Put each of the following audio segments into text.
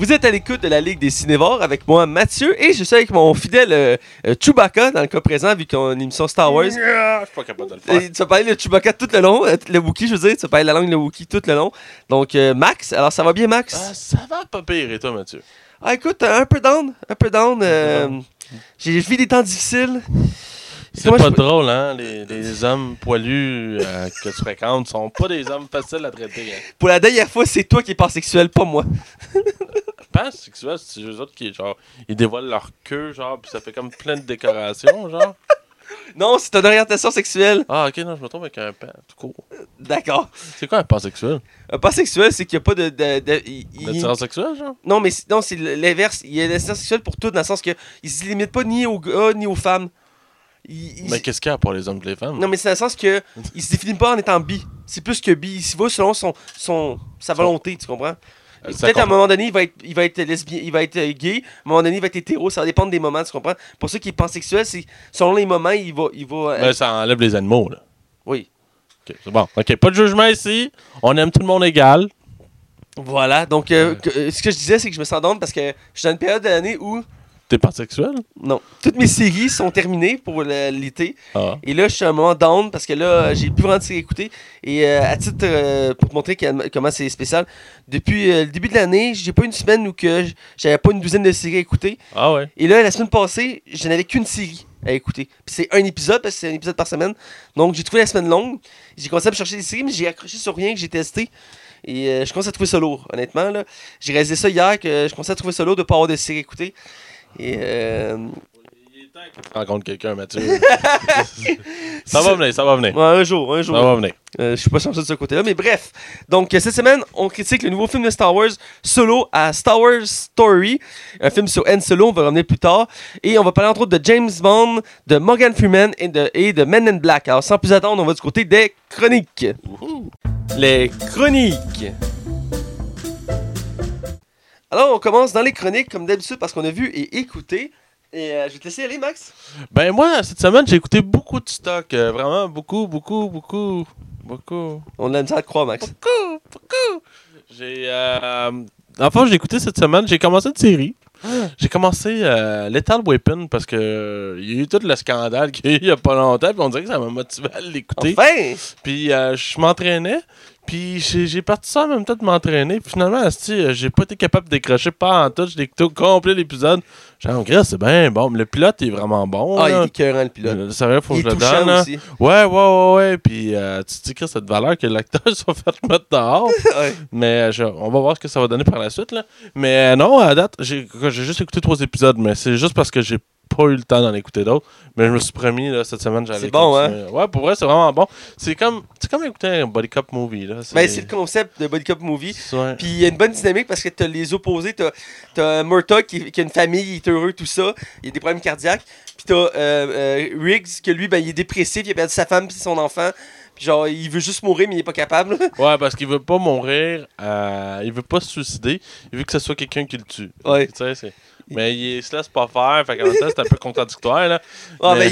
Vous êtes à l'écoute de la Ligue des cinévores avec moi, Mathieu, et je suis avec mon fidèle Chewbacca, dans le cas présent, vu qu'on a une émission Star Wars. Je suis pas capable de le faire. Et tu vas parler le Chewbacca tout le long, le Wookie, je veux dire, tu vas parler la langue de Wookie tout le long. Donc, Max, alors ça va bien, Max? Ça va pas pire, et toi, Mathieu? Ah, écoute, un peu down. J'ai vécu des temps difficiles. C'est pas drôle, hein? Les hommes poilus que tu fréquentes sont pas des hommes faciles à traiter. Hein. Pour la dernière fois, c'est toi qui es pansexuel, pas moi. Pansexuel, c'est eux autres qui, genre, ils dévoilent leur queue, genre, pis ça fait comme plein de décorations, genre. Non, c'est une orientation sexuelle. Ah, ok, non, je me trompe avec un pan, tout court. D'accord. C'est quoi un pansexuel? Un pansexuel, c'est qu'il n'y a pas d'attirance sexuelle, genre? Non, mais non, c'est l'inverse. Il y a une attirance sexuelle pour tout, dans le sens qu'ils ne se limitent pas ni aux gars, ni aux femmes. Mais qu'est-ce qu'il y a pour les hommes et les femmes? Non, mais c'est dans le sens que il se définit pas en étant bi. C'est plus que bi. Il s'y va selon sa volonté, tu comprends? Peut-être à un moment donné, il va être lesbien, il va être gay. À un moment donné, il va être hétéro. Ça va dépendre des moments, tu comprends? Pour ceux qui pensent sexuel, c'est selon les moments, il va ben, ça enlève les animaux, là. Oui. OK, c'est bon. OK, pas de jugement ici. On aime tout le monde égal. Voilà. Donc, ce que je disais, c'est que je me sens d'honte parce que je suis dans une période de l'année où... T'es pansexuel? Non. Toutes mes séries sont terminées pour l'été. Ah. Et là, je suis à un moment down parce que là, j'ai plus rien de séries écoutées. Et à titre, pour te montrer comment c'est spécial, depuis le début de l'année, j'ai pas une semaine où que j'avais pas une douzaine de séries à écouter. Ah ouais. Et là, la semaine passée, je n'avais qu'une série à écouter. Puis c'est un épisode parce que c'est un épisode par semaine. Donc, j'ai trouvé la semaine longue. J'ai commencé à me chercher des séries, mais j'ai accroché sur rien que j'ai testé. Et je commence à trouver ça lourd, honnêtement. Là. J'ai réalisé ça hier que je commençais à trouver ça lourd de pas avoir de séries à écouter. Et rencontre quelqu'un, Mathieu. ça va venir. Ouais, un jour. Ça va venir. Je suis pas chanceux de ce côté-là, mais bref. Donc, cette semaine, on critique le nouveau film de Star Wars, Solo, à Star Wars Story. Un film sur Han Solo, on va revenir plus tard. Et on va parler entre autres de James Bond, de Morgan Freeman et de Men in Black. Alors, sans plus attendre, on va du côté des chroniques. Woohoo. Les chroniques. Alors, on commence dans les chroniques, comme d'habitude, parce qu'on a vu et écouté. Et je vais te laisser aller, Max. Ben moi, cette semaine, j'ai écouté beaucoup de stock. Vraiment, beaucoup. On a mis ça à croire, Max. Beaucoup. Enfin, j'ai écouté cette semaine, j'ai commencé une série. J'ai commencé Lethal Weapon parce que il y a eu tout le scandale qu'il y a eu il y a pas longtemps, puis on dirait que ça m'a motivé à l'écouter. Enfin! Puis je m'entraînais, puis j'ai parti ça en même temps de m'entraîner. Puis finalement, j'ai pas été capable de décrocher pas en tout. J'ai écouté au complet l'épisode. J'ai dit, en gros, c'est bien bon. Mais le pilote est vraiment bon. Ah, là. Il est écœurant, le pilote. C'est vrai, faut que je le donne. Aussi. Ouais. Puis tu te dis que cette valeur que l'acteur soit fait mettre dehors. Ouais. Mais on va voir ce que ça va donner par la suite. Là. Mais non, à date, j'ai juste écouté 3 épisodes, mais c'est juste parce que j'ai pas eu le temps d'en écouter d'autres. Mais je me suis promis, là, cette semaine, j'allais continuer. C'est bon, hein? Ouais, pour vrai, c'est vraiment bon. C'est comme écouter un Body Cop Movie, là. C'est le concept de Body Cop Movie. Puis il y a une bonne dynamique parce que t'as les opposés. T'as Murtaugh qui a une famille, il est heureux, tout ça. Il a des problèmes cardiaques. Puis t'as Riggs, que lui, ben, il est dépressif, il a perdu sa femme pis son enfant. Puis genre, il veut juste mourir, mais il est pas capable. Ouais, parce qu'il veut pas mourir, il veut pas se suicider, il veut que ce soit quelqu'un qui le tue. Ouais. Tu sais, c'est... Mais il se laisse pas faire, fait qu'en même temps, c'est un peu contradictoire, là. Ouais, mais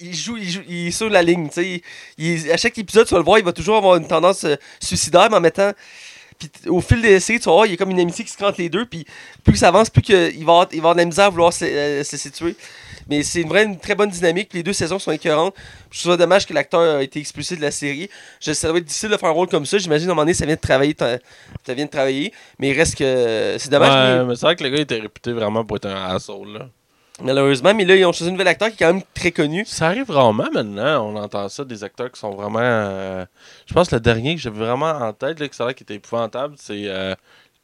il joue, il est sur la ligne, tu sais. À chaque épisode, tu vas le voir, il va toujours avoir une tendance suicidaire, mais en mettant... Puis au fil des séries, tu vas voir, il y a comme une amitié qui se crante les deux, puis plus que ça avance, plus qu'il va avoir de la misère à vouloir se situer. Mais c'est une très bonne dynamique, puis les 2 saisons sont écœurantes. Je trouve ça dommage que l'acteur a été expulsé de la série. Ça doit être difficile de faire un rôle comme ça. J'imagine, à un moment donné, ça vient de travailler. Mais il reste que... C'est dommage. Ouais, mais c'est vrai que le gars était réputé vraiment pour être un asshole, là. Malheureusement, mais là, ils ont choisi un nouvel acteur qui est quand même très connu. Ça arrive rarement maintenant, on entend ça, des acteurs qui sont vraiment... je pense que le dernier que j'avais vraiment en tête, là, que ça a l'air qui était épouvantable, c'est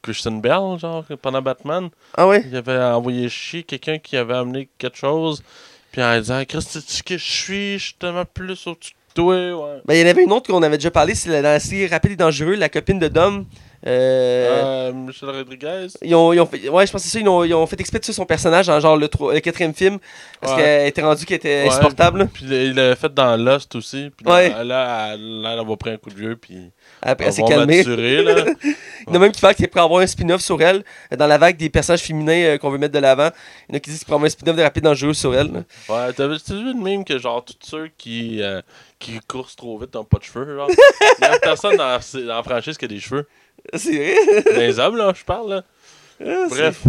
Christian Bale, genre, pendant Batman. Ah ouais? Il avait envoyé chier quelqu'un qui avait amené quelque chose, puis en disant « Chris, tu sais que je suis tellement plus au-dessus de toi, ouais. » Ben, il y en avait une autre qu'on avait déjà parlé, c'est dans la série Rapide et Dangereux, la copine de Dom. Michel Rodriguez. Ils ont fait, ouais, je pense que c'est ça. Ils ont fait exprès de ça son personnage dans genre le 4e film. Parce qu'elle était rendue qu'elle était insupportable. Puis il l'avait fait dans Lost aussi. Puis là, elle va prendre un coup de vieux. Puis après, elle s'est calmée. Maturer, là. Il y en a même qui parlent qu'il pourrait avoir un spin-off sur elle. Dans la vague des personnages féminins qu'on veut mettre de l'avant. Il y en a qui disent qu'il pourrait avoir un spin-off de Rapide Dangereux sur elle. Là. Ouais, t'as vu le meme que genre tous ceux qui courent trop vite n'ont pas de cheveux. Genre. Il y a personne dans la franchise qui a des cheveux. C'est vrai? Les hommes, là, je parle, là. Bref.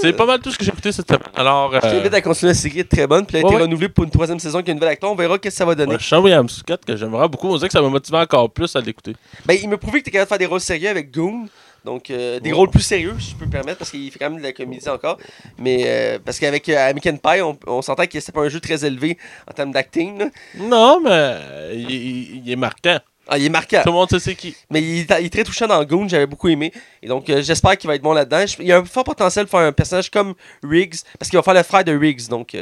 C'est pas mal tout ce que j'ai écouté cette semaine. Alors, je t'invite à continuer la série, très bonne. Puis elle a été renouvelée pour une troisième saison qui a une nouvelle acteur. On verra qu'est-ce que ça va donner. Sean William Scott, que j'aimerais beaucoup. On dirait que ça m'a motivé encore plus à l'écouter. Ben, il m'a prouvé que t'es capable de faire des rôles sérieux avec Goon. Donc, des rôles plus sérieux, si je peux me permettre, parce qu'il fait quand même de la comédie encore. Mais parce qu'avec American Pie, on s'entend que c'était pas un jeu très élevé en termes d'acting. Là. Non, mais il est marquant. Ah, il est marquant. Tout le monde sait c'est qui. Mais il est très touchant dans Goon, j'avais beaucoup aimé. Et donc, j'espère qu'il va être bon là-dedans. Il a un fort potentiel de faire un personnage comme Riggs, parce qu'il va faire le frère de Riggs. Donc,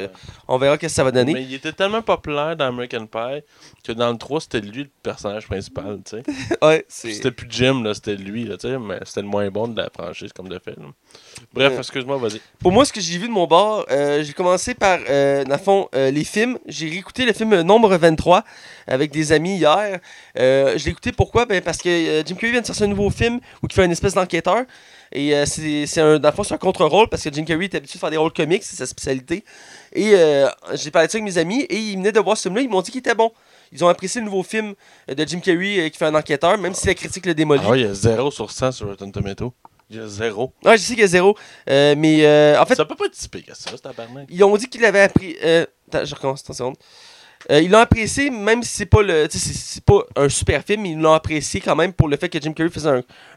on verra ce que ça va donner. Mais il était tellement populaire dans American Pie que dans le 3, c'était lui le personnage principal, tu sais. Ouais, c'était plus Jim, là, c'était lui, là, tu sais. Mais c'était le moins bon de la franchise, comme de fait. Là. Bref, excuse-moi, vas-y. Pour moi, ce que j'ai vu de mon bord, j'ai commencé par, dans le fond, les films. J'ai réécouté le film Nombre 23 avec des amis hier. Je l'ai écouté pourquoi? Ben parce que Jim Carrey vient de sortir un nouveau film où il fait une espèce d'enquêteur. Et dans le fond, c'est un contre-rôle parce que Jim Carrey est habitué de faire des rôles comiques, c'est sa spécialité. Et j'ai parlé de ça avec mes amis et ils venaient de voir ce film-là, ils m'ont dit qu'il était bon. Ils ont apprécié le nouveau film de Jim Carrey qui fait un enquêteur, même si la critique le démolit. Ah ouais, il y a 0 sur 100 sur Rotten Tomatoes. Il y a 0. Ouais, je sais qu'il y a 0. Mais en fait. Ça peut pas être si pire que ça, c'est un barnac. Ils ont dit qu'il avait appris. Attends, je recommence, 30 secondes. Ils l'ont apprécié, même si c'est pas un super film, mais ils l'ont apprécié quand même pour le fait que Jim Carrey faisait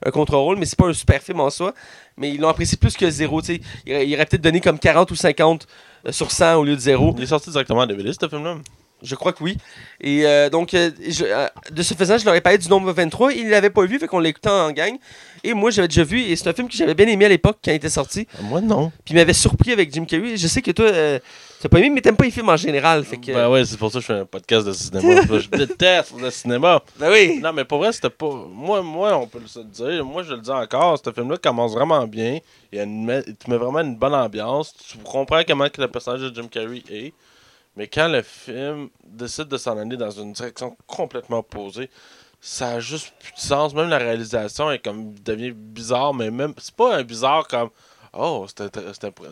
un contre-rôle, mais c'est pas un super film en soi. Mais ils l'ont apprécié plus que 0. T'sais. Il aurait peut-être donné comme 40 ou 50 sur 100 au lieu de 0. Il est sorti directement à DVD, ce film-là. Je crois que oui. Et donc, de ce faisant, je leur ai parlé du Nombre 23. Ils ne l'avaient pas vu, fait qu'on l'écoutait en gang. Et moi, j'avais déjà vu. Et c'est un film que j'avais bien aimé à l'époque quand il était sorti. Moi, non. Puis il m'avait surpris avec Jim Carrey. Je sais que toi, t'as pas aimé, mais t'aimes pas les films en général. Fait que... Ben ouais, c'est pour ça que je fais un podcast de cinéma. Je déteste le cinéma. Ben oui. Non, mais pour vrai, c'était pas... Moi, on peut le dire. Moi, je le dis encore. Ce film-là commence vraiment bien. Tu mets vraiment une bonne ambiance. Tu comprends comment que le personnage de Jim Carrey est. Mais quand le film décide de s'en aller dans une direction complètement opposée, ça a juste plus de sens. Même la réalisation est comme devient bizarre, mais même c'est pas un bizarre comme oh c'est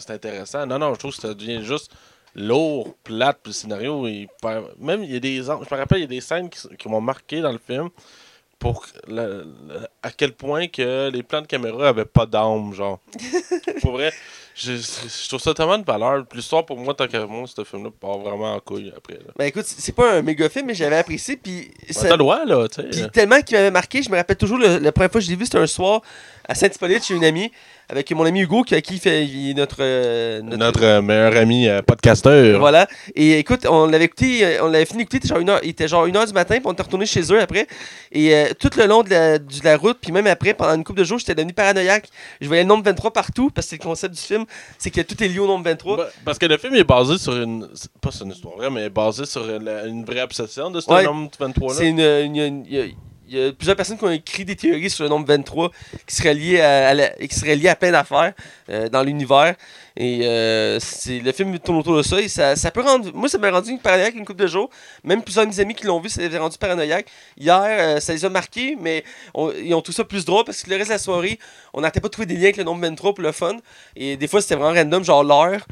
intéressant. Non non, je trouve que ça devient juste lourd, plate, puis le scénario même je me rappelle il y a des scènes qui m'ont marqué dans le film pour à quel point que les plans de caméra avaient pas d'âme genre. Pour vrai. Je trouve ça tellement de valeur. L'histoire pour moi, tant qu'à moi, ce film-là part vraiment en couille après. Là. Ben écoute, c'est pas un méga film, mais j'avais apprécié. Puis t'as loin, là, tu sais. Puis tellement qu'il m'avait marqué, je me rappelle toujours, la première fois que je l'ai vu, c'était un soir à Saint-Hippolyte chez une amie, avec mon ami Hugo, qui est notre meilleur ami podcasteur. Voilà. Et écoute, on l'avait fini d'écouter, il était genre 1h du matin, puis on était retourné chez eux après. Et tout le long de la route, puis même après, pendant une couple de jours, j'étais devenu paranoïaque. Je voyais le Nombre 23 partout, parce que c'est le concept du film. C'est que tout est lié au Nombre 23. Bah, parce que le film est basé sur pas sur une histoire vraie, mais basé sur une vraie obsession de ce Nombre 23-là. C'est il y a plusieurs personnes qui ont écrit des théories sur le Nombre 23 qui seraient liées à plein d'affaires dans l'univers. Et le film tourne autour de ça et ça peut rendre... Moi, ça m'a rendu paranoïaque une couple de jours. Même plusieurs de mes amis qui l'ont vu, ça les a rendu paranoïaque. Hier, ça les a marqués, mais ils ont tout ça plus drôle parce que le reste de la soirée, on n'arrêtait pas de trouver des liens avec le Nombre 23 pour le fun. Et des fois, c'était vraiment random, genre l'heure.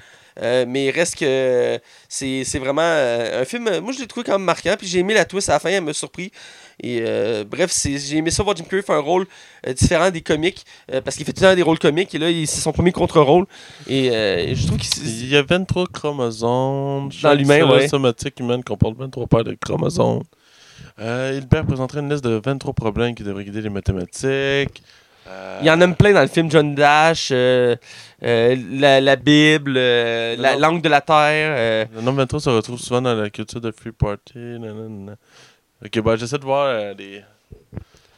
Mais reste que c'est vraiment un film... moi, je l'ai trouvé quand même marquant. Puis j'ai aimé la twist à la fin, elle m'a surpris. Et bref, j'ai aimé ça voir Jim Carrey faire un rôle différent des comiques parce qu'il fait tout le temps des rôles comiques. Et là, c'est son premier contre-rôle. Et je trouve qu'il y a 23 chromosomes. Dans l'humain, oui. La somatique humaine comporte 23 paires de chromosomes. Hilbert présenterait une liste de 23 problèmes qui devraient guider les mathématiques. Il y en a plein dans le film. John Dash, la Bible, la langue de la terre. Le nombre 23 se retrouve souvent dans la culture de Free Party. Nanana. Ok, ben j'essaie de voir des...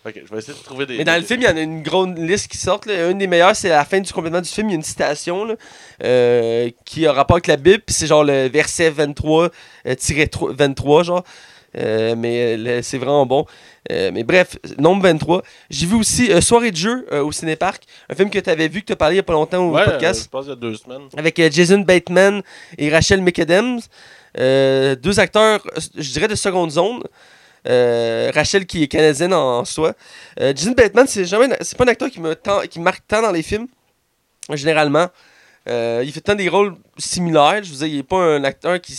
Ok, je vais essayer de trouver des... Mais dans le film, il y en a une grosse liste qui sort. Là. Une des meilleures, c'est à la fin du complément du film, il y a une citation là, qui a rapport avec la Bible, puis c'est genre le verset 23-23, genre. Mais c'est vraiment bon. Mais bref, Nombre 23. J'ai vu aussi Soirée de jeu au Cinéparc, un film que tu avais vu, que tu as parlé il n'y a pas longtemps au podcast. Je pense il y a 2 semaines. Avec Jason Bateman et Rachel McAdams. 2 acteurs, je dirais, de seconde zone. Rachel qui est canadienne en soi. Jason Bateman, c'est pas un acteur qui marque tant dans les films, généralement. Il fait tant des rôles similaires. Je vous dis, il n'est pas un acteur qui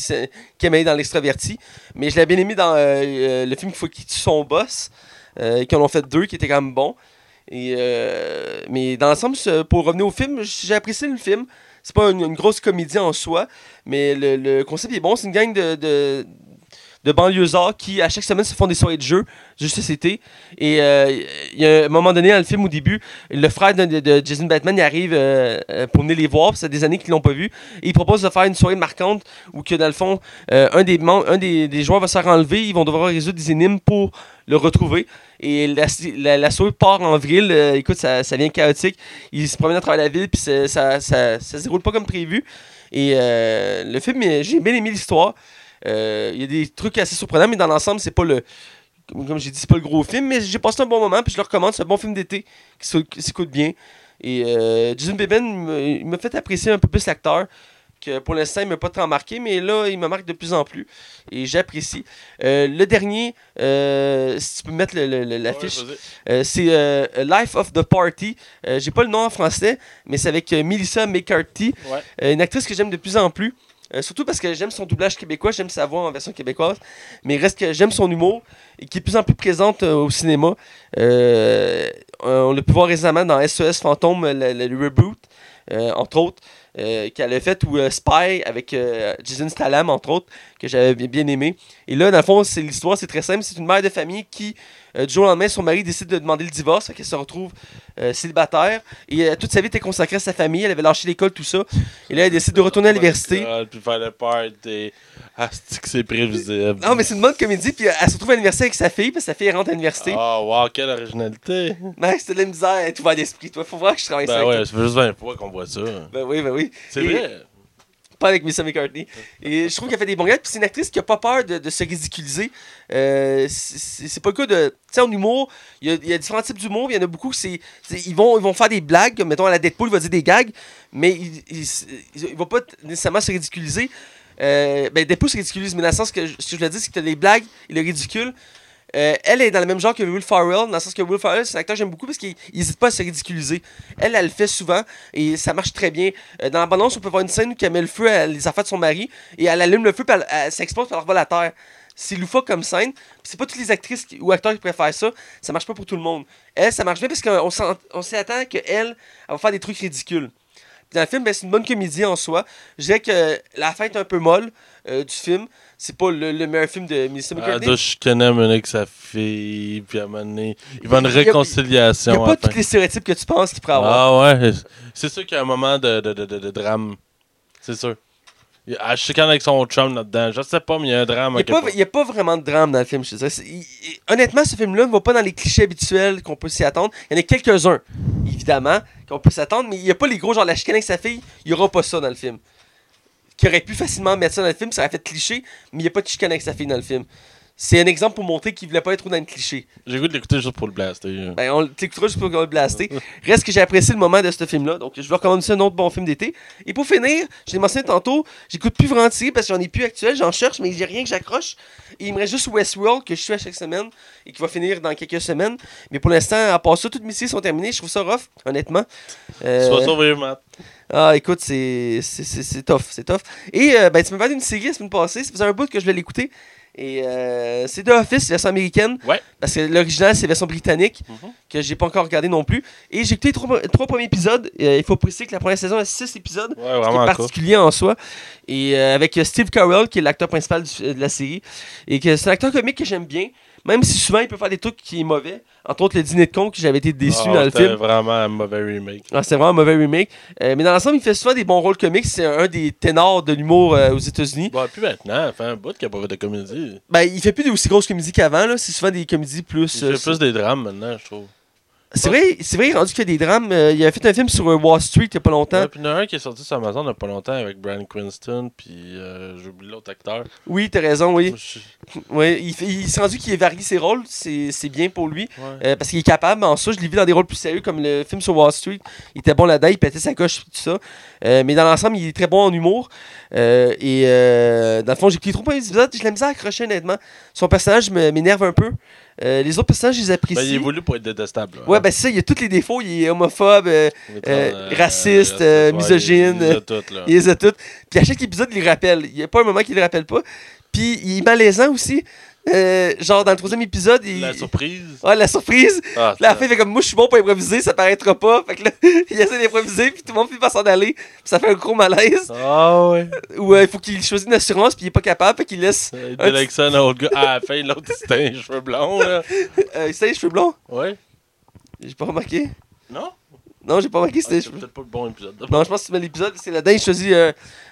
aime aller dans l'extraverti. Mais je l'ai bien aimé dans le film qu'il faut qu'il tue son boss. Qui en ont fait 2 qui étaient quand même bons. Et mais dans l'ensemble, pour revenir au film, j'ai apprécié le film. C'est pas une grosse comédie en soi, mais le concept est bon. C'est une gang de banlieusards qui, à chaque semaine, se font des soirées de jeu, de société. Et il y a un moment donné dans le film, au début, le frère de Jason Bateman, il arrive pour venir les voir, ça fait des années qu'ils l'ont pas vu, et il propose de faire une soirée marquante où, que dans le fond, un des joueurs va se faire enlever, ils vont devoir résoudre des énigmes pour le retrouver. Et la soirée part en vrille, écoute, ça vient chaotique, ils se promènent à travers la ville, puis ça se déroule pas comme prévu. Et le film, j'ai bien aimé l'histoire. Il y a des trucs assez surprenants, mais dans l'ensemble, c'est pas le. Comme j'ai dit, c'est pas le gros film, mais j'ai passé un bon moment, puis je le recommande. C'est un bon film d'été qui s'écoute bien. Et Jason Bateman, il m'a fait apprécier un peu plus l'acteur, que pour l'instant, il m'a pas tant marqué, mais là, il me marque de plus en plus. Et j'apprécie. Le dernier, si tu peux mettre l'affiche, c'est Life of the Party. J'ai pas le nom en français, mais c'est avec Melissa McCarthy, ouais. Une actrice que j'aime de plus en plus. Surtout parce que j'aime son doublage québécois, j'aime sa voix en version québécoise, mais reste que j'aime son humour, et qui est de plus en plus présente au cinéma. On l'a pu voir récemment dans SOS Fantôme, le reboot, entre autres, qu'elle a fait, ou Spy avec Jason Statham, entre autres, que j'avais bien aimé. Et là, dans le fond, l'histoire, c'est très simple, c'est une mère de famille qui, du jour au lendemain, son mari décide de demander le divorce, fait qu'elle se retrouve célibataire, et toute sa vie était consacrée à sa famille, elle avait lâché l'école, tout ça, et là, elle décide de retourner à l'université. Puis faire le party, c'est prévisible. Non, mais c'est une bonne comédie, puis elle se retrouve à l'université avec sa fille, puis sa fille rentre à l'université. Oh, wow, quelle originalité! Ben, c'était de la misère, tout va d'esprit, toi, faut voir que je travaille ça. Ben ouais, ça fait juste 20 fois qu'on voit ça. Ben oui. C'est vrai! Pas avec Melissa McCarthy. Et je trouve qu'elle fait des bons gars. Puis c'est une actrice qui a pas peur de se ridiculiser. C'est pas le cas de... Tu sais, en humour, il y a différents types d'humour. Il y en a beaucoup que ils vont faire des blagues. Mettons, à la Deadpool, il va dire des gags. Mais il va pas nécessairement se ridiculiser. Deadpool se ridiculise. Mais dans le sens que, ce que je voulais dire, c'est que t'as des blagues et le ridicule. Elle est dans le même genre que Will Ferrell, dans le sens que Will Ferrell, c'est un acteur que j'aime beaucoup parce qu'il n'hésite pas à se ridiculiser. Elle le fait souvent et ça marche très bien. Dans l'abondance, on peut voir une scène où elle met le feu à les affaires de son mari et elle allume le feu, puis elle s'explose, puis elle revole à terre. C'est loufoque comme scène. C'est pas toutes les actrices ou acteurs qui préfèrent ça. Ça marche pas pour tout le monde. Elle, ça marche bien parce qu'on s'attend qu'elle va faire des trucs ridicules. Puis dans le film, c'est une bonne comédie en soi. Je dirais que la fin est un peu molle du film. C'est pas le meilleur film de Melissa McCarthy. Ah, je connais un avec sa fille, puis à un moment donné, il va une réconciliation. Il n'y a pas tous les stéréotypes que tu penses qu'il pourrait avoir. Ah ouais, c'est sûr qu'il y a un moment de drame. C'est sûr. Elle chicane avec son chum là-dedans. Je sais pas, mais il y a un drame. Il n'y a pas vraiment de drame dans le film, je te dirais. Honnêtement, ce film-là ne va pas dans les clichés habituels qu'on peut s'y attendre. Il y en a quelques-uns, évidemment, qu'on peut s'attendre, mais il n'y a pas les gros, genre la chicane avec sa fille. Il n'y aura pas ça dans le film. Qui aurait pu facilement mettre ça dans le film, ça aurait fait cliché, mais il n'y a pas de chicane avec sa fille dans le film. C'est un exemple pour montrer qu'il voulait pas être dans le cliché. J'ai goût de l'écouter juste pour le blaster. Ben, on l'écoutera juste pour le blaster. Reste que j'ai apprécié le moment de ce film-là, donc je vous recommande ça, un autre bon film d'été. Et pour finir, je l'ai mentionné tantôt, j'écoute plus vraiment de séries parce que j'en ai plus actuel, j'en cherche, mais j'ai rien que j'accroche. Et il me reste juste Westworld que je suis à chaque semaine et qui va finir dans quelques semaines. Mais pour l'instant, à part ça, toutes mes séries sont terminées, je trouve ça rough, honnêtement. Sois surveillé, Matt. Ah, écoute, c'est tough. Et tu m'as parlé d'une série la semaine passée, ça faisait un bout que je voulais l'écouter. Et c'est The Office, version américaine. Ouais. Parce que l'original, c'est version britannique, que j'ai pas encore regardé non plus. Et j'ai écouté trois premiers épisodes. Il faut préciser que la première saison a 6 épisodes, ouais, ce qui est particulier en soi. Et avec Steve Carell, qui est l'acteur principal de la série. Et que c'est un acteur comique que j'aime bien. Même si souvent il peut faire des trucs qui sont mauvais, entre autres le dîner de con que j'avais été déçu dans le film. C'était vraiment un mauvais remake. C'était vraiment un mauvais remake. Mais dans l'ensemble, il fait souvent des bons rôles comiques. C'est un des ténors de l'humour aux États-Unis. Bah, plus maintenant, il fait un bout qu'il n'y a pas de comédie. Ben, il fait plus d'aussi grosses comédies qu'avant. Là. C'est souvent des comédies plus. Il fait plus des drames maintenant, je trouve. C'est vrai, rendu qu'il y a des drames. Il a fait un film sur Wall Street il n'y a pas longtemps. Ouais, puis il y en a un qui est sorti sur Amazon il n'y a pas longtemps avec Brian Cranston, puis j'oublie l'autre acteur. Oui, t'as raison, oui. Ouais, il s'est rendu qu'il varie ses rôles, c'est bien pour lui. Ouais. Parce qu'il est capable, en ça, je l'ai vu dans des rôles plus sérieux comme le film sur Wall Street. Il était bon là-dedans, il pétait sa coche, tout ça. Mais dans l'ensemble, il est très bon en humour. Dans le fond, j'ai pris trop pas les épisodes, j'ai la misère à accrocher honnêtement. Son personnage m'énerve un peu. Les autres personnages, je les apprécie. Il est voulu pour être détestable. Là, ouais, c'est ça, il y a tous les défauts. Il est homophobe, raciste, misogyne. Il les a toutes. Puis à chaque épisode, il les rappelle. Il n'y a pas un moment qu'il les rappelle pas. Puis il est malaisant aussi. Genre dans le troisième épisode la surprise la fille fait comme moi je suis bon pour improviser, ça paraîtra pas, fait que là il essaie d'improviser puis tout le monde finit par s'en aller puis ça fait un gros malaise. Ah ouais. Ou il faut qu'il choisisse une assurance puis il est pas capable, fait qu'il laisse il délègue ça à un autre gars à la fin. L'autre c'était un cheveux blonds là. C'était les cheveux blonds. Ouais, j'ai pas remarqué. Non, j'ai pas remarqué. C'était c'est peut-être pas le bon épisode. Non, je pense que c'est l'épisode, c'est là-dedans, il choisit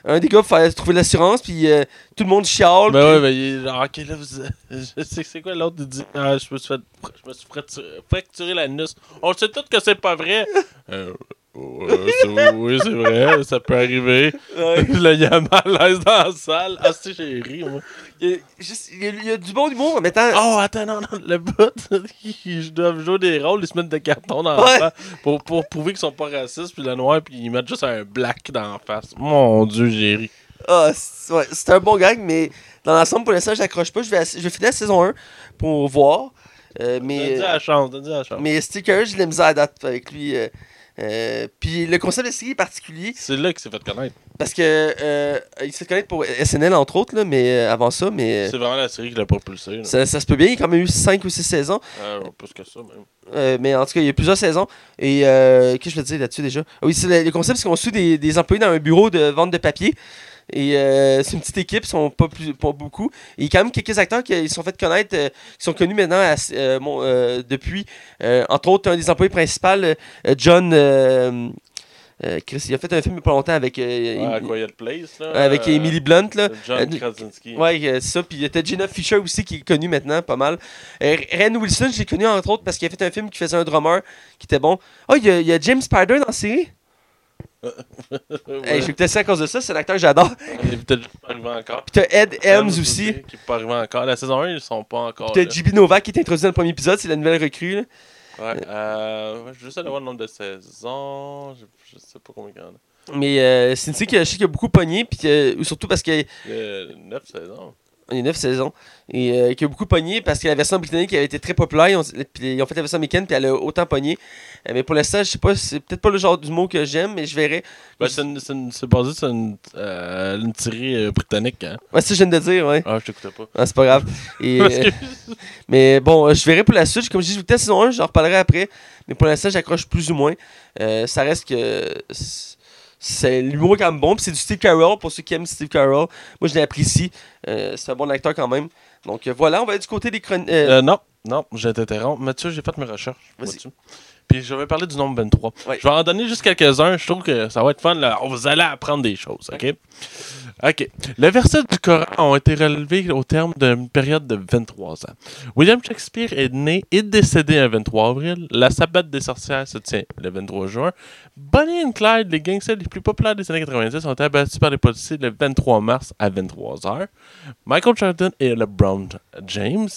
un des gars pour faire trouver l'assurance, puis tout le monde chiale. Ben ouais, ben genre, ok, là, je sais c'est quoi l'autre, il dit, ah, je me suis fracturé l'anus. On sait tous que c'est pas vrai. Oui, c'est vrai, ça peut arriver. Ouais. Là, il y a mal à l'aise dans la salle. Ah, si, j'ai ri, moi. Il y a du bon humour, mais attends. Oh, attends, non. Le but, ils doivent jouer des rôles, ils se mettent de carton dans la face pour prouver qu'ils sont pas racistes, puis le noir, puis ils mettent juste un black dans la face. Mon Dieu, j'ai ri. Ah, c'est un bon gag, mais dans l'ensemble, pour l'instant, je n'accroche pas. Je vais finir la saison 1 pour voir. Donne-lui la chance. Mais Stickers, j'ai de la misère à date avec lui. Puis le concept de série est particulier. C'est là qu'il s'est fait connaître. Parce que il s'est fait connaître pour SNL entre autres, là, mais avant ça. C'est vraiment la série qui l'a propulsé. Ça se peut bien, il a quand même eu 5 ou 6 saisons. Plus que ça, même. Mais en tout cas, il y a plusieurs saisons. Et qu'est-ce que je veux dire là-dessus déjà? Oui, c'est le concept, c'est qu'on suit des employés dans un bureau de vente de papier. Et c'est une petite équipe, ils sont pas beaucoup. Et il y a quand même quelques acteurs qui se sont fait connaître, qui sont connus maintenant depuis, entre autres, un des employés principaux, John. Chris, il a fait un film il n'y a pas longtemps avec Quiet Place, là, avec Emily Blunt là. John Krasinski. Ouais, c'est ça. Puis il y a Jenna Fisher aussi qui est connue maintenant, pas mal. Ren Wilson, je l'ai connu entre autres parce qu'il a fait un film qui faisait un drummer qui était bon. Ah, il y a James Spader dans la série. Hey, je suis peut-être ça à cause de ça, c'est l'acteur que j'adore. Il est peut-être pas arrivé encore. Puis t'as Ed Helms aussi. Qui est pas arrivé encore. La saison 1, ils sont pas encore. Puis t'as JB Novak qui est introduit dans le premier épisode, c'est la nouvelle recrue. Là. Ouais, je veux juste aller voir le nombre de saisons. Je sais pas combien il y en a. Mais c'est une série que je sais qu'il y a beaucoup pogné, puis surtout parce que. Il y a 9 saisons. Il y a 9 saisons. Et qui a beaucoup pogné parce que la version britannique avait été très populaire. Ils ont fait la version américaine, puis elle a autant pogné. Mais pour l'instant, je sais pas, c'est peut-être pas le genre d'humour que j'aime, mais je verrai. Ben, c'est basé sur une série britannique. Hein? Ouais, ça, je viens de dire, ouais. Ah, je t'écoutais pas. Ah, c'est pas grave. Et, mais bon, je verrai pour la suite. Comme je dis, peut-être saison 1, j'en reparlerai après. Mais pour l'instant, j'accroche plus ou moins. Ça reste que. C'est l'humour quand même bon, puis c'est du Steve Carell, pour ceux qui aiment Steve Carell. Moi, je l'apprécie. C'est un bon acteur quand même. Donc voilà, on va aller du côté des chroniques. Non, je t'interromps. Mathieu, j'ai fait mes recherches. Vas-y. Puis je vais parler du nombre 23. Ouais. Je vais en donner juste quelques-uns. Je trouve que ça va être fun. Là. Vous allez apprendre des choses, OK? OK. Les versets du Coran ont été relevés au terme d'une période de 23 ans. William Shakespeare est né et décédé le 23 avril. La sabbat des sorcières se tient le 23 juin. Bonnie and Clyde, les gangsters les plus populaires des années 90, ont été abattus par les policiers le 23 mars à 23h. Michael Jordan et LeBron James,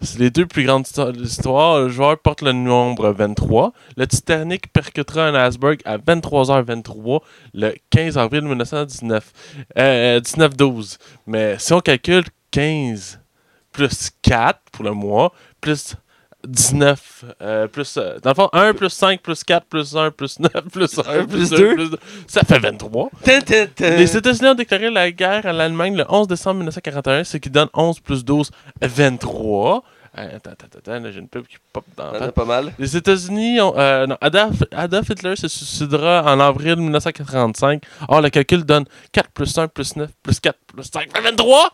c'est les deux plus grandes histoires de l'histoire. Le joueur porte le nombre 23. Le Titanic percutera un iceberg à 23h23 le 15 avril 1919. 1912. Mais si on calcule 15 plus 4 pour le mois, plus 19, plus. Dans le fond, 1 plus 5 plus 4 plus 1 plus 9 plus 1 plus 2 plus 2. Ça fait 23. Les États-Unis ont déclaré la guerre à l'Allemagne le 11 décembre 1941, ce qui donne 11 plus 12, 23. Attends, là j'ai une pub qui pop dans la tête. Pas mal. Les États-Unis ont. Adolf Hitler se suicidera en avril 1945. Or, le calcul donne 4 plus 1 plus 9 plus 4 plus 5 plus 23.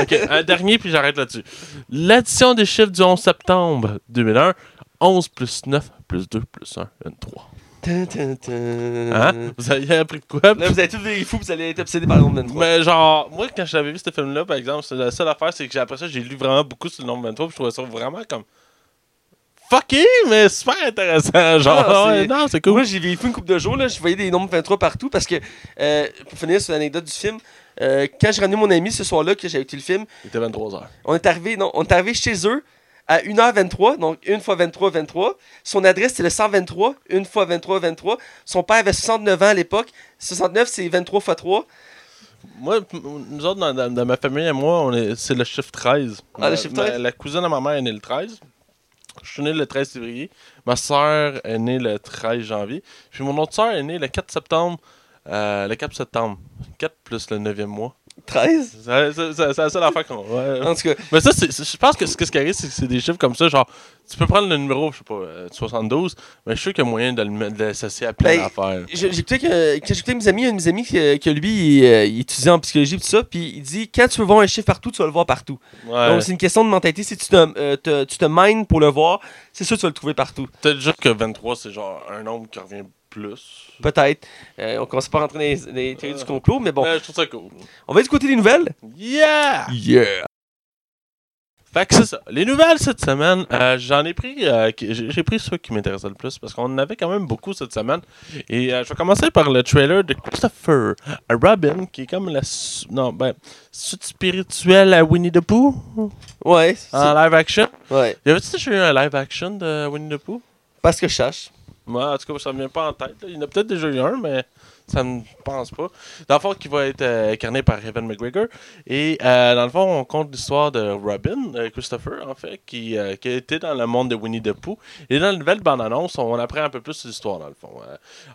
OK, un dernier, puis j'arrête là-dessus. L'addition des chiffres du 11 septembre 2001, 11 plus 9 plus 2 plus 1, 23. Hein? Vous avez appris de quoi? Là, vous avez tous des fous, vous allez être obsédé par le nombre 23. Mais genre, moi, quand j'avais vu ce film-là, par exemple, la seule affaire, c'est que après ça, j'ai lu vraiment beaucoup sur le nombre 23, puis je trouvais ça vraiment comme... fucké, mais super intéressant. Genre, non, c'est cool. Moi, j'ai vécu une couple de jours, là, je voyais des nombres 23 partout, parce que, pour finir sur l'anecdote du film, quand j'ai ramené mon ami ce soir-là, que j'ai écouté le film... Il était 23h. On est arrivé chez eux, à 1h23, donc 1 fois 23, 23. Son adresse, c'est le 123, 1 fois 23, 23. Son père avait 69 ans à l'époque. 69, c'est 23 fois 3. Moi, nous autres, dans ma famille et moi, c'est le chiffre 13. Ah, le chiffre 13? La cousine de ma mère est née le 13. Je suis né le 13 février. Ma soeur est née le 13 janvier. Puis mon autre soeur est née le 4 septembre. 4 plus le 9e mois. 13? C'est la seule affaire qu'on... Ouais. En tout cas... Mais ça, je pense que ce qui arrive, c'est que c'est des chiffres comme ça, genre... Tu peux prendre le numéro, je sais pas, 72, mais je suis sûr qu'il y a moyen de l'associer à plein d'affaires. J'écoutais mes amis, un de mes amis que lui, il étudie en psychologie et tout ça, puis il dit, quand tu veux voir un chiffre partout, tu vas le voir partout. Ouais. Donc, c'est une question de mentalité. Si tu te mines pour le voir, c'est sûr que tu vas le trouver partout. Peut-être juste que 23, c'est genre un nombre qui revient plus. Peut-être. On ne commence pas à rentrer dans les théories du complot, mais bon. Je trouve ça cool. On va du côté des nouvelles? Yeah! Yeah! Fait que c'est ça. Les nouvelles cette semaine, j'ai pris ceux qui m'intéressaient le plus parce qu'on en avait quand même beaucoup cette semaine. Et je vais commencer par le trailer de Christopher Robin qui est comme la suite spirituelle à Winnie the Pooh. Ouais. En live action. Ouais. Y'avait-tu déjà eu un live action de Winnie the Pooh? Parce que je cherche. Ouais, en tout cas, ça me vient pas en tête. Là. Il y en a peut-être déjà eu un, mais ça me pense pas. Dans le fond, qui va être incarné par Ewan McGregor. Et dans le fond, on compte l'histoire de Robin, Christopher, en fait, qui a été dans le monde de Winnie the Pooh. Et dans la nouvelle bande-annonce, on apprend un peu plus sur l'histoire, dans le fond.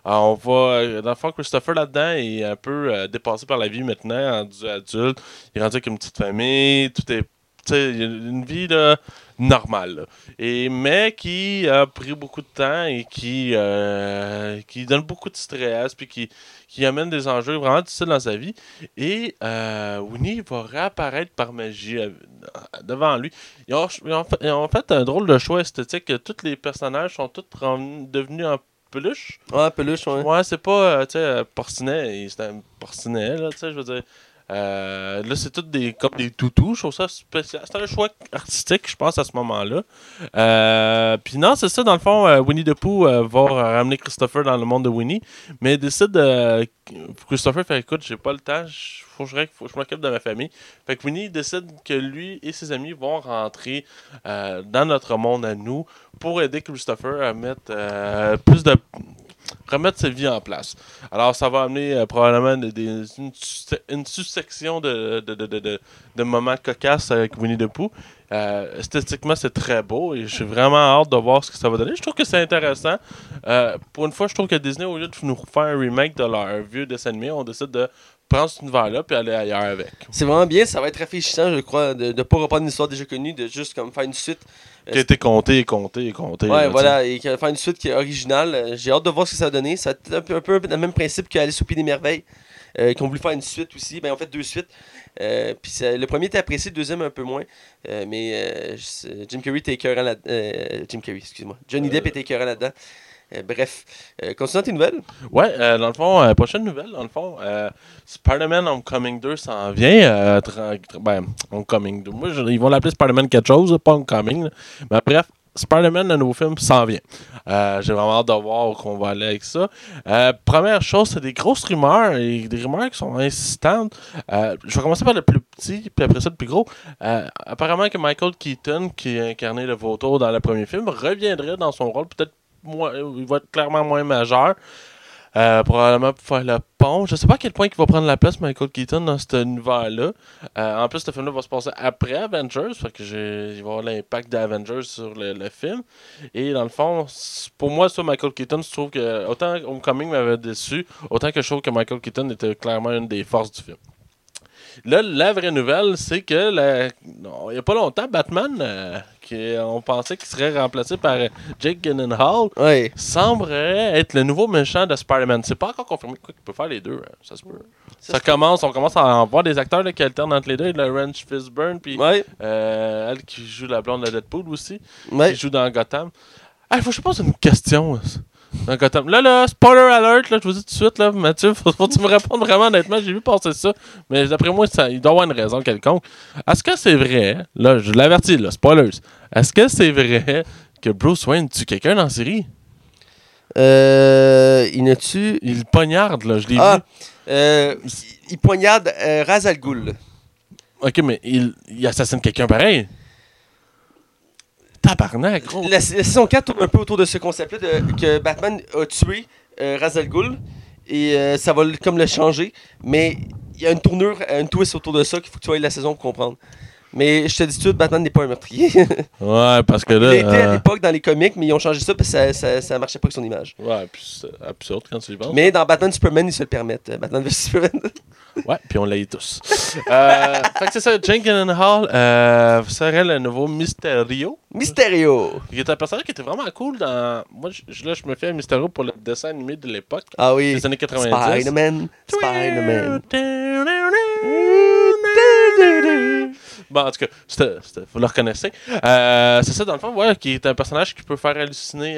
On va, dans le fond, Christopher, là-dedans, est un peu dépassé par la vie maintenant, rendu adulte. Il est rendu avec une petite famille, tout est... T'sais, une vie là, normale. Là. Mais qui a pris beaucoup de temps et qui donne beaucoup de stress puis qui amène des enjeux vraiment difficiles dans sa vie. Et Winnie va réapparaître par magie devant lui. Ils ont fait un drôle de choix esthétique. Tous les personnages sont tous devenus en peluche. Ouais, peluche, ouais. Ouais, c'est pas porcinet. C'est un porcinet, là, tu sais, je veux dire. Là, c'est tout comme des toutous. Je trouve ça spécial. C'était un choix artistique, je pense, à ce moment-là. Puis non, c'est ça, dans le fond, Winnie the Pooh va ramener Christopher dans le monde de Winnie. Mais décide... Christopher fait « Écoute, j'ai pas le temps. Faut que je m'occupe de ma famille. » Fait que Winnie décide que lui et ses amis vont rentrer dans notre monde à nous pour aider Christopher à mettre plus de... remettre sa vie en place. Alors, ça va amener probablement une sous-section de moments cocasses avec Winnie the Pooh. Esthétiquement, c'est très beau et je suis vraiment hâte de voir ce que ça va donner. Je trouve que c'est intéressant. Pour une fois, je trouve que Disney, au lieu de nous faire un remake de leur vieux dessin animé, on décide de prendre cet univers-là et aller ailleurs avec. C'est vraiment bien. Ça va être rafraîchissant, je crois, de ne pas reprendre une histoire déjà connue, de juste comme faire une suite... qui a été compté. Ouais, là, voilà, t'sais. Et qui va faire une suite qui est originale. J'ai hâte de voir ce que ça va donner. Ça va être un peu le même principe qu'Alice au Pays des Merveilles, qui ont voulu faire une suite aussi. Ben, en fait, deux suites. Puis le premier était apprécié, le deuxième un peu moins. Jim Carrey était écœurant là-dedans. Johnny Depp était écœurant là-dedans. Bref, continuons tes nouvelles. Ouais, dans le fond, prochaine nouvelle, dans le fond, Spider-Man Homecoming 2 s'en vient. Homecoming 2, moi, ils vont l'appeler Spider-Man quelque chose, pas Homecoming. Là. Mais bref, Spider-Man, le nouveau film, s'en vient. J'ai vraiment hâte de voir où on va aller avec ça. Première chose, c'est des grosses rumeurs, et des rumeurs qui sont insistantes. Je vais commencer par le plus petit, puis après ça, le plus gros. Apparemment que Michael Keaton, qui a incarné le Vautour dans le premier film, reviendrait dans son rôle, peut-être il va être clairement moins majeur. Probablement pour faire le pont. Je sais pas à quel point il va prendre la place Michael Keaton dans cet univers-là. En plus, ce film-là va se passer après Avengers. Fait que il va y avoir l'impact d'Avengers sur le film. Et dans le fond, pour moi, ça, Michael Keaton, je trouve que autant Homecoming m'avait déçu, autant que je trouve que Michael Keaton était clairement une des forces du film. Là, la vraie nouvelle, c'est que il n'y a pas longtemps, Batman, on pensait qu'il serait remplacé par Jake Gyllenhaal, oui, semblerait être le nouveau méchant de Spider-Man. C'est pas encore confirmé qu'il peut faire les deux. Hein. Ça se peut. On commence à en voir des acteurs là, qui alternent entre les deux. Le Wrench Fishburne, puis oui, elle qui joue la blonde de Deadpool aussi, oui, qui joue dans Gotham. Il faut que je pose une question. Là, spoiler alert, là, je vous dis tout de suite, là, Mathieu, faut que tu me répondes vraiment honnêtement, j'ai vu passer ça, mais d'après moi, il doit y avoir une raison quelconque. Est-ce que c'est vrai, là, je l'avertis, là, spoilers, est-ce que c'est vrai que Bruce Wayne tue quelqu'un dans la série? Il ne tue... Il poignarde, là, je l'ai vu. Il poignarde Ra's al Ghul. Ok, mais il assassine quelqu'un pareil? Tabarnak, gros. La saison 4 tourne un peu autour de ce concept-là que Batman a tué Ra's al Ghul et ça va comme le changer, mais il y a une twist autour de ça qu'il faut que tu ailles la saison pour comprendre. Mais je te dis tout, Batman n'est pas un meurtrier. Ouais, parce que là... Il était à l'époque dans les comics, mais ils ont changé ça parce que ça marchait pas avec son image. Ouais, puis c'est absurde quand tu y penses. Mais dans Batman Superman, ils se le permettent. Batman vs Superman. Ouais, puis on l'a eu tous. Fait que c'est ça, Jake Gyllenhaal serait le nouveau Mysterio. Mysterio! Il est un personnage qui était vraiment cool dans... Moi, je me fais un Mysterio pour le dessin animé de l'époque. Ah oui. Des années 90. Spider-Man. Bon, en tout cas, vous le reconnaissez. C'est ça, dans le fond, ouais, qui est un personnage qui peut faire halluciner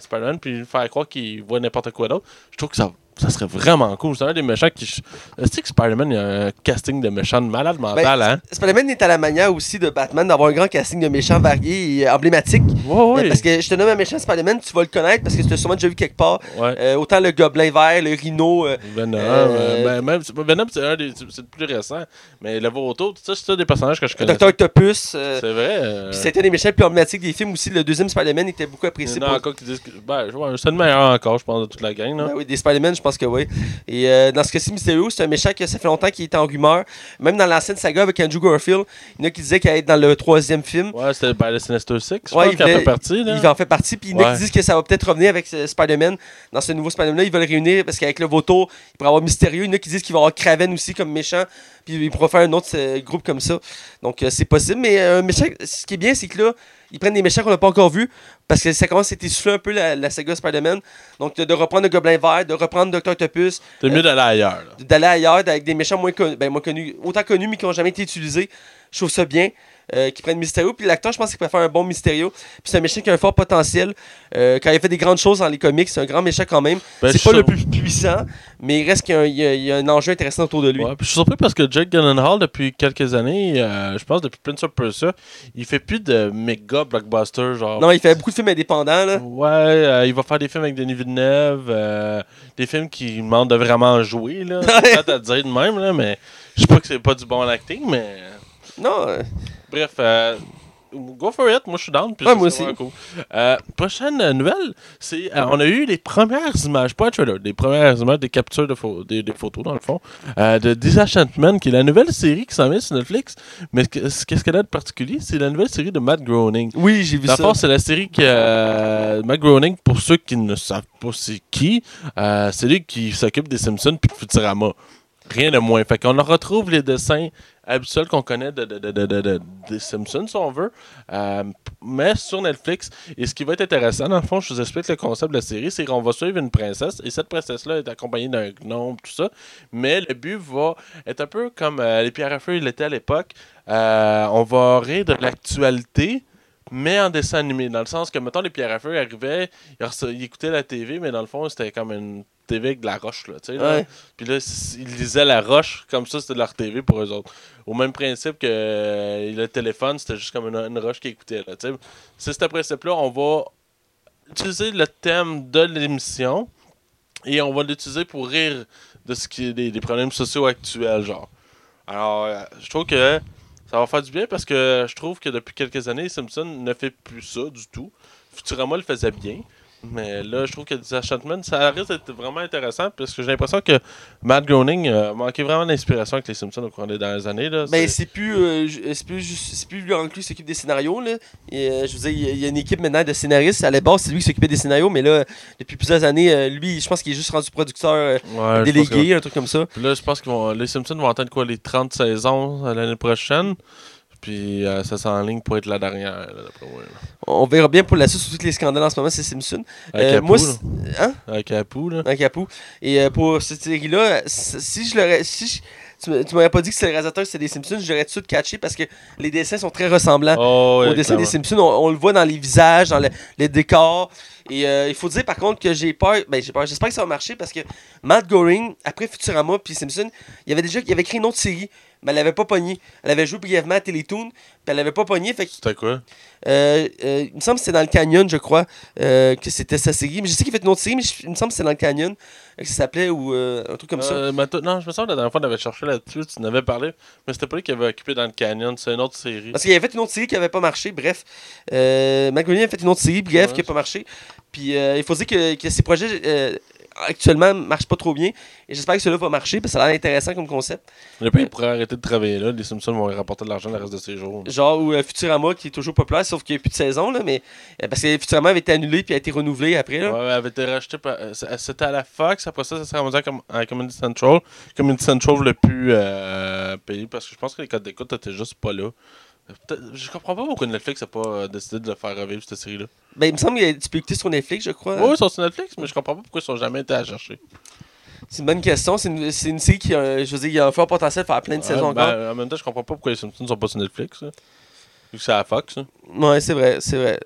Spider-Man puis faire croire qu'il voit n'importe quoi d'autre. Je trouve que ça serait vraiment cool. C'est un des méchants qui... Tu sais que Spider-Man, il y a un casting de méchants de malade mental, hein? Spider-Man est à la manière aussi de Batman d'avoir un grand casting de méchants variés et emblématiques. Ouais, oui. Parce que je te nomme un méchant Spider-Man, tu vas le connaître parce que tu l'as sûrement déjà vu quelque part. Ouais. Autant le Gobelin Vert, le Rhino... Venom. Venom, c'est le plus récent. Mais le Vautour, tout ça, c'est un des personnages que je connais. Le Docteur Octopus. C'est vrai. Puis c'était un des méchants les plus emblématiques des films aussi. Le deuxième Spider-Man était beaucoup apprécié. Non, encore qu'ils disent que... Ben, c'est le meilleur encore, je pense, de toute la gang. Ben oui, des Spider-Man, je pense que oui. Et dans ce cas-ci, Mysterio, c'est un méchant que ça fait longtemps qu'il était en rumeur. Même dans l'ancienne saga avec Andrew Garfield, il y en a qui disaient qu'il allait être dans le troisième film. Ouais, c'était le Sinister Six. Je pense qu'il en fait partie. Là. Il en fait partie. Puis il y en a qui disent que ça va peut-être revenir avec Spider-Man. Dans ce nouveau Spider-Man-là, ils veulent réunir parce qu'avec le Vautour, il pourrait avoir Mysterio. Il y en a qui disent qu'il va avoir Kraven aussi comme méchant. Puis il pourrait faire un autre groupe comme ça. Donc c'est possible. Mais méchant, ce qui est bien, c'est que là, ils prennent des méchants qu'on n'a pas encore vus parce que ça commence à essouffler un peu la saga Spider-Man. Donc de reprendre le Gobelin Vert, de reprendre Dr. Octopus. C'est mieux d'aller ailleurs. D'aller ailleurs avec des méchants moins connus, autant connus mais qui n'ont jamais été utilisés. Je trouve ça bien. Qui prennent Mysterio. Puis l'acteur, je pense qu'il peut faire un bon Mysterio. Puis c'est un méchant qui a un fort potentiel. Quand il a fait des grandes choses dans les comics, c'est un grand méchant quand même. Ben, c'est pas le plus puissant, mais il reste qu'il y a un enjeu intéressant autour de lui. Ouais, puis je suis surpris parce que Jake Gyllenhaal, depuis quelques années, je pense depuis Prince of Persia, il fait plus de méga blockbuster. Genre... Non, il fait beaucoup de films indépendants. Là. Ouais, il va faire des films avec Denis Villeneuve, des films qui demandent de vraiment jouer. C'est ça à dire de même, là, mais je sais pas que c'est pas du bon acting, mais. Non. Bref, go for it, moi je suis down. Puis moi aussi. Cool. Prochaine nouvelle, c'est on a eu les premières images, pas un trailer, les premières images des captures des photos dans le fond, de Disenchantment, qui est la nouvelle série qui s'en vient sur Netflix. Mais qu'est-ce qu'elle a de particulier? C'est la nouvelle série de Matt Groening. Oui, j'ai vu ça. D'abord, c'est la série que Matt Groening, pour ceux qui ne savent pas c'est qui, c'est lui qui s'occupe des Simpsons puis de Futurama. Rien de moins. Fait qu'on retrouve les dessins habituels qu'on connaît des Simpsons, si on veut, mais sur Netflix. Et ce qui va être intéressant, dans le fond, je vous explique le concept de la série, c'est qu'on va suivre une princesse, et cette princesse-là est accompagnée d'un gnome, tout ça, mais le but va être un peu comme les pierres à feu, il était à l'époque. On va rire de l'actualité, mais en dessin animé, dans le sens que, mettons, les pierres à feu arrivaient, ils écoutaient la TV, mais dans le fond, c'était comme une TV avec de la roche, là, tu sais, là. Puis là, ils lisaient la roche, comme ça, c'était de leur TV pour eux autres. Au même principe que le téléphone, c'était juste comme une roche qui écoutait, là, tu sais. C'est ce principe-là, on va utiliser le thème de l'émission et on va l'utiliser pour rire de ce qui est des problèmes sociaux actuels, genre. Alors, je trouve que ça va faire du bien parce que je trouve que depuis quelques années, Simpson ne fait plus ça du tout. Futurama le faisait bien. Mais là, je trouve que Disenchantment, ça risque d'être vraiment intéressant parce que j'ai l'impression que Matt Groening manquait vraiment d'inspiration avec les Simpsons au cours des dernières années. Là. Mais c'est plus lui en plus qui s'occupe des scénarios. Là. Et, je veux dire, il y a une équipe maintenant de scénaristes. À la base, c'est lui qui s'occupait des scénarios, mais là, depuis plusieurs années, lui, je pense qu'il est juste rendu producteur délégué, un truc comme ça. Puis là, je pense que les Simpsons vont atteindre quoi, les 30 saisons l'année prochaine. Puis ça s'enligne pour être la dernière, là, d'après moi. Là. On verra bien pour la suite, surtout que les scandales en ce moment, c'est Simpson. Capou. Et pour cette série-là, tu m'aurais pas dit que c'est le réalisateur, c'est des Simpsons, j'aurais tout catché parce que les dessins sont très ressemblants aux dessins des Simpsons. On le voit dans les visages, dans les décors. Et il faut dire par contre que j'ai peur. J'espère que ça va marcher parce que Matt Groening, après Futurama puis Simpson, il avait créé une autre série, mais elle l'avait pas pogné. Elle avait joué brièvement à Télétoon, puis elle l'avait pas pogné. C'était quoi? Il me semble que c'était dans le Canyon, je crois, que c'était sa série. Mais je sais qu'il fait une autre série, mais il me semble que c'est dans le Canyon, que ça s'appelait ou un truc comme ça. Non, je me souviens que la dernière fois, on avait cherché là-dessus, tu en avais parlé, mais c'était pas lui qui avait occupé dans le Canyon, c'est une autre série. Parce qu'il avait fait une autre série qui avait pas marché, bref. Matt Groening a fait une autre série, bref, qui a pas marché. Puis il faut dire que ces projets actuellement marche pas trop bien. Et j'espère que celui-là va marcher, parce que ça a l'air intéressant comme concept. Le pays pourrait arrêter de travailler là. Les Simpsons vont rapporter de l'argent le reste de ses jours. Genre, ou Futurama, qui est toujours populaire, sauf qu'il n'y a plus de saison, là, mais parce que Futurama avait été annulé puis a été renouvelé après. Là. Ouais, avait été racheté par... C'était à la Fox, après ça, ça s'est rendu à Comedy Central. Comedy Central le plus payé, parce que je pense que les codes d'écoute étaient juste pas là. Je comprends pas pourquoi Netflix n'a pas décidé de le faire revivre, cette série-là. Ben, il me semble que tu peux écouter sur Netflix, je crois. Oui, ils sont sur Netflix, mais je comprends pas pourquoi ils n'ont jamais été à chercher. C'est une bonne question. C'est une série qui a, je veux dire, il y a un fort potentiel de faire plein de saisons encore. En même temps, je comprends pas pourquoi les Simpsons ne sont pas sur Netflix. Vu que c'est à la Fox. Hein. Ouais, c'est vrai.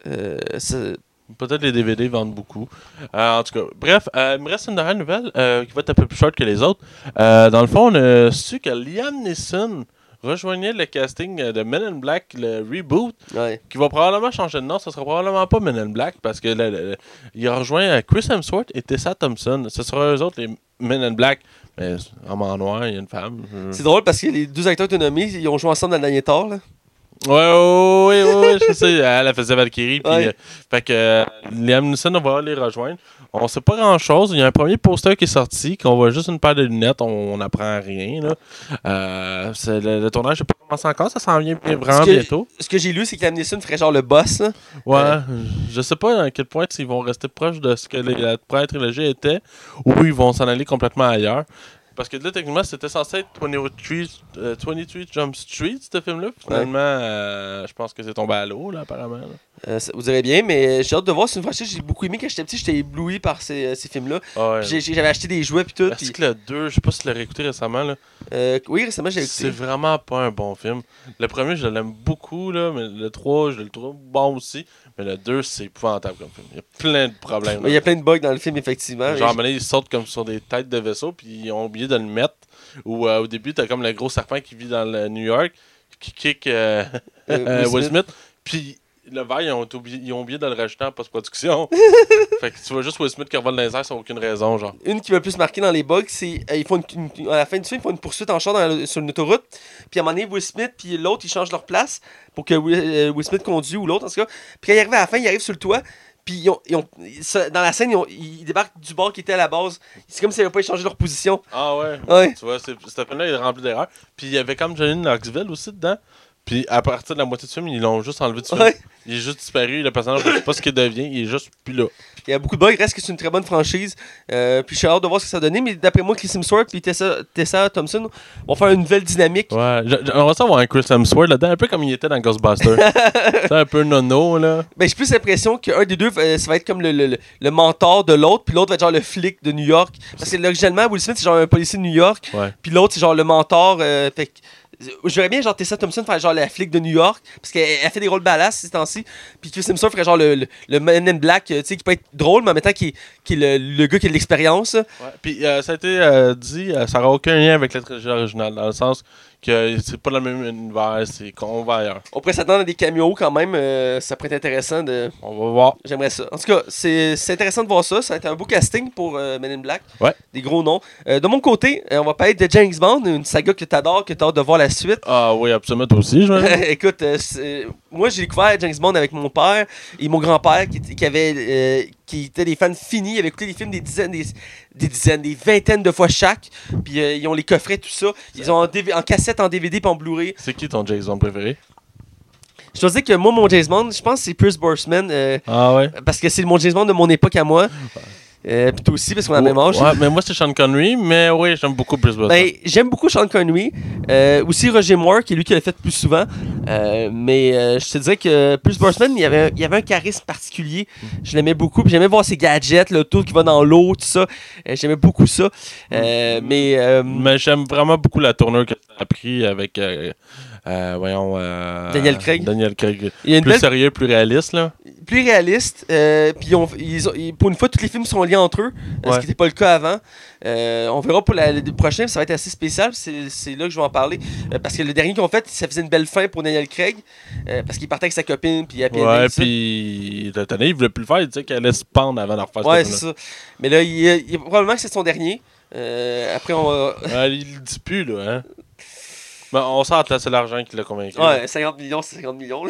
Peut-être les DVD vendent beaucoup. En tout cas, bref, il me reste une dernière nouvelle qui va être un peu plus short que les autres. Dans le fond, on a su que Liam Neeson rejoignez le casting de Men in Black, le reboot, ouais, qui va probablement changer de nom. Ce sera probablement pas Men in Black, parce que il a rejoint Chris Hemsworth et Tessa Thompson. Ce sera eux autres, les Men in Black. Mais homme en noir, il y a une femme. C'est drôle parce que les deux acteurs que tu as nommés, ils ont joué ensemble dans le dernier Thor, là. Ouais, je sais. Elle faisait Valkyrie. Puis, ouais. Fait que Liam Neeson va les rejoindre. On sait pas grand-chose. Il y a un premier poster qui est sorti, qu'on voit juste une paire de lunettes. On n'apprend rien. Là. Le tournage n'a pas commencé encore. Ça s'en vient vraiment bientôt. Ce que j'ai lu, c'est que Liam Neeson ferait genre le boss. Là. Ouais. Je sais pas à quel point ils vont rester proches de ce que la première trilogie était, ou ils vont s'en aller complètement ailleurs. Parce que là, techniquement, c'était censé être 23 Jump Street, ce film-là. Finalement, ouais, je pense que c'est tombé à l'eau, là, apparemment. Là. Ça vous dirait bien, mais j'ai hâte de voir. C'est une franchise que j'ai beaucoup aimé. Quand j'étais petit, j'étais ébloui par ces films-là. Ah ouais, j'avais acheté des jouets puis tout. Est-ce que le 2, je sais pas si tu l'as réécouté récemment. Là. Oui, récemment, j'ai écouté. C'est vraiment pas un bon film. Le premier, je l'aime beaucoup, là, mais le 3, je le trouve bon aussi. Mais le 2, c'est épouvantable comme film. Il y a plein de problèmes. Il y a plein de bugs dans le film, effectivement. Genre, là, ils sautent comme sur des têtes de vaisseaux, puis ils ont oublié de le mettre. Ou au début, t'as comme le gros serpent qui vit dans le New York, qui kick Will Smith. Puis le verre, ils ont oublié de le rajouter en post-production. Fait que tu vois juste Will Smith qui revole dans les airs sans aucune raison. Genre. Une qui m'a plus marqué dans les bugs, c'est à la fin du film, ils font une poursuite en char sur une autoroute. Puis à un moment donné, Will Smith puis l'autre, ils changent leur place pour que Will Smith conduit, ou l'autre en tout cas. Puis quand ils arrivent à la fin, ils arrivent sur le toit. Puis dans la scène, ils débarquent du bord qui était à la base. C'est comme s'ils n'avaient pas échangé leur position. Ah ouais. Tu vois, cette fin-là, il est rempli d'erreurs. Puis il y avait comme Johnny Knoxville aussi dedans. Puis à partir de la moitié du film, ils l'ont juste enlevé du film. Ouais. Il est juste disparu. Le personnage, je sais pas ce qu'il devient. Il est juste plus là. Il y a beaucoup de bugs. Reste que c'est une très bonne franchise. Puis je suis hâte de voir ce que ça va donner. Mais d'après moi, Chris Hemsworth et Tessa Thompson vont faire une nouvelle dynamique. Ouais, on va savoir un Chris Hemsworth là-dedans. Un peu comme il était dans Ghostbusters. C'est un peu nono, là. Ben, j'ai plus l'impression qu'un des deux, ça va être comme le mentor de l'autre. Puis l'autre va être genre le flic de New York. Parce que l'originellement, Will Smith, c'est genre un policier de New York. Ouais. Puis l'autre, c'est genre le mentor. Fait je verrais bien genre Tessa Thompson faire genre la flic de New York, parce qu'elle fait des rôles badass ces temps-ci. Puis Chris Hemsworth ferait genre le Man in Black, tu sais, qui peut être drôle, mais en même temps qui est le gars qui a de l'expérience. Ouais. Puis ça a été dit, ça n'aura aucun lien avec la trilogie originale, dans le sens que c'est pas le même univers, c'est qu'on va ailleurs. On pourrait s'attendre à des caméos quand même, ça pourrait être intéressant de... On va voir. J'aimerais ça. En tout cas, c'est intéressant de voir ça, ça a été un beau casting pour Men in Black. Ouais. Des gros noms. De mon côté, on va parler de James Bond, une saga que t'adores, que t'as hâte de voir la suite. Ah oui, absolument, toi aussi, je écoute, moi j'ai découvert James Bond avec mon père et mon grand-père qui étaient des fans finis, avaient écouté les films des vingtaines de fois chaque, puis ils ont les coffrets, tout ça. Ils ont en cassette, en DVD, puis en Blu-ray. C'est qui ton James Bond préféré? Je dois dire que moi, mon James Bond, je pense que c'est Pierce Brosnan. Ah ouais? Parce que c'est mon James Bond de mon époque à moi. Puis toi aussi, parce qu'on a la même âge. Ouais, mais moi, c'est Sean Connery, mais oui, j'aime beaucoup Pierce Brosnan. Ben, j'aime beaucoup Sean Connery. Aussi Roger Moore, qui est lui qui l'a fait plus souvent. Mais je te dirais que Pierce Brosnan, il y avait un charisme particulier. Je l'aimais beaucoup. Puis j'aimais voir ses gadgets, le tour qui va dans l'eau, tout ça. J'aimais beaucoup ça. Mais j'aime vraiment beaucoup la tournure que tu as pris avec... Daniel Craig. Daniel Craig. Sérieux, plus réaliste, là. Plus réaliste. Puis pour une fois, tous les films sont liés entre eux, ce qui n'était pas le cas avant. On verra pour le prochain, ça va être assez spécial. C'est là que je vais en parler. Parce que le dernier qu'on fait, ça faisait une belle fin pour Daniel Craig. Parce qu'il partait avec sa copine. Puis puis le dernier, il voulait plus le faire. Il disait qu'il allait se pendre avant de refaire ce film-là. Ouais, c'est ça. Mais là, il probablement que c'est son dernier. Après, on va. Il le dit plus, là, hein. Ben, on sent que c'est l'argent qui l'a convaincu. Ouais, 50 millions, c'est 50 millions.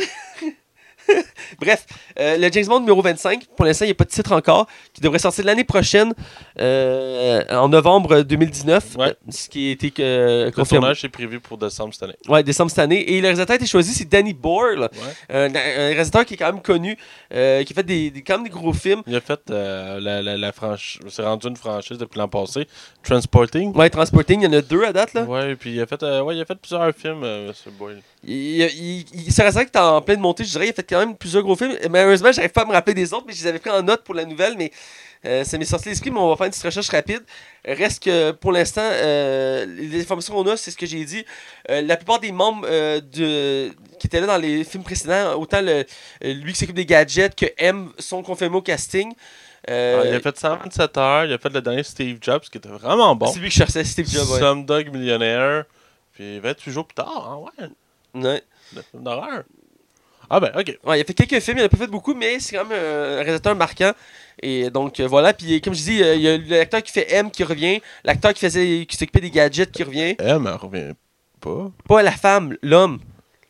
Bref, le James Bond numéro 25, pour l'instant, il n'y a pas de titre encore, qui devrait sortir l'année prochaine, en novembre 2019, ouais. Ce qui a été confirmé. Le tournage est prévu pour décembre cette année. Oui, décembre cette année. Et le réalisateur qui a été choisi, c'est Danny Boyle, ouais. Un réalisateur qui est quand même connu, qui a fait quand même des gros films. Il a fait la franchise, c'est rendu une franchise depuis l'an passé, Transporting. Oui, Transporting, il y en a 2 à date. Oui, puis il a fait plusieurs films, M. Boyle. C'est vrai que t'es en plein de montée, je dirais, il a fait quand même plusieurs gros films. Malheureusement, j'arrive pas à me rappeler des autres, mais je les avais pris en note pour la nouvelle, mais ça m'est sorti l'esprit, mais on va faire une petite recherche rapide. Reste que pour l'instant, les informations qu'on a, c'est ce que j'ai dit. La plupart des membres qui étaient là dans les films précédents, autant lui qui s'occupe des gadgets que M, sont confirmés au casting. Il a fait 127 heures, il a fait le dernier Steve Jobs, qui était vraiment bon. C'est lui que je cherchais, Steve Jobs. Ouais. Slumdog Millionaire, puis 28 jours plus tard, hein, ouais. Ouais. Le film d'horreur. Ah ben, ok. Ouais, il a fait quelques films, il en a pas fait beaucoup, mais c'est quand même un réalisateur marquant. Et donc voilà, puis comme je dis, il y a l'acteur qui fait M qui revient, l'acteur qui s'occupait des gadgets qui revient. M, elle revient pas. Pas la femme, l'homme.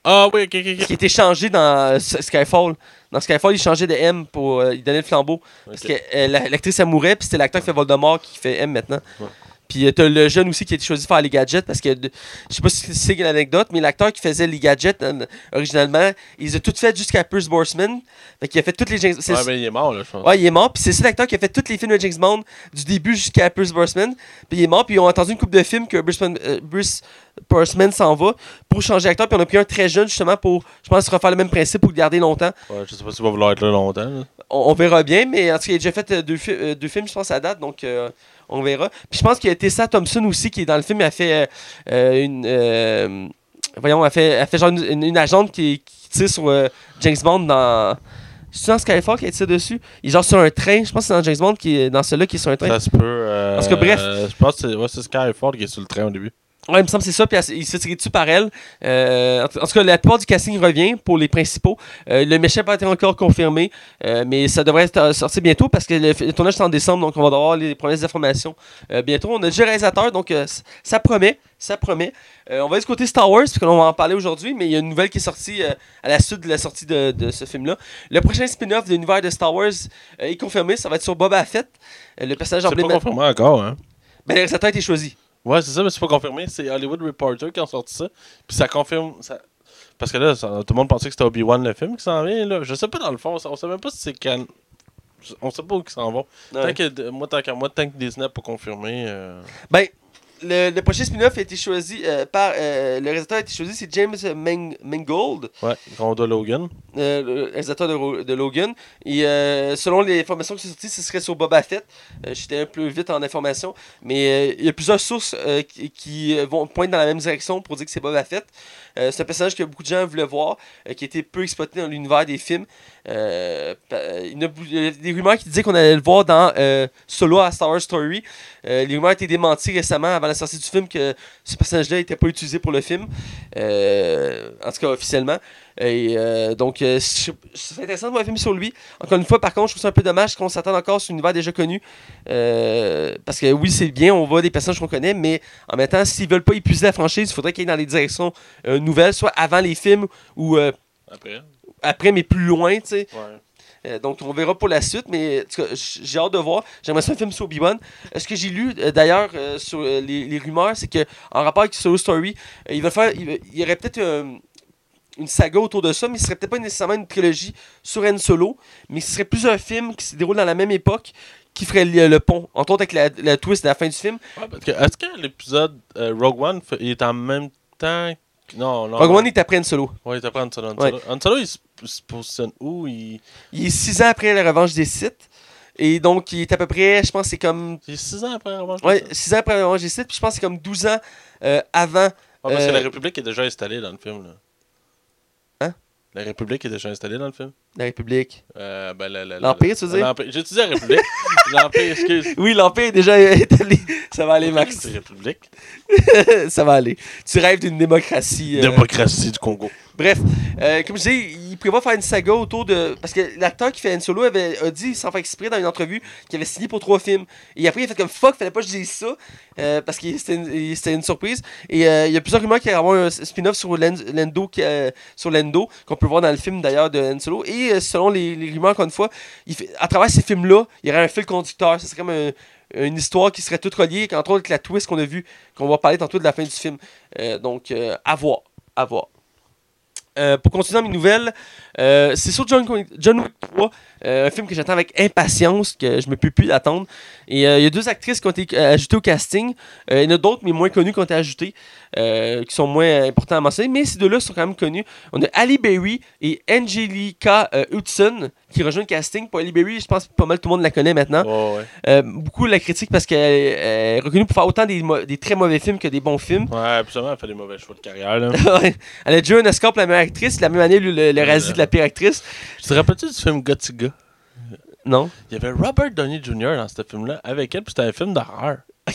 Ah oui, ok. Qui était changé dans Skyfall. Dans Skyfall, il changeait de M pour il donnait le flambeau. Okay. Parce que l'actrice, elle mourait, puis c'était l'acteur qui fait Voldemort qui fait M maintenant. Ouais. Puis t'as le jeune aussi qui a été choisi de faire les gadgets parce que, je sais pas si c'est une anecdote, mais l'acteur qui faisait les gadgets originalement, ils ont tout fait jusqu'à Pierce Brosnan. Fait qu'il a fait toutes les James Bond. Ouais, mais il est mort, là, je pense. Ouais, il est mort. Puis c'est l'acteur qui a fait tous les films de James Bond du début jusqu'à Pierce Brosnan. Puis il est mort. Puis ils ont entendu une couple de films que Pierce Brosnan s'en va pour changer d'acteur. Puis on a pris un très jeune, justement, pour, je pense, refaire le même principe pour le garder longtemps. Ouais, je sais pas s'il va vouloir être là longtemps. Là. On verra bien, mais en tout cas, il a déjà fait deux films, je pense, à date. Donc. On verra. Puis je pense qu'il y a Tessa Thompson aussi qui est dans le film. Elle fait elle fait genre une agente qui tire sur James Bond dans. C'est-tu dans Skyfall qu'elle tire dessus? Il est genre sur un train. Je pense que c'est dans James Bond qui est dans celui-là qui est sur un train. Ça se peut. Parce que bref. Je pense que c'est Skyfall qui est sur le train au début. Ouais, il me semble que c'est ça, puis il se fait tirer dessus par elle. En tout cas, la plupart du casting revient pour les principaux. Le méchant n'a pas été encore confirmé, mais ça devrait sortir bientôt parce que le tournage est en décembre, donc on va avoir les premières informations bientôt. On a déjà réalisateur, donc ça promet. On va aller du côté Star Wars, parce qu'on va en parler aujourd'hui, mais il y a une nouvelle qui est sortie à la suite de la sortie de ce film-là. Le prochain spin-off de l'univers de Star Wars est confirmé, ça va être sur Boba Fett, le personnage emblématique. C'est pas confirmé encore, hein? Ben, le réalisateur a été choisi. Ouais, c'est ça, mais c'est pas confirmé. C'est Hollywood Reporter qui a sorti ça. Puis ça confirme. Ça... Parce que là, tout le monde pensait que c'était Obi-Wan le film qui s'en vient. Là. Je sais pas dans le fond, on sait même pas si c'est canon. On sait pas où ils s'en vont. Ouais. Tant que Disney n'a pas confirmé. Ben, le prochain spin-off a été choisi par. Le réalisateur a été choisi, c'est James Mangold. Ouais, grand de Logan. Le réalisateur de Logan. Et selon les informations qui sont sorties, ce serait sur Boba Fett. J'étais un peu vite en information. Mais il y a plusieurs sources qui vont pointer dans la même direction pour dire que c'est Boba Fett. C'est un personnage que beaucoup de gens veulent voir, qui a été peu exploité dans l'univers des films. Il y a des rumeurs qui disaient qu'on allait le voir dans Solo à Star Wars Story. Les rumeurs ont été démenties récemment avant la sortie du film que ce personnage-là n'était pas utilisé pour le film. En tout cas, officiellement. Et donc, c'est intéressant de voir un film sur lui. Encore une fois, par contre, je trouve ça un peu dommage qu'on s'attende encore sur un univers déjà connu. Parce que oui, c'est bien, on voit des personnages qu'on connaît, mais en même temps, s'ils veulent pas épuiser la franchise, il faudrait qu'ils aillent dans les directions nouvelles, soit avant les films ou après, mais plus loin, tu sais. Ouais. Donc, on verra pour la suite, mais en tout cas, j'ai hâte de voir. J'aimerais ça un film sur Obi-Wan. Ce que j'ai lu, d'ailleurs, sur les rumeurs, c'est que en rapport avec Solo Story, il y aurait peut-être... une saga autour de ça, mais ce serait peut-être pas nécessairement une trilogie sur Han Solo, mais ce serait plusieurs films qui se déroulent dans la même époque qui feraient le pont, entre autres avec la twist de la fin du film. Ouais, parce que, est-ce que l'épisode Rogue One est en même temps... Non, Rogue One est après Han Solo. Oui, il est après Han Solo. Han Solo, il se positionne où? Il est 6 ans après la revanche des Sith. Et donc, il est à peu près, je pense, c'est comme... Il est 6 ans après la revanche des Sith. Oui, 6 ans après la revanche des Sith, puis je pense que c'est comme 12 ans avant... Ouais, parce que la République est déjà installée dans le film, là. La République est déjà installée dans le film. La République. L'Empire, tu veux dire? J'ai utilisé la République. L'Empire, excuse. Oui, l'Empire est déjà établi. Ça va aller, Max. C'est République. Ça va aller. Tu rêves d'une démocratie. Démocratie du Congo. Bref, comme je disais, il prévoit faire une saga autour de... Parce que l'acteur qui fait Han Solo a dit, sans faire exprès, dans une entrevue, qu'il avait signé pour 3 films. Et après, il a fait comme « Fuck, fallait pas que je dise ça parce que c'était une surprise. » Et il y a plusieurs rumeurs qu'il y a vraiment un spin-off sur Lando, qu'on peut voir dans le film, d'ailleurs, de Han Solo. Et selon les rumeurs, encore une fois, à travers ces films-là, il y aurait un fil conducteur. Ce serait comme une histoire qui serait toute reliée, entre autres avec la twist qu'on a vue, qu'on va parler tantôt de la fin du film. Donc, à voir. À voir. Pour continuer dans mes nouvelles, c'est sur John Wick 3, un film que j'attends avec impatience, que je me peux plus d'attendre. Et il y a 2 actrices qui ont été ajoutées au casting. Il y en a d'autres, mais moins connues, qui ont été ajoutées, qui sont moins importantes à mentionner. Mais ces 2-là sont quand même connues. On a Halle Berry et Angelica Hudson qui rejoignent le casting. Pour Halle Berry, je pense que pas mal tout le monde la connaît maintenant. Oh, ouais. Beaucoup la critique parce qu'elle est reconnue pour faire autant des très mauvais films que des bons films. Ouais, absolument, elle fait des mauvais choix de carrière. Là. Elle a déjà un Oscar pour la meilleure actrice, la même année le Razzie de la pire actrice. Tu te rappelles-tu du film Gothica? Non. Il y avait Robert Downey Jr. dans ce film-là avec elle, puis c'était un film d'horreur. OK.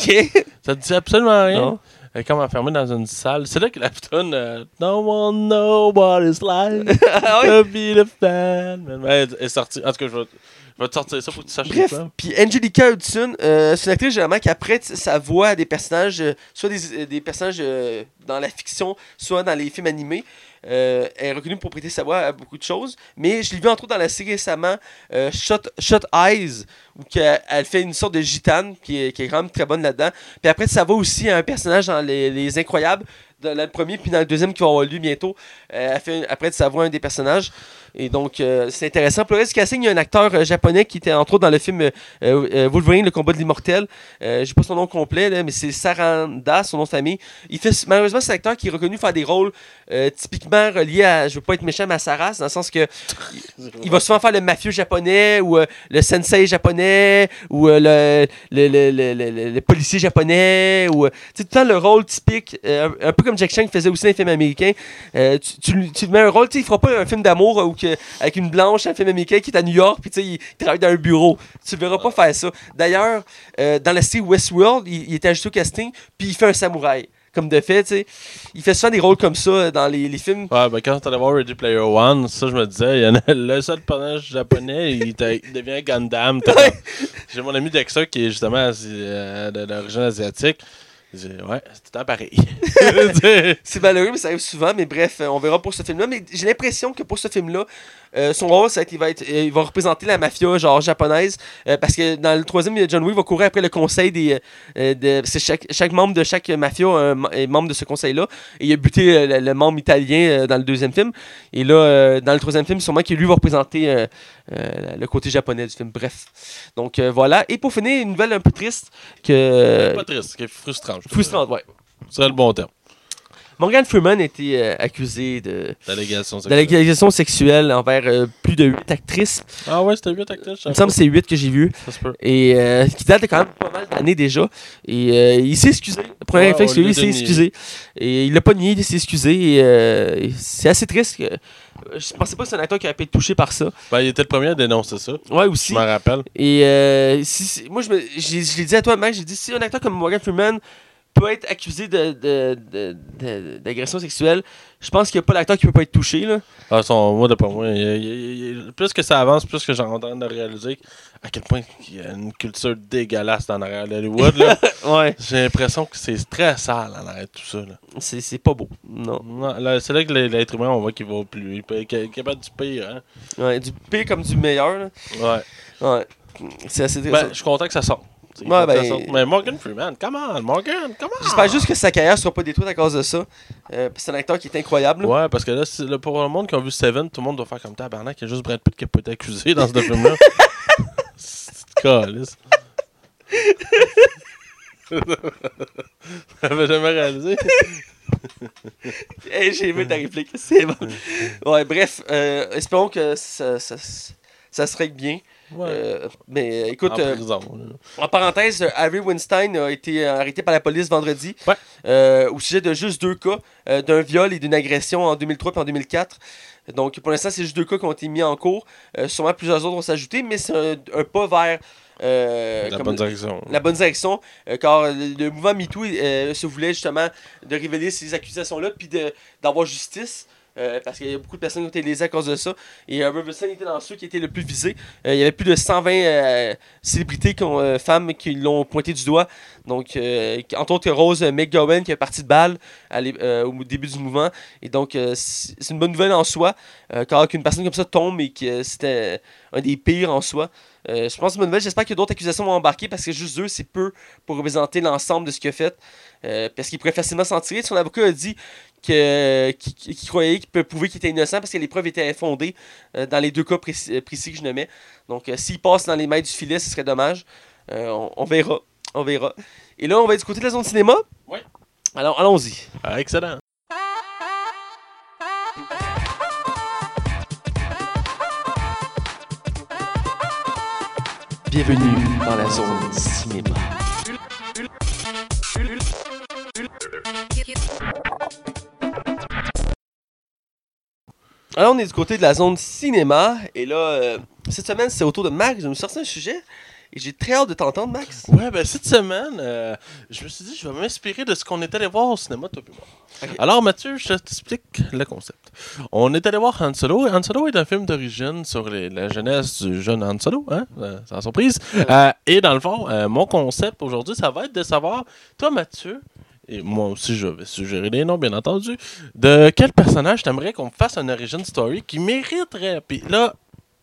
Ça te dit absolument rien. Non. Elle est comme enfermée dans une salle. C'est là que la putain No one knows what it's like to be the fan. Elle est sortie. En tout cas, je vais te sortir ça pour que tu saches. Bref, puis Angelica Hudson, c'est une actrice généralement qui apprête sa voix à des personnages, soit des personnages dans la fiction, soit dans les films animés. Elle est reconnue pour prêter sa voix à beaucoup de choses, mais je l'ai vu entre autres dans la série récemment Shut Eyes, où elle fait une sorte de gitane qui est quand même très bonne là-dedans. Puis après ça va aussi à un personnage dans les Incroyables, dans le premier puis dans le deuxième qui va avoir lieu bientôt. Elle fait après de sa voix un des personnages. Et donc, c'est intéressant. Pour le reste du casting, il y a un acteur japonais qui était entre autres dans le film Wolverine, le combat de l'immortel. Je sais pas son nom complet, là, mais c'est Saranda, son nom de famille. Malheureusement, c'est un acteur qui est reconnu faire des rôles typiquement reliés à... Je veux pas être méchant, mais à sa race, dans le sens que il va souvent faire le mafieux japonais ou le sensei japonais ou le policier japonais. Ou tout le temps le rôle typique, un peu comme Jack Chan qui faisait aussi un film américain. Tu mets un rôle, tu sais, il fera pas un film d'amour ou avec une blanche, un film américain qui est à New York, puis tu sais, il travaille dans un bureau. Tu le verras pas faire ça. D'ailleurs, dans la série Westworld, il est ajouté au casting, puis il fait un samouraï. Comme de fait, tu sais. Il fait souvent des rôles comme ça dans les films. Ouais, ben quand t'allais voir Ready Player One, ça, je me disais, il y en a le seul personnage japonais, il devient Gundam. Ouais. J'ai mon ami Dexter qui est justement d'origine asiatique. Ouais, c'est tout le temps pareil. C'est malheureux, mais ça arrive souvent. Mais bref, on verra pour ce film-là. Mais j'ai l'impression que pour ce film-là, son rôle, ça va être il va représenter la mafia genre japonaise. Parce que dans le 3e, John Wick va courir après le conseil des. C'est chaque membre de chaque mafia est membre de ce conseil-là. Et il a buté le membre italien dans le 2e film. Et là, dans le 3e film, sûrement qu'il lui va représenter le côté japonais du film. Bref. Donc voilà. Et pour finir, une nouvelle un peu triste que. Pas triste, que frustrante. Frustrante, ouais. Ce serait le bon terme. Morgan Freeman a été accusé d'allégation sexuelle envers plus de 8 actrices. Ah ouais, c'était 8 actrices. Il me semble que c'est 8 que j'ai vu. Ça se peut. Et qui date de quand même pas mal d'années déjà. Et il s'est excusé. Le premier réflexe qu'il a eu, il s'est excusé. Et il l'a pas nié, il s'est excusé. Et, c'est assez triste. Je pensais pas que c'est un acteur qui aurait pu être touché par ça. Ben, il était le premier à dénoncer ça. Ouais, aussi. Je m'en rappelle. Et moi, je l'ai dit à toi, Max, j'ai dit si un acteur comme Morgan Freeman peut être accusé d'agression sexuelle, je pense qu'il n'y a pas d'acteur qui peut pas être touché. Là. Ah, moi, d'après moi, plus que ça avance, plus que j'ai en train de réaliser à quel point il y a une culture dégueulasse dans l'arrière d'Hollywood. Ouais. J'ai l'impression que c'est très sale en arrière tout ça. Là. C'est pas beau. Non là, c'est là que l'être humain, on voit qu'il va au plus. Il est capable du pire. Hein? Ouais, du pire comme du meilleur. Là. Ouais. C'est assez je suis content que ça sorte. Ouais, mais Morgan Freeman, come on! J'espère juste que sa carrière sera pas détruite à cause de ça. C'est un acteur qui est incroyable. Ouais, parce que là, pour le monde qui a vu Seven, tout le monde doit faire comme tabarnak. Il y a juste Brad Pitt qui a pas été accusé dans ce film-là. C'est calice. Ça m'a jamais réalisé. Hey, j'ai aimé ta réplique. C'est bon. Ouais, bref, espérons que ça se règle bien. Ouais. Mais écoute, en parenthèse, Harvey Weinstein a été arrêté par la police vendredi au sujet de juste 2 cas, d'un viol et d'une agression en 2003 et en 2004. Donc pour l'instant, c'est juste 2 cas qui ont été mis en cours. Sûrement plusieurs autres vont s'ajouter, mais c'est un pas vers la bonne direction, car le mouvement MeToo se voulait justement de révéler ces accusations-là puis d'avoir justice. parce qu'il y a beaucoup de personnes qui ont été lésées à cause de ça. Et Urban Wilson était dans ceux qui étaient le plus visés. Il y avait plus de 120 célébrités, femmes, qui l'ont pointé du doigt. Donc, entre autres, Rose McGowan, qui est partie de balle au début du mouvement. Et donc, c'est une bonne nouvelle en soi, car qu'une personne comme ça tombe et que c'était un des pires en soi. Je pense que c'est une bonne nouvelle. J'espère que d'autres accusations vont embarquer, parce que juste eux, c'est peu pour représenter l'ensemble de ce qu'il a fait. Parce qu'il pourrait facilement s'en tirer. Son avocat a dit qu'il croyait qu'il peut prouver qu'il était innocent parce que les preuves étaient infondées dans les deux cas précis que je nommais. Donc, s'il passe dans les mailles du filet, ce serait dommage. On verra. On verra. Et là, on va être du côté de la zone cinéma. Oui. Alors, allons-y. Ah, excellent. Bienvenue dans la zone cinéma. Alors, on est du côté de la zone cinéma. Et là, cette semaine, c'est au tour de Max de nous sortir un sujet. Et j'ai très hâte de t'entendre, Max. Ouais, ben cette semaine, je me suis dit, je vais m'inspirer de ce qu'on est allé voir au cinéma, toi et moi. Okay. Alors, Mathieu, je t'explique le concept. On est allé voir Han Solo. Han Solo est un film d'origine sur la jeunesse du jeune Han Solo, hein, sans surprise. Ouais. Et dans le fond, mon concept aujourd'hui, ça va être de savoir, toi, Mathieu, et moi aussi, je vais suggérer des noms, bien entendu, de quel personnage t'aimerais qu'on fasse une origin story qui mériterait. Puis là,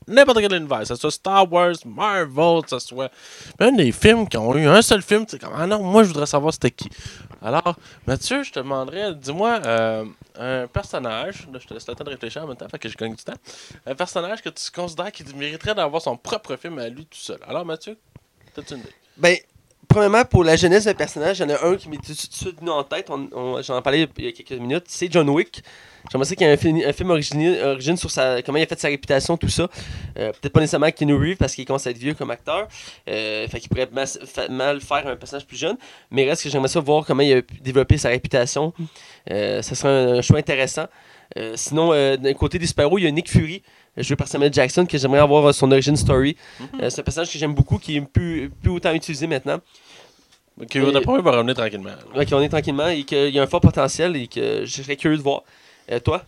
n'importe quel univers, que ce soit Star Wars, Marvel, que ce soit même des films qui ont eu un seul film, tu sais, comme, ah non, moi je voudrais savoir c'était qui. Alors, Mathieu, je te demanderais, dis-moi un personnage, là, je te laisse le temps de réfléchir en même temps, fait que je gagne du temps, un personnage que tu considères qu'il mériterait d'avoir son propre film à lui tout seul. Alors, Mathieu, t'as-tu une idée? Ben, premièrement, pour la jeunesse d'un personnage, il y en a un qui m'est tout de suite venu en tête, j'en parlais il y a quelques minutes, c'est John Wick. J'aimerais ça qu'il y ait un film origine sur comment il a fait sa réputation, tout ça. Peut-être pas nécessairement Keanu Reeves, parce qu'il commence à être vieux comme acteur. Fait qu'il pourrait mal faire un personnage plus jeune. Mais reste que j'aimerais ça voir comment il a développé sa réputation. Ça serait un choix intéressant. Sinon, d'un côté des super-héros, il y a Nick Fury, joué par Samuel Jackson, que j'aimerais avoir son origin story. Mm-hmm. C'est un personnage que j'aime beaucoup, qui est plus autant utilisé maintenant. Qui d'après il va revenir tranquillement. Oui, qui va revenir tranquillement et qu'il y a un fort potentiel et que je serais curieux de voir. Toi?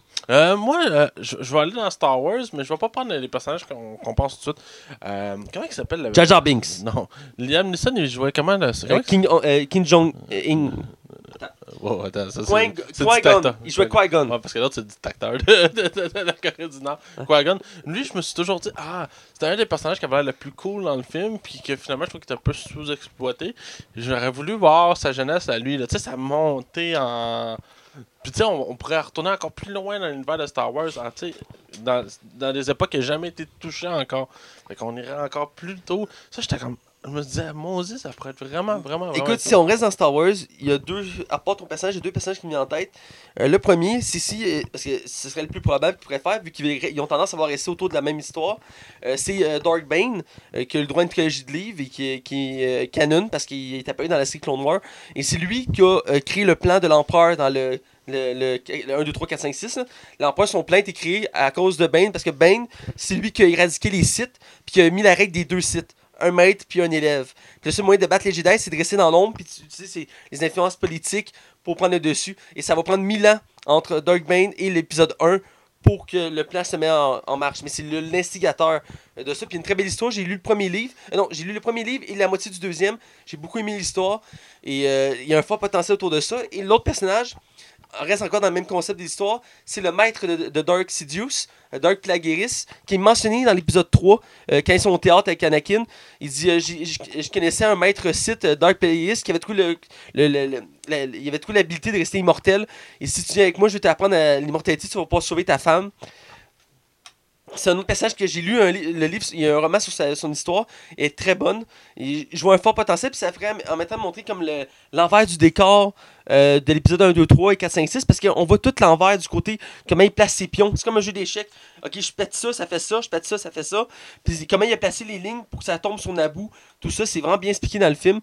Moi, je vais aller dans Star Wars, mais je vais pas prendre les personnages qu'on pense tout de suite. Comment il s'appelle? Jar Jar Binks. Non. Liam Neeson, il jouait comment? Là? King Jong-in. Oh, attends, ça c'est Qui-Gon. Il jouait Qui-Gon. Ouais, parce que l'autre, c'est du dictateur de la Corée du Nord. Qui-Gon. Lui, je me suis toujours dit, c'était un des personnages qui avait l'air le plus cool dans le film, puis que finalement, je trouve qu'il était un peu sous-exploité. J'aurais voulu voir sa jeunesse à lui. Tu sais, sa montée en... Puis tu sais, on pourrait retourner encore plus loin dans l'univers de Star Wars, hein, tu sais, dans des époques qui n'ont jamais été touchées encore. Fait qu'on irait encore plus tôt. Ça, j'étais comme... Je me disais, Moses, ça pourrait être vraiment, vraiment... Écoute, si on reste dans Star Wars, il y a deux... À part ton personnage, il y a deux personnages qui me viennent en tête. Le premier, parce que ce serait le plus probable qu'ils pourraient faire, vu qu'ils ont tendance à avoir resté autour de la même histoire, c'est Darth Bane, qui a le droit à une trilogie de livres et qui est canon, parce qu'il est apparu dans la série Clone Wars. Et c'est lui qui a créé le plan de l'Empereur dans le 1, 2, 3, 4, 5, 6, là. L'Empereur, son plan était créé à cause de Bane, parce que Bane, c'est lui qui a éradiqué les Sith, puis qui a mis la règle des deux Sith. Un maître puis un élève. Puis le seul moyen de battre les Jedi, c'est de rester dans l'ombre puis d'utiliser les influences politiques pour prendre le dessus. Et ça va prendre 1000 ans entre Darth Bane et l'épisode 1 pour que le plan se mette en marche. Mais c'est l'instigateur de ça. Puis une très belle histoire. J'ai lu le premier livre. J'ai lu le premier livre et la moitié du deuxième. J'ai beaucoup aimé l'histoire. Et il y a un fort potentiel autour de ça. Et l'autre personnage reste encore dans le même concept de l'histoire. C'est le maître de Dark Sidious, Dark Plagueis, qui est mentionné dans l'épisode 3, quand ils sont au théâtre avec Anakin. Il dit je connaissais un maître Sith, Dark Plagueis, qui avait trouvé l'habilité de rester immortel. Et si tu viens avec moi, je vais t'apprendre à l'immortalité, tu vas pouvoir sauver ta femme. C'est un autre passage que j'ai lu, le livre, il y a un roman sur son histoire, elle est très bonne, je vois un fort potentiel, puis ça ferait en même temps montrer comme l'envers du décor de l'épisode 1, 2, 3 et 4, 5, 6, parce qu'on voit tout l'envers du côté, comment il place ses pions, c'est comme un jeu d'échecs, ok, je pète ça, je pète ça fait ça, puis comment il a placé les lignes pour que ça tombe sur Naboo, tout ça, c'est vraiment bien expliqué dans le film.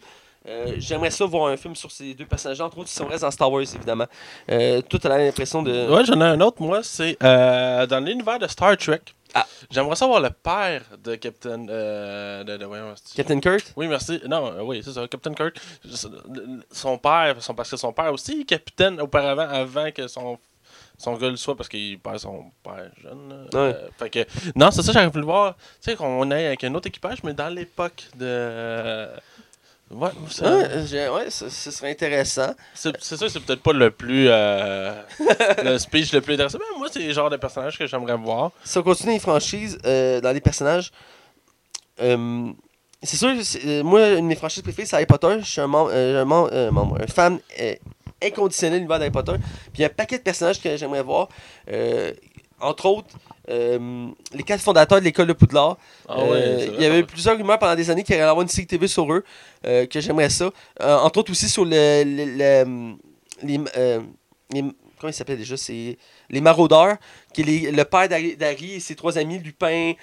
J'aimerais ça voir un film sur ces deux personnages, entre autres si on reste dans Star Wars évidemment. Toi t'as l'impression de... Ouais, j'en ai un autre moi, c'est dans l'univers de Star Trek. J'aimerais ça voir le père de Captain... Captain Kirk? Oui, merci. Non, oui, c'est ça, Captain Kirk. Son père, parce que son père aussi est capitaine auparavant, avant que son... son gars le soit parce qu'il perd son père jeune. Fait que, non, c'est ça, j'aurais pu le voir. Tu sais, qu'on est avec un autre équipage, mais dans l'époque de. Ce serait intéressant. C'est sûr que c'est peut-être pas le plus. Le speech le plus intéressant. Mais moi, c'est le genre de personnage que j'aimerais voir. Si on continue les franchises, dans les personnages. C'est sûr, moi, une de mes franchises préférées, c'est Harry Potter. Je suis un fan inconditionnel de l'univers d'Harry Potter. Puis il y a un paquet de personnages que j'aimerais voir. Entre autres, les quatre fondateurs de l'école de Poudlard. Il y avait eu plusieurs rumeurs pendant des années qu'il allait avoir une série TV sur eux, que j'aimerais ça. Entre autres aussi sur les comment il s'appelait déjà, c'est les Maraudeurs, qui est le père d'Harry et ses trois amis, Lupin,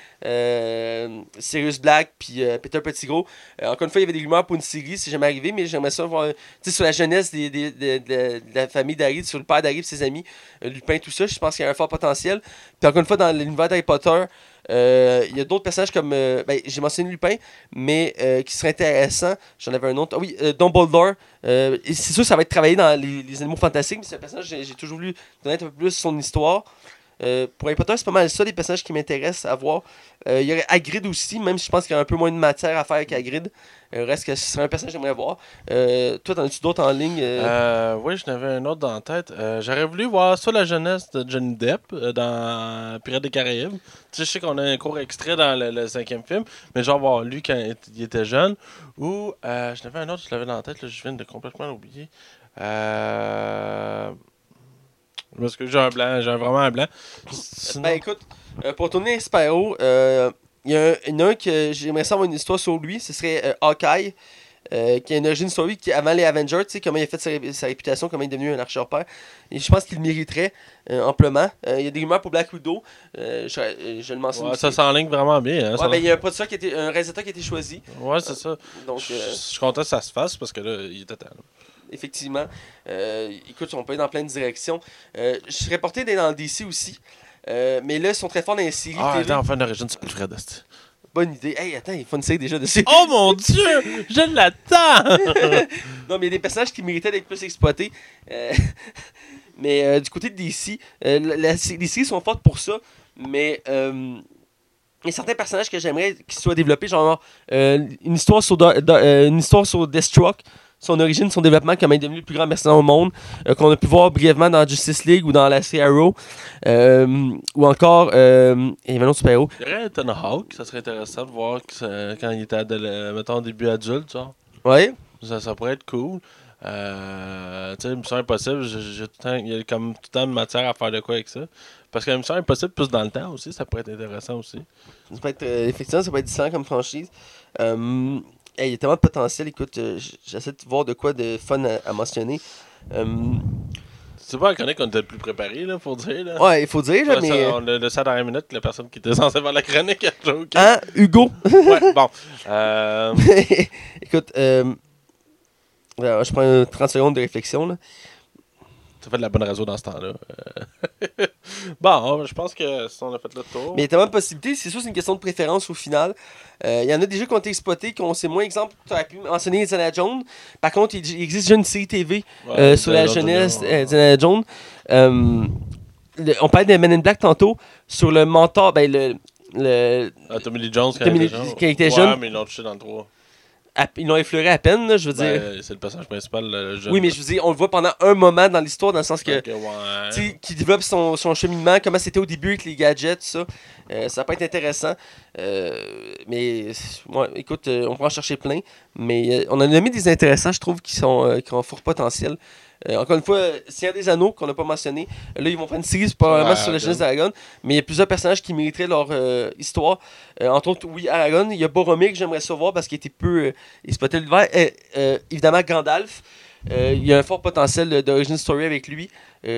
Sirius Black, puis Peter Pettigrew. Encore une fois, il y avait des rumeurs pour une série, c'est jamais arrivé, mais j'aimerais ça voir, tu sais, sur la jeunesse de la famille d'Harry, sur le père d'Harry et ses amis, Lupin, tout ça, je pense qu'il y a un fort potentiel. Puis encore une fois, dans l'univers d'Harry Potter, il y a d'autres personnages comme, j'ai mentionné Lupin, mais qui serait intéressant. J'en avais un autre. Ah oui, Dumbledore. C'est sûr, ça va être travaillé dans les animaux fantastiques, mais c'est un personnage j'ai toujours voulu connaître un peu plus son histoire. Pour Harry Potter, c'est pas mal ça, les personnages qui m'intéressent à voir. Il y aurait Hagrid aussi, même si je pense qu'il y a un peu moins de matière à faire avec Hagrid. Reste que ce serait un personnage que j'aimerais voir. Toi, t'en as-tu d'autres en ligne? Oui, j'en avais un autre dans la tête. J'aurais voulu voir soit la jeunesse de Johnny Depp dans Pirates des Caraïbes. Tu sais, je sais qu'on a un court extrait dans le 5e film, mais genre voir lui quand il était jeune. Ou, j'en avais un autre, je l'avais dans la tête, là, je viens de complètement l'oublier. Parce que j'ai un blanc, j'ai vraiment un blanc. Sinon... Ben écoute, pour tourner Sparrow, il y en a un que j'aimerais savoir une histoire sur lui, ce serait Hawkeye, qui a une origin story qui, avant les Avengers, tu sais, comment il a fait sa réputation, comment il est devenu un archer-père. Et je pense qu'il le mériterait amplement. Il y a des rumeurs pour Black Widow, je le mentionne. Ouais, ça s'enligne vraiment bien. Hein, ouais, il y a un réalisateur qui a été choisi. Ouais, c'est ça. Donc, je suis content que ça se fasse parce que là, il était temps. Effectivement. Écoute, on peut aller dans plein de directions. Je serais porté d'aller dans le DC aussi. Mais là, ils sont très forts dans les séries. Ah, TV. Attends, enfin, l'origine, c'est plus Red. Bonne idée. Hey, attends, il faut une série déjà dessus. Oh mon Dieu! Je l'attends! Non, mais il y a des personnages qui méritaient d'être plus exploités. Mais du côté de DC, les séries sont fortes pour ça. Mais. Il y a certains personnages que j'aimerais qu'ils soient développés, genre une histoire sur Deathstroke, son origine, son développement, comment il est devenu le plus grand mercenaire au monde, qu'on a pu voir brièvement dans Justice League ou dans la série Arrow, ou encore il y avait un autre super-héros. Il y aurait Ethan Hawke, ça serait intéressant de voir quand il était mettons début adulte, genre. Ouais. Ça pourrait être cool. Tu sais, Mission Impossible, il y a comme tout le temps de matière à faire de quoi avec ça. Parce que Mission Impossible, plus dans le temps aussi, ça pourrait être intéressant aussi. Ça peut être, effectivement, ça peut être différent comme franchise. Il y a tellement de potentiel, écoute, j'essaie de voir de quoi de fun à mentionner. C'est pas qu'on était le plus préparé, là, faut dire. Là. Ouais, il faut dire, là, mais... Ça, on a le ça dans la minute, la personne qui était censée faire la chronique. Hein, Hugo? Ouais, bon. Écoute, alors, je prends 30 secondes de réflexion, là. Ça fait de la bonne radio dans ce temps-là. Bon, je pense que ça, on a fait le tour. Mais il y a tellement de possibilités. C'est sûr, c'est une question de préférence au final. Il y en a des jeux qui ont été exploités, qu'on sait moins. Exemple, tu as pu mentionner Indiana Jones. Par contre, il existe déjà une série TV sur la jeunesse d'Indiana Jones. On parlait de Men in Black tantôt. Sur le mentor, ben Tommy Lee Jones quand il était jeune. Ouais, mais ils l'ont touché dans le 3. Ils l'ont effleuré à peine, là, je veux dire. C'est le personnage principal, le jeune. Oui, mais je veux dire, on le voit pendant un moment dans l'histoire, dans le sens que... Okay, ouais. Qui développe son cheminement, comment c'était au début avec les gadgets, tout ça. Ça peut être intéressant. Mais, ouais, écoute, on peut en chercher plein. Mais on en a mis des intéressants, je trouve, qui ont fort potentiel. Encore une fois, s'il y a des anneaux qu'on n'a pas mentionné, là, ils vont faire une série probablement sur la jeunesse d'Aragon, mais il y a plusieurs personnages qui mériteraient leur histoire. Entre autres, oui, Aragon, il y a Boromir que j'aimerais savoir parce qu'il était peu exploité l'univers. Évidemment, Gandalf, il y a un fort potentiel d'origin story avec lui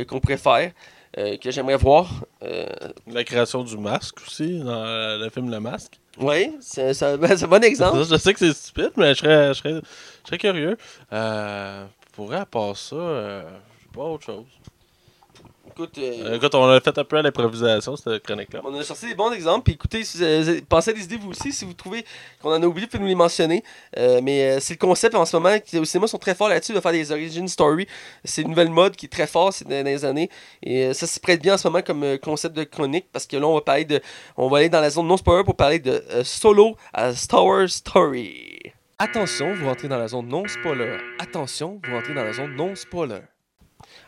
qu'on pourrait faire, que j'aimerais voir. La création du masque aussi, dans le film Le Masque. Oui, c'est un bon exemple. Je sais que c'est stupide, mais je serais curieux. Pour à part ça, j'ai pas autre chose. écoute... écoute, on a fait un peu à l'improvisation, cette chronique-là. On a sorti des bons exemples, puis écoutez, si, pensez à des idées vous aussi, si vous trouvez qu'on en a oublié, faites-nous les mentionner. Mais c'est le concept en ce moment, au cinéma sont très forts là-dessus, de faire des origin stories. C'est une nouvelle mode qui est très forte ces dernières années, et ça se prête bien en ce moment comme concept de chronique, parce que là, on va parler de... On va aller dans la zone non-spoiler pour parler de Solo à Star Wars Story. Attention, vous rentrez dans la zone non-spoiler. Attention, vous rentrez dans la zone non-spoiler.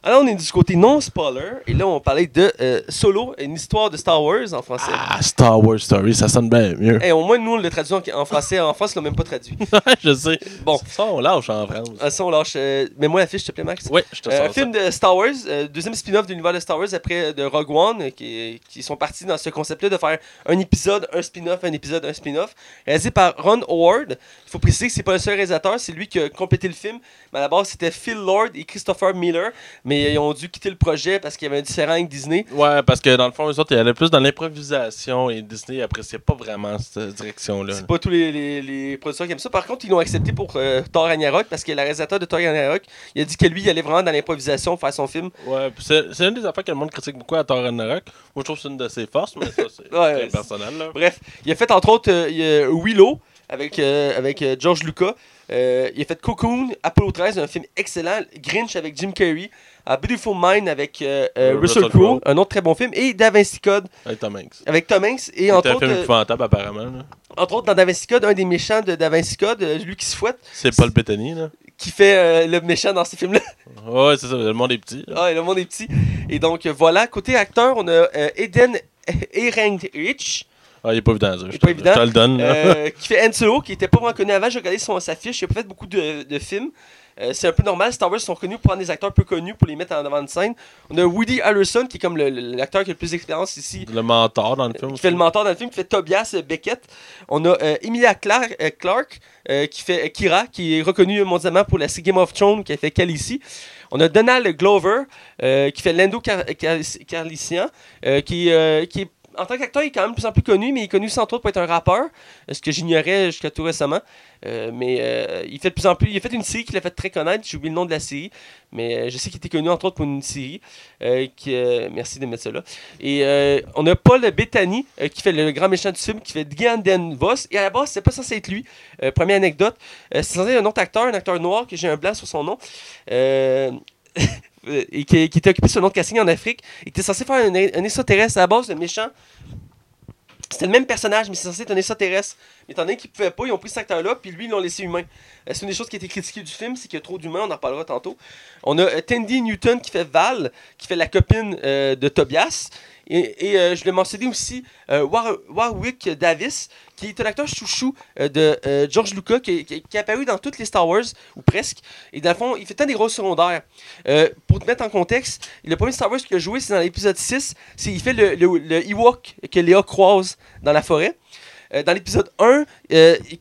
Alors, on est du côté non-spoiler, et là, on parlait de Solo, une histoire de Star Wars en français. Ah, Star Wars Story, ça sonne bien mieux. Au moins, nous, on l'a traduit en français. En France, on l'a même pas traduit. Je sais. Bon. Ça, on lâche en France. Ça, on lâche. Mets-moi la fiche, s'il te plaît, Max. Oui, je te sors. Un film de Star Wars, deuxième spin-off de l'univers de Star Wars après de Rogue One, qui sont partis dans ce concept-là de faire un épisode, un spin-off, un épisode, un spin-off. Réalisé par Ron Howard. Il faut préciser que c'est pas le seul réalisateur, c'est lui qui a complété le film. Mais à la base, c'était Phil Lord et Christopher Miller. Mais ils ont dû quitter le projet parce qu'il y avait un différent avec Disney. Ouais, parce que dans le fond, eux autres, ils allaient plus dans l'improvisation et Disney appréciait pas vraiment cette direction-là. C'est pas tous les producteurs qui aiment ça. Par contre, ils l'ont accepté pour Thor Ragnarok parce que le réalisateur de Thor Ragnarok, il a dit que lui, il allait vraiment dans l'improvisation faire son film. Ouais, puis c'est une des affaires que le monde critique beaucoup à Thor Ragnarok. Moi, je trouve que c'est une de ses forces, mais ça, c'est ouais, personnel. Là. Bref, il a fait entre autres Willow avec George Lucas. Il a fait Cocoon, Apollo 13, un film excellent, Grinch avec Jim Carrey, A Beautiful Mind avec Russell Crowe, un autre très bon film, et Da Vinci Code avec Tom Hanks. Et c'était un film épouvantable apparemment. Là. Entre autres, dans Da Vinci Code, un des méchants de Da Vinci Code, lui qui se fouette. C'est Paul Bettany, là. Qui fait le méchant dans ce film-là. Ouais, c'est ça, le monde est petit. Là. Ouais, le monde est petit. Et donc, voilà, côté acteur, on a Eden Ehrenreich. Ah, il est pas évident, ça. Je te le donne. Qui fait Han Solo, qui était pas vraiment connu avant. J'ai regardé sa fiche. Il a pas fait beaucoup de films. C'est un peu normal. Star Wars sont connus pour prendre des acteurs peu connus pour les mettre en avant de scène. On a Woody Harrelson, qui est comme l'acteur qui a le plus d'expérience ici. Le mentor dans le film. Qui fait le mentor dans le film, qui fait Tobias Beckett. On a Emilia Clarke, qui fait Kira, qui est reconnue mondialement pour la série Game of Thrones, qui a fait Khaleesi. On a Donald Glover, qui fait Lando Calrissian, qui est en tant qu'acteur, il est quand même de plus en plus connu, mais il est connu sans trop pour être un rappeur, ce que j'ignorais jusqu'à tout récemment. Mais il fait de plus en plus. Il a fait une série qui l'a fait très connaître, j'ai oublié le nom de la série, mais je sais qu'il était connu entre autres pour une série. Merci de mettre ça là. Et on a Paul Bettany, qui fait le grand méchant du film, qui fait Giandan Voss. Et à la base, c'est pas censé être lui. Première anecdote, c'est censé être un autre acteur, noir, que j'ai un blanc sur son nom. Et qui était occupé sur un autre casting en Afrique. Il était censé faire un extraterrestre à la base, le méchant. C'était le même personnage, mais c'est censé être un extraterrestre. Mais étant donné qu'ils ne pouvaient pas, ils ont pris cet acteur-là, puis lui, ils l'ont laissé humain. C'est une des choses qui a été critiquée du film, c'est qu'il y a trop d'humains, on en reparlera tantôt. On a Tandy Newton qui fait Val, qui fait la copine de Tobias. Et je l'ai mentionné aussi, Warwick Davis, qui est un acteur chouchou de George Lucas, qui est apparu dans toutes les Star Wars, ou presque. Et dans le fond, il fait tant des rôles secondaires. Pour te mettre en contexte, le premier Star Wars qu'il a joué, c'est dans l'épisode 6. Il fait le Ewok que Léa croise dans la forêt. Dans l'épisode 1,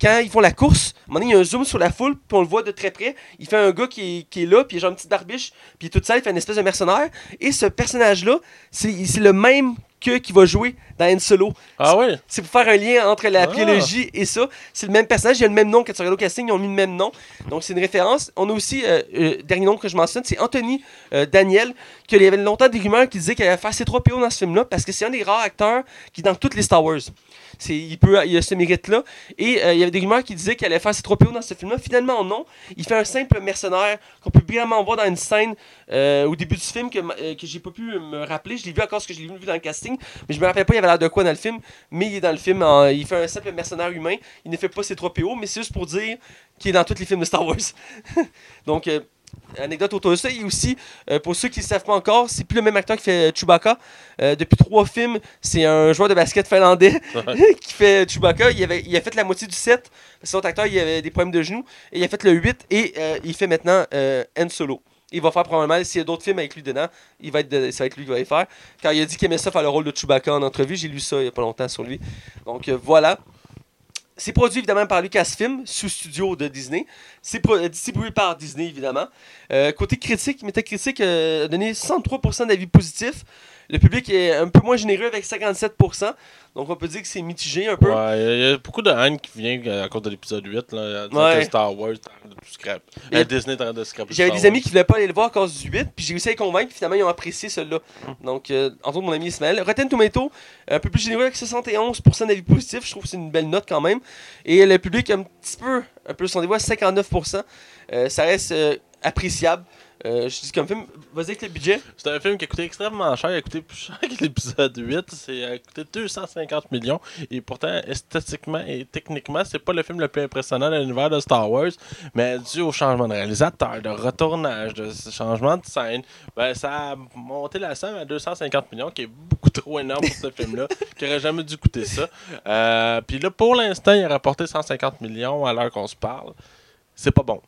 quand ils font la course, à un moment donné, il y a un zoom sur la foule, puis on le voit de très près. Il fait un gars qui est là, puis il a genre une petite barbiche, puis tout ça, il fait une espèce de mercenaire. Et ce personnage-là, c'est le même qui va jouer dans Han Solo. Ah oui? C'est pour faire un lien entre la biologie et ça. C'est le même personnage, il a le même nom. Quand tu regardes au casting, ils ont mis le même nom. Donc c'est une référence. On a aussi, dernier nom que je mentionne, c'est Anthony Daniel, qu'il y avait longtemps des rumeurs qui disaient qu'il allait faire C-3PO dans ce film-là, parce que c'est un des rares acteurs qui est dans toutes les Star Wars. Il a ce mérite-là. Et il y avait des rumeurs qui disaient qu'il allait faire C-3PO dans ce film-là. Finalement, non. Il fait un simple mercenaire qu'on peut vraiment voir dans une scène au début du film que j'ai pas pu me rappeler. Je l'ai vu encore parce que je l'ai vu dans le casting. Mais je me rappelle pas, il avait l'air de quoi dans le film. Mais il est dans le film, il fait un simple mercenaire humain. Il ne fait pas ses 3PO, mais c'est juste pour dire qu'il est dans tous les films de Star Wars. Donc, anecdote autour de ça. Et aussi, pour ceux qui ne savent pas encore, c'est plus le même acteur qui fait Chewbacca. Depuis 3 films, c'est un joueur de basket finlandais qui fait Chewbacca. Il a fait la moitié du 7. Parce que l'autre acteur, il avait des problèmes de genoux. Et il a fait le 8 et il fait maintenant Han Solo. Il va faire probablement, s'il y a d'autres films avec lui dedans, ça va être lui qui va les faire. Quand il a dit qu'il aimait ça faire le rôle de Chewbacca en entrevue, j'ai lu ça il n'y a pas longtemps sur lui. Donc voilà. C'est produit évidemment par Lucasfilm, sous-studio de Disney. C'est distribué par Disney évidemment. Côté critique, Metacritic a donné 63% d'avis positifs. Le public est un peu moins généreux avec 57%. Donc on peut dire que c'est mitigé un peu. Ouais, il y a beaucoup de haine qui vient à cause de l'épisode 8. Là, ouais. Star Wars, scrap. Disney en train de scraper. J'avais des amis qui voulaient pas aller le voir à cause du 8, puis j'ai réussi à les convaincre, finalement ils ont apprécié celui-là. Donc, entre autres mon ami Ismaël. Rotten Tomato, un peu plus généreux avec 71% d'avis positifs. Je trouve que c'est une belle note quand même. Et le public un petit peu, un peu son dévoi, 59%. Ça reste appréciable. Je dis comme film, vas-y avec le budget. C'est un film qui a coûté extrêmement cher, il a coûté plus cher que l'épisode 8, c'est a coûté 250 millions et pourtant esthétiquement et techniquement, c'est pas le film le plus impressionnant de l'univers de Star Wars, mais dû au changement de réalisateur, de retournage, de changement de scène, ben ça a monté la somme à 250 millions qui est beaucoup trop énorme pour ce film-là, qui aurait jamais dû coûter ça. Puis là pour l'instant, il a rapporté 150 millions à l'heure qu'on se parle. C'est pas bon.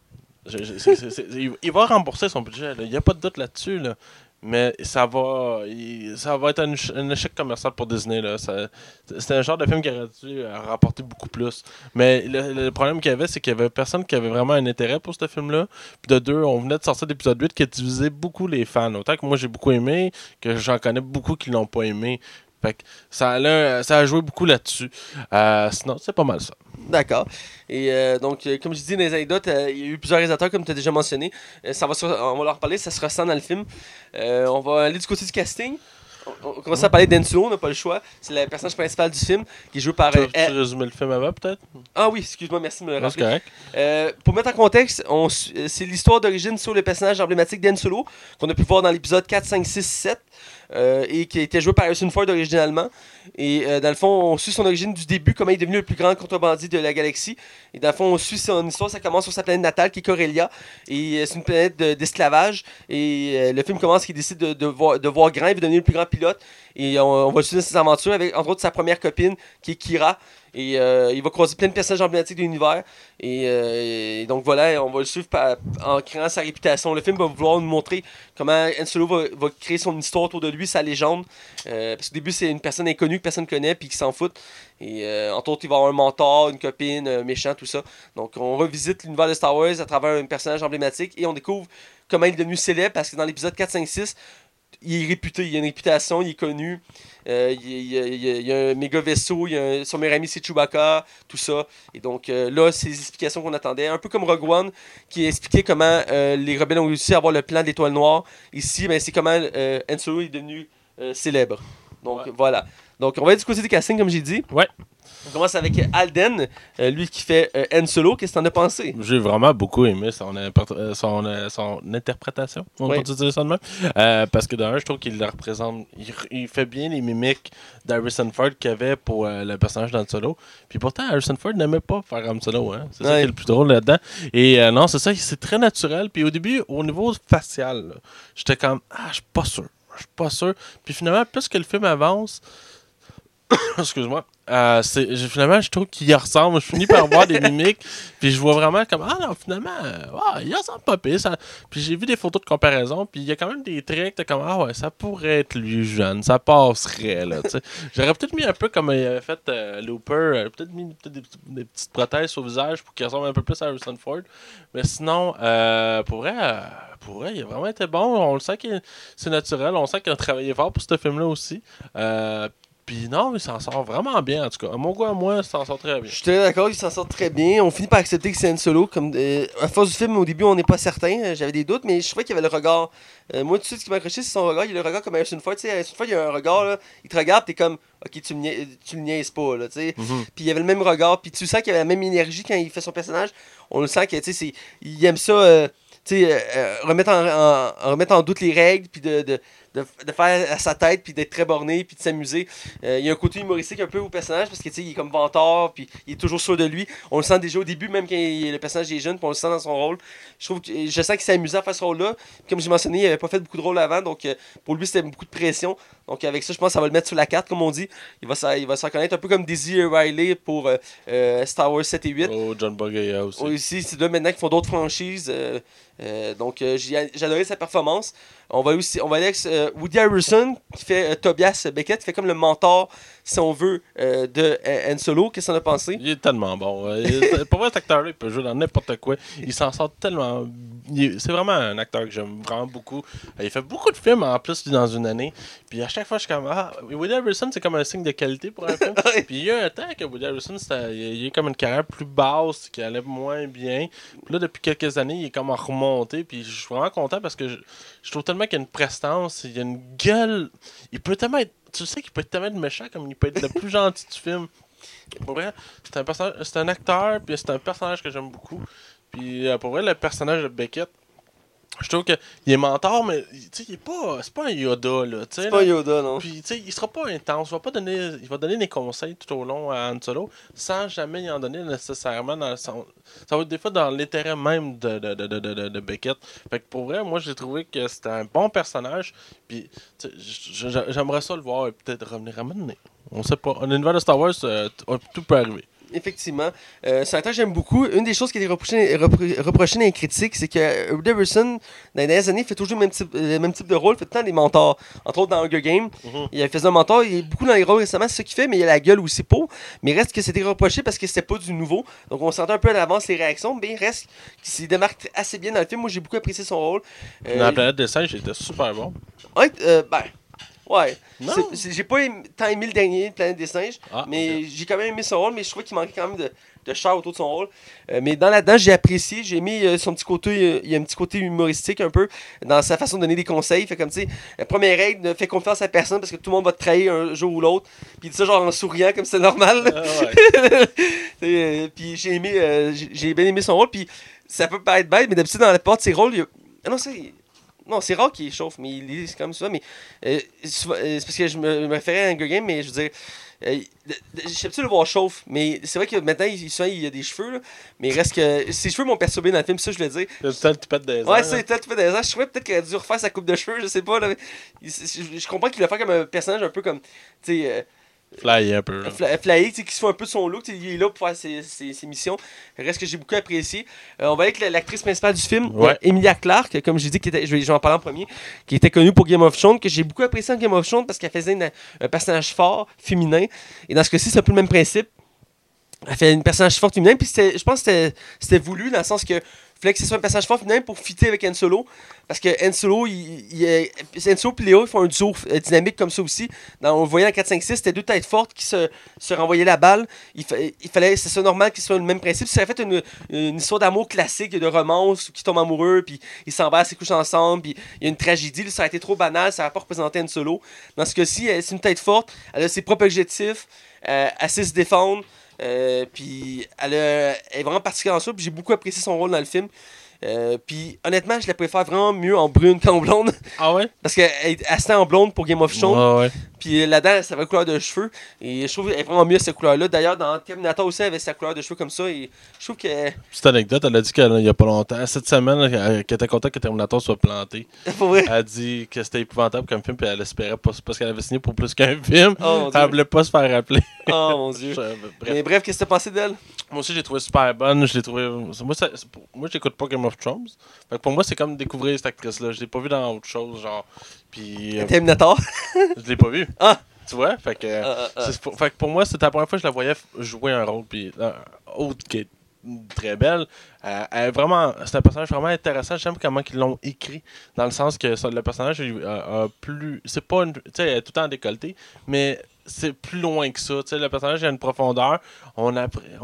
Il va rembourser son budget, il n'y a pas de doute là-dessus, là. Mais ça va être un échec commercial pour Disney. Là. C'est un genre de film qui aurait dû rapporter beaucoup plus. Mais le problème qu'il y avait, c'est qu'il n'y avait personne qui avait vraiment un intérêt pour ce film-là. Puis de deux, on venait de sortir l'épisode 8 qui a divisé beaucoup les fans. Autant que moi j'ai beaucoup aimé, que j'en connais beaucoup qui l'ont pas aimé. Fait que ça a joué beaucoup là-dessus. Sinon, c'est pas mal ça. D'accord. Et donc, comme je dis dans les anecdotes, il y a eu plusieurs réalisateurs, comme tu as déjà mentionné. On va leur parler, ça se ressent dans le film. On va aller du côté du casting. On commence à parler d'Enzo, on n'a pas le choix. C'est le personnage principal du film qui est joué par... Tu veux résumer le film avant, peut-être? Ah oui, excuse-moi, merci de me le rappeler. C'est correct. Pour mettre en contexte, c'est l'histoire d'origine sur le personnage emblématique d'Han Solo qu'on a pu voir dans l'épisode 4, 5, 6, 7 et qui a été joué par Harrison Ford originalement. Et dans le fond, on suit son origine du début, comment il est devenu le plus grand contrebandier de la galaxie. Et dans le fond, on suit son histoire, ça commence sur sa planète natale qui est Corellia. Et c'est une planète d'esclavage. Et le film commence qu'il décide de voir grand, il veut devenir le plus grand pilote et on va suivre ses aventures avec entre autres sa première copine qui est Kira et il va croiser plein de personnages emblématiques de l'univers et donc voilà on va le suivre en créant sa réputation. Le film va vouloir nous montrer comment Han Solo va créer son histoire autour de lui, sa légende parce qu'au début c'est une personne inconnue que personne connaît puis qui s'en fout et entre autres il va avoir un mentor, une copine, un méchant, tout ça. Donc on revisite l'univers de Star Wars à travers un personnage emblématique et on découvre comment il est devenu célèbre parce que dans l'épisode 4, 5, 6 il est réputé, il a une réputation, il est connu, il a un méga vaisseau, son meilleur ami c'est Chewbacca, tout ça. Et donc là, c'est les explications qu'on attendait. Un peu comme Rogue One, qui expliquait comment les rebelles ont réussi à avoir le plan de l'Étoile Noire. Ici, ben, c'est comment Han Solo est devenu célèbre. Donc ouais. Voilà. Donc on va être du côté du casting, comme j'ai dit. Ouais. On commence avec Alden, lui qui fait Han Solo. Qu'est-ce que t'en as pensé? J'ai vraiment beaucoup aimé son interprétation. On peut dire ça de même. Parce que d'un, je trouve qu'il le représente. Il fait bien les mimiques d'Harrison Ford qu'il avait pour le personnage d'Han Solo. Puis pourtant, Harrison Ford n'aimait pas faire Han Solo. Hein? C'est ça qui est le plus drôle là-dedans. Et non, c'est ça, c'est très naturel. Puis au début, au niveau facial, là, j'étais comme je suis pas sûr. Puis finalement, plus que le film avance, excuse-moi. Finalement, je trouve qu'il y ressemble. Je finis par voir des mimiques, puis je vois vraiment comme il ressemble pas pire. Ça... Puis j'ai vu des photos de comparaison, puis il y a quand même des traits comme ça pourrait être lui jeune, ça passerait là. J'aurais peut-être mis un peu comme il avait fait Looper, peut-être mis des petites prothèses au visage pour qu'il ressemble un peu plus à Harrison Ford. Mais sinon, pour vrai, il a vraiment été bon. On le sent que c'est naturel, on sent qu'il a travaillé fort pour ce film-là aussi. Puis non, il s'en sort vraiment bien, en tout cas. À mon goût, à moi, il s'en sort très bien. Je suis d'accord, il s'en sort très bien. On finit par accepter que c'est Han Solo. Comme, à force du film, au début, on n'est pas certain. J'avais des doutes, mais je trouvais qu'il y avait le regard. Moi, tout de suite, ce qui m'a accroché, c'est son regard. Il a le regard comme Harrison Ford. Tu sais, Harrison Ford, il a un regard, là, il te regarde, t'es comme, ok, tu le niaises pas, là, tu sais. Mm-hmm. Puis il avait le même regard. Puis tu sens qu'il avait la même énergie quand il fait son personnage. On le sent que, tu sais, il aime ça, remettre en doute les règles, puis de faire à sa tête, puis d'être très borné, puis de s'amuser. Il y a un côté humoristique un peu au personnage, parce que il est comme Vautour, puis il est toujours sûr de lui. On le sent déjà au début, même quand le personnage est jeune, puis on le sent dans son rôle. Je sens qu'il s'est amusé à faire ce rôle-là. Comme j'ai mentionné, il n'avait pas fait beaucoup de rôles avant, donc pour lui, c'était beaucoup de pression. Donc avec ça, je pense que ça va le mettre sur la carte, comme on dit. Il va se reconnaître un peu comme Daisy Ridley pour Star Wars 7 et 8. Oh, John Boyega aussi. Aussi, c'est là maintenant qu'ils font d'autres franchises. Donc j'adorais sa performance. On va aller avec Woody Harrelson qui fait Tobias Beckett, qui fait comme le mentor, si on veut, de Han Solo. Qu'est-ce qu'on a pensé? Il est tellement bon. Pour vrai, cet acteur-là, il peut jouer dans n'importe quoi. Il s'en sort tellement... C'est vraiment un acteur que j'aime vraiment beaucoup. Il fait beaucoup de films en plus dans une année. Puis à chaque fois, je suis comme... Ah, Woody Harrelson, c'est comme un signe de qualité pour un film. Puis il y a un temps que Woody Harrelson, il a comme une carrière plus basse, qui allait moins bien. Puis là, depuis quelques années, il est comme en remontée. Puis je suis vraiment content parce que je trouve tellement qu'il y a une prestance, il y a une gueule. Il peut tellement être... Tu sais qu'il peut être tellement méchant comme il peut être le plus gentil du film. Pour vrai, c'est un acteur, puis c'est un personnage que j'aime beaucoup. Puis pour vrai, le personnage de Beckett, je trouve que il est mentor, mais il est pas, c'est pas un Yoda là, tu sais. C'est pas Yoda non. Puis tu sais, il sera pas intense, il va donner des conseils tout au long à Han Solo sans jamais y en donner nécessairement dans son, ça va être des fois dans l'intérêt même de Beckett. Fait que pour vrai, moi j'ai trouvé que c'était un bon personnage, puis j'aimerais ça le voir et peut-être revenir à mener. On sait pas, un univers de Star Wars, tout peut arriver. Effectivement. C'est un acteur que j'aime beaucoup. Une des choses qui a été reprochée dans les critiques, c'est que Woody Harrelson, dans les dernières années, fait toujours le même type de rôle, fait tout le temps des mentors. Entre autres, dans Hunger Games, il faisait un mentor. Il est beaucoup dans les rôles récemment, c'est ce qu'il fait, mais il a la gueule aussi pour. Mais reste que c'était reproché parce que c'était pas du nouveau. Donc, on sentait un peu à l'avance les réactions, mais reste qu'il s'y démarque assez bien dans le film. Moi, j'ai beaucoup apprécié son rôle. Dans la planète des singes, il était super bon. Ouais, ouais, j'ai pas tant aimé le dernier Planète des singes, mais okay. J'ai quand même aimé son rôle, mais je trouvais qu'il manquait quand même de chair autour de son rôle. Mais dans là-dedans, j'ai apprécié, j'ai aimé son petit côté, il y a un petit côté humoristique un peu, dans sa façon de donner des conseils. Fait comme, tu sais, la première règle, fais confiance à personne parce que tout le monde va te trahir un jour ou l'autre. Puis il dit ça genre en souriant, comme c'est normal. Puis j'ai bien aimé son rôle, puis ça peut paraître bête, mais d'habitude, dans la plupart de ses rôles, il y a... Non, c'est rare qu'il chauffe, mais il lit quand même souvent. Mais, c'est parce que je me référais à Hunger Games, mais je veux dire, je sais pas si le voir chauffe, mais c'est vrai que maintenant, souvent, il a des cheveux, là, mais il reste que ses cheveux m'ont perturbé dans le film, ça, je voulais dire. Je trouvais peut-être qu'il aurait dû refaire sa coupe de cheveux, je sais pas. Là, mais, je comprends qu'il l'a fait comme un personnage un peu comme, tu sais... Fly un peu. Fly, tu sais, qui se fait un peu de son look, il est là pour faire ses missions. Reste que j'ai beaucoup apprécié. On va aller avec l'actrice principale du film, Emilia Clarke, comme j'ai dit, je vais en parler en premier, qui était connue pour Game of Thrones, que j'ai beaucoup apprécié en Game of Thrones parce qu'elle faisait un personnage fort, féminin. Et dans ce cas-ci, c'est un peu le même principe. Elle fait un personnage fort, féminin, puis je pense que c'était voulu dans le sens que fallait que ce soit un personnage fort féminin pour fitter avec Han Solo. Parce que Han Solo et Léo font un duo dynamique comme ça aussi. On le voyait en 4-5-6, c'était deux têtes fortes qui se renvoyaient la balle. Il fallait, c'est ça normal qu'ils soient le même principe. Si ça avait fait une histoire d'amour classique, de romance, qui tombe amoureux, puis ils s'embrassent, ils couchent ensemble, puis il y a une tragédie, là, ça aurait été trop banal, ça n'aurait pas représenté Han Solo. Dans ce cas-ci, c'est une tête forte, elle a ses propres objectifs, elle sait se défendre. Puis elle est vraiment particulière en ça, puis j'ai beaucoup apprécié son rôle dans le film. Puis honnêtement, je la préfère vraiment mieux en brune qu'en blonde. Ah ouais? Parce qu'elle se tient en blonde pour Game of Thrones. Ah ouais. Puis là-dedans, ça avait la couleur de cheveux. Et je trouve qu'elle est vraiment mieux cette couleur-là. D'ailleurs, dans Terminator aussi, elle avait sa couleur de cheveux comme ça. Et je trouve que. Petite anecdote, elle a dit qu'il y a pas longtemps, cette semaine, qu'elle était contente que Terminator soit planté. Pour vrai? Elle a dit que c'était épouvantable comme film, puis elle espérait pas, parce qu'elle avait signé pour plus qu'un film. Oh, elle voulait pas se faire rappeler. Oh mon Dieu. Mais bref, qu'est-ce qui s'est passé d'elle? Moi aussi, j'ai trouvé super bonne. Je l'ai trouvé. Moi, j'écoute pas Game of Thrones. Fait que pour moi, c'est comme découvrir cette actrice-là. Je l'ai pas vu dans autre chose, genre. Puis. Terminator. Je l'ai pas vu. Ah! Tu vois? Fait que. Fait que pour moi, c'était la première fois que je la voyais jouer un rôle. Puis. Autre qui est très belle. Elle est vraiment. C'est un personnage vraiment intéressant. J'aime comment ils l'ont écrit. Dans le sens que le personnage a plus. C'est pas une. Tu sais, elle est tout le temps en décolleté. Mais. C'est plus loin que ça, tu sais, le personnage a une profondeur, puis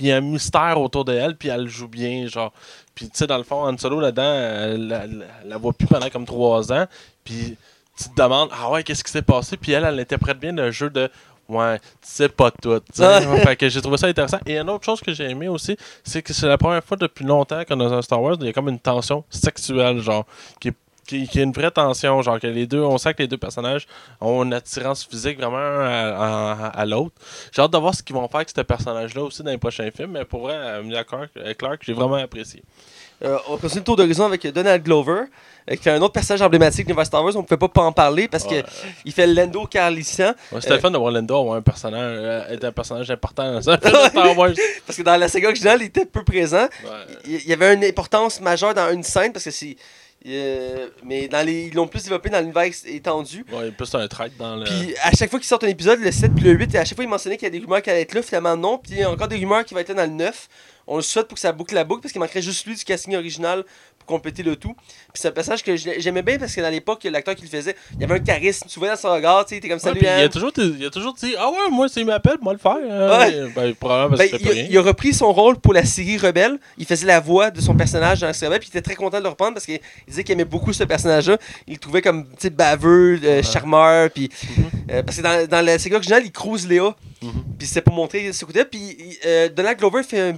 il y a un mystère autour de elle, puis elle joue bien, genre, puis tu sais, dans le fond, Han Solo, là-dedans, elle la voit plus pendant comme 3 ans, puis tu te demandes, ah ouais, qu'est-ce qui s'est passé, puis elle interprète bien le jeu de, ouais, tu sais pas tout, tu sais, fait que j'ai trouvé ça intéressant, et une autre chose que j'ai aimé aussi, c'est que c'est la première fois depuis longtemps qu'on a dans Star Wars, il y a comme une tension sexuelle, genre, qui est qu'il y a une vraie tension, genre que les deux, on sent que les deux personnages ont une attirance physique vraiment à l'autre. J'ai hâte de voir ce qu'ils vont faire avec ce personnage-là aussi dans les prochains films, mais pour vrai, Emilia Clarke, j'ai vraiment apprécié. On continue le tour d'horizon avec Donald Glover, qui fait un autre personnage emblématique de Star Wars, on ne pouvait pas en parler parce qu'il fait Lando Calrissian. Ouais, c'était le fun d'avoir Lando avoir un personnage, être un personnage important dans un film de Star Wars. Parce que dans la saga originale, il était peu présent. Il y avait une importance majeure dans une scène parce que c'est. Mais dans les, ils l'ont plus développé dans l'univers étendu. Ouais, plus un track dans le. Puis à chaque fois qu'ils sortent un épisode, le 7 puis le 8, et à chaque fois ils mentionnaient qu'il y a des rumeurs qui allaient être là, finalement non. Puis il y a encore des rumeurs qui vont être là dans le 9. On le souhaite pour que ça boucle la boucle parce qu'il manquerait juste lui du casting original pour compléter le tout. Puis c'est un personnage que j'aimais bien parce que dans l'époque, l'acteur qui le faisait, il y avait un charisme. Tu vois dans son regard, tu sais, t'es comme ça. Ouais, il a toujours dit ah ouais, moi s'il m'appelle, moi le faire. Ouais. Ben, probablement parce qu'il fait rien. Il a repris son rôle pour la série Rebelle. Il faisait la voix de son personnage dans la série Rebelle. Puis il était très content de le reprendre parce qu'il disait qu'il aimait beaucoup ce personnage-là. Il le trouvait comme baveux, charmeur. Puis, parce que dans la série originale, il croise Léa. Mm-hmm. Puis c'est pour montrer ce côté-là. Puis Donald Glover fait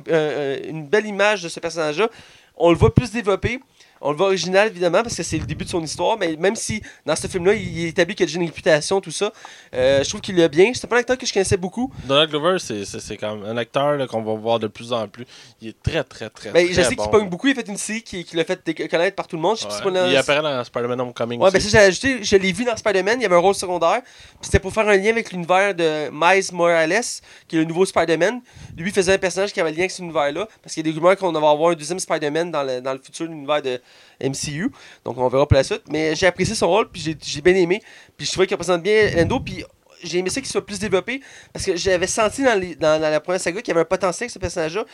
une belle image de ce personnage-là. On le voit plus développé. On le voit original, évidemment, parce que c'est le début de son histoire. Mais même si, dans ce film-là, il établit qu'il a déjà une réputation, tout ça, je trouve qu'il l'a bien. C'est pas un acteur que je connaissais beaucoup. Donald Glover, c'est quand même un acteur là, qu'on va voir de plus en plus. Il est très, très, très, ben, très je sais qu'il pogne beaucoup. Il a fait une série qui l'a fait connaître par tout le monde. Ouais. Il apparaît dans Spider-Man Homecoming aussi. Ouais, ben ça, j'ai ajouté. Je l'ai vu dans Spider-Man. Il y avait un rôle secondaire. Puis c'était pour faire un lien avec l'univers de Miles Morales, qui est le nouveau Spider-Man. Lui, il faisait un personnage qui avait un lien avec cet univers-là. Parce qu'il y a des rumeurs qu'on va avoir un deuxième Spider-Man dans le futur de l'univers de MCU, donc on verra pour la suite, mais j'ai apprécié son rôle, puis j'ai bien aimé, puis je trouvais qu'il représente bien Lando, puis j'ai aimé ça qu'il soit plus développé, parce que j'avais senti dans la première saga qu'il y avait un potentiel avec ce personnage-là,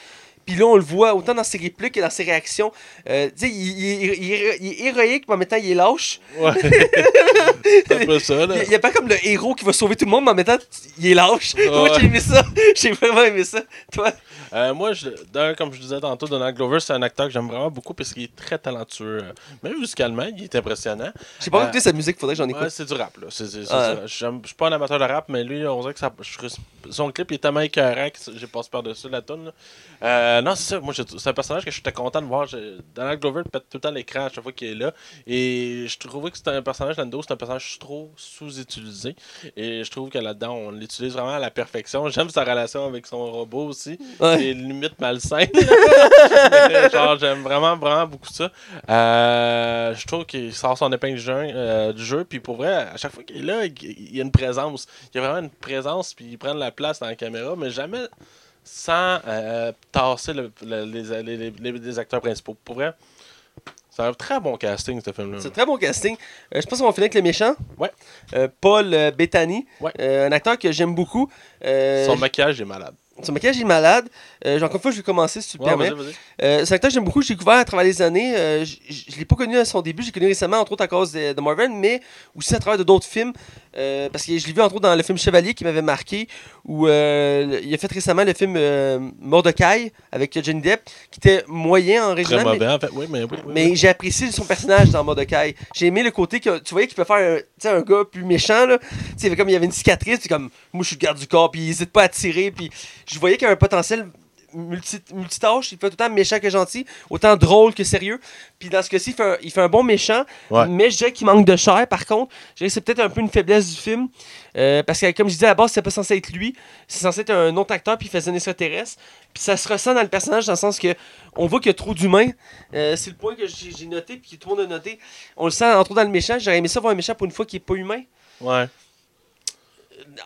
puis là on le voit autant dans ses répliques que dans ses réactions, tu sais, il est héroïque, mais en même temps il est lâche. Ouais. C'est pas ça, là. Il y a pas comme le héros qui va sauver tout le monde, mais en même temps il est lâche. Ouais. Moi j'ai aimé ça, j'ai vraiment aimé ça. Toi? Moi, comme je disais tantôt, Donald Glover, c'est un acteur que j'aime vraiment beaucoup parce qu'il est très talentueux. Même musicalement, il est impressionnant. J'ai pas écouté sa musique, faudrait que j'en écoute. Ouais, c'est du rap, là. Je suis pas un amateur de rap, mais lui, on dirait que son clip est tellement écœurant que j'ai passé par-dessus la toune. Non, c'est ça. Moi, c'est un personnage que j'étais content de voir. Donald Glover pète tout le temps l'écran à chaque fois qu'il est là. Et je trouvais que c'était un personnage Lando, c'est un personnage trop sous-utilisé. Et je trouve que là-dedans, on l'utilise vraiment à la perfection. J'aime sa relation avec son robot aussi. Ouais. C'est limite malsain. Genre, j'aime vraiment, vraiment beaucoup ça. Je trouve qu'il sort son épingle du jeu. Puis pour vrai, à chaque fois qu'il est là, il y a une présence. Il y a vraiment une présence. Puis il prend de la place dans la caméra. Mais jamais sans tasser les acteurs principaux. Pour vrai, c'est un très bon casting, ce film-là. C'est un très bon casting. Je pense qu'on va finir avec le méchant. Ouais. Paul Bettany. Ouais. Un acteur que j'aime beaucoup. Son maquillage est malade. Son maquillage est malade. Encore une fois, je vais commencer si tu le permets. Vas-y. C'est un acteur que j'aime beaucoup. J'ai découvert à travers les années. Je ne l'ai pas connu à son début. J'ai connu récemment, entre autres à cause de Marvel, mais aussi à travers d'autres films. Parce que je l'ai vu, entre autres, dans le film Chevalier qui m'avait marqué. Où il a fait récemment le film Mordecai avec Johnny Depp, qui était moyen en régional. Très mauvais, en fait. Oui. Mais j'ai apprécié son personnage dans Mordecai. J'ai aimé le côté que tu voyais qu'il peut faire un gars plus méchant. Là. Comme il y avait une cicatrice. Comme moi, je suis le garde du corps. Puis il n'hésite pas à tirer. Puis. Je voyais qu'il y avait un potentiel multitâche. Il fait autant méchant que gentil, autant drôle que sérieux. Puis dans ce cas-ci, il fait un bon méchant, ouais. Mais je dirais qu'il manque de chair, par contre. Je dirais que c'est peut-être un peu une faiblesse du film. Parce que, comme je disais, à la base, c'est pas censé être lui. C'est censé être un autre acteur, puis il faisait un extraterrestre. Puis ça se ressent dans le personnage, dans le sens que on voit qu'il y a trop d'humains. C'est le point que j'ai noté, puis que tout le monde a noté. On le sent, entre autres, dans le méchant. J'aurais aimé ça voir un méchant pour une fois qui n'est pas humain. Ouais.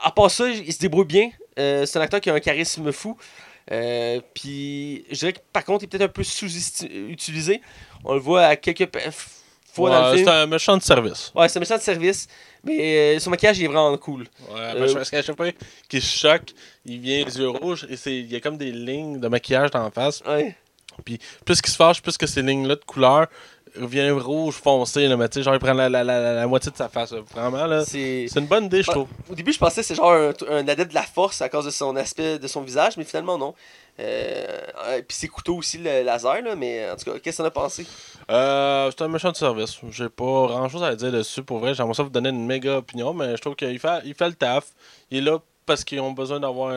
À part ça, il se débrouille bien. C'est un acteur qui a un charisme fou. Puis je dirais que par contre, il est peut-être un peu sous-utilisé. On le voit à quelques fois dans le film. C'est un méchant de service. Ouais, c'est un méchant de service. Mais son maquillage, il est vraiment cool. Ouais, parce qu'à chaque fois qu'il se choque, il vient les yeux rouges et il y a comme des lignes de maquillage d'en face. Ouais. Puis plus qu'il se fâche, plus que ces lignes-là de couleur reviennent rouge foncé. Là, mais tu sais, genre, il prend la moitié de sa face. Là. Vraiment, là, c'est une bonne idée, je trouve. Au début, je pensais que c'est genre un adepte de la force à cause de son aspect, de son visage, mais finalement, non. Puis ses couteaux aussi, le laser, là, mais en tout cas, qu'est-ce que t'en as pensé? C'est un méchant de service. J'ai pas grand-chose à dire dessus, pour vrai. J'aimerais ça vous donner une méga opinion, mais je trouve qu'il fait le taf. Il est là parce qu'ils ont besoin d'avoir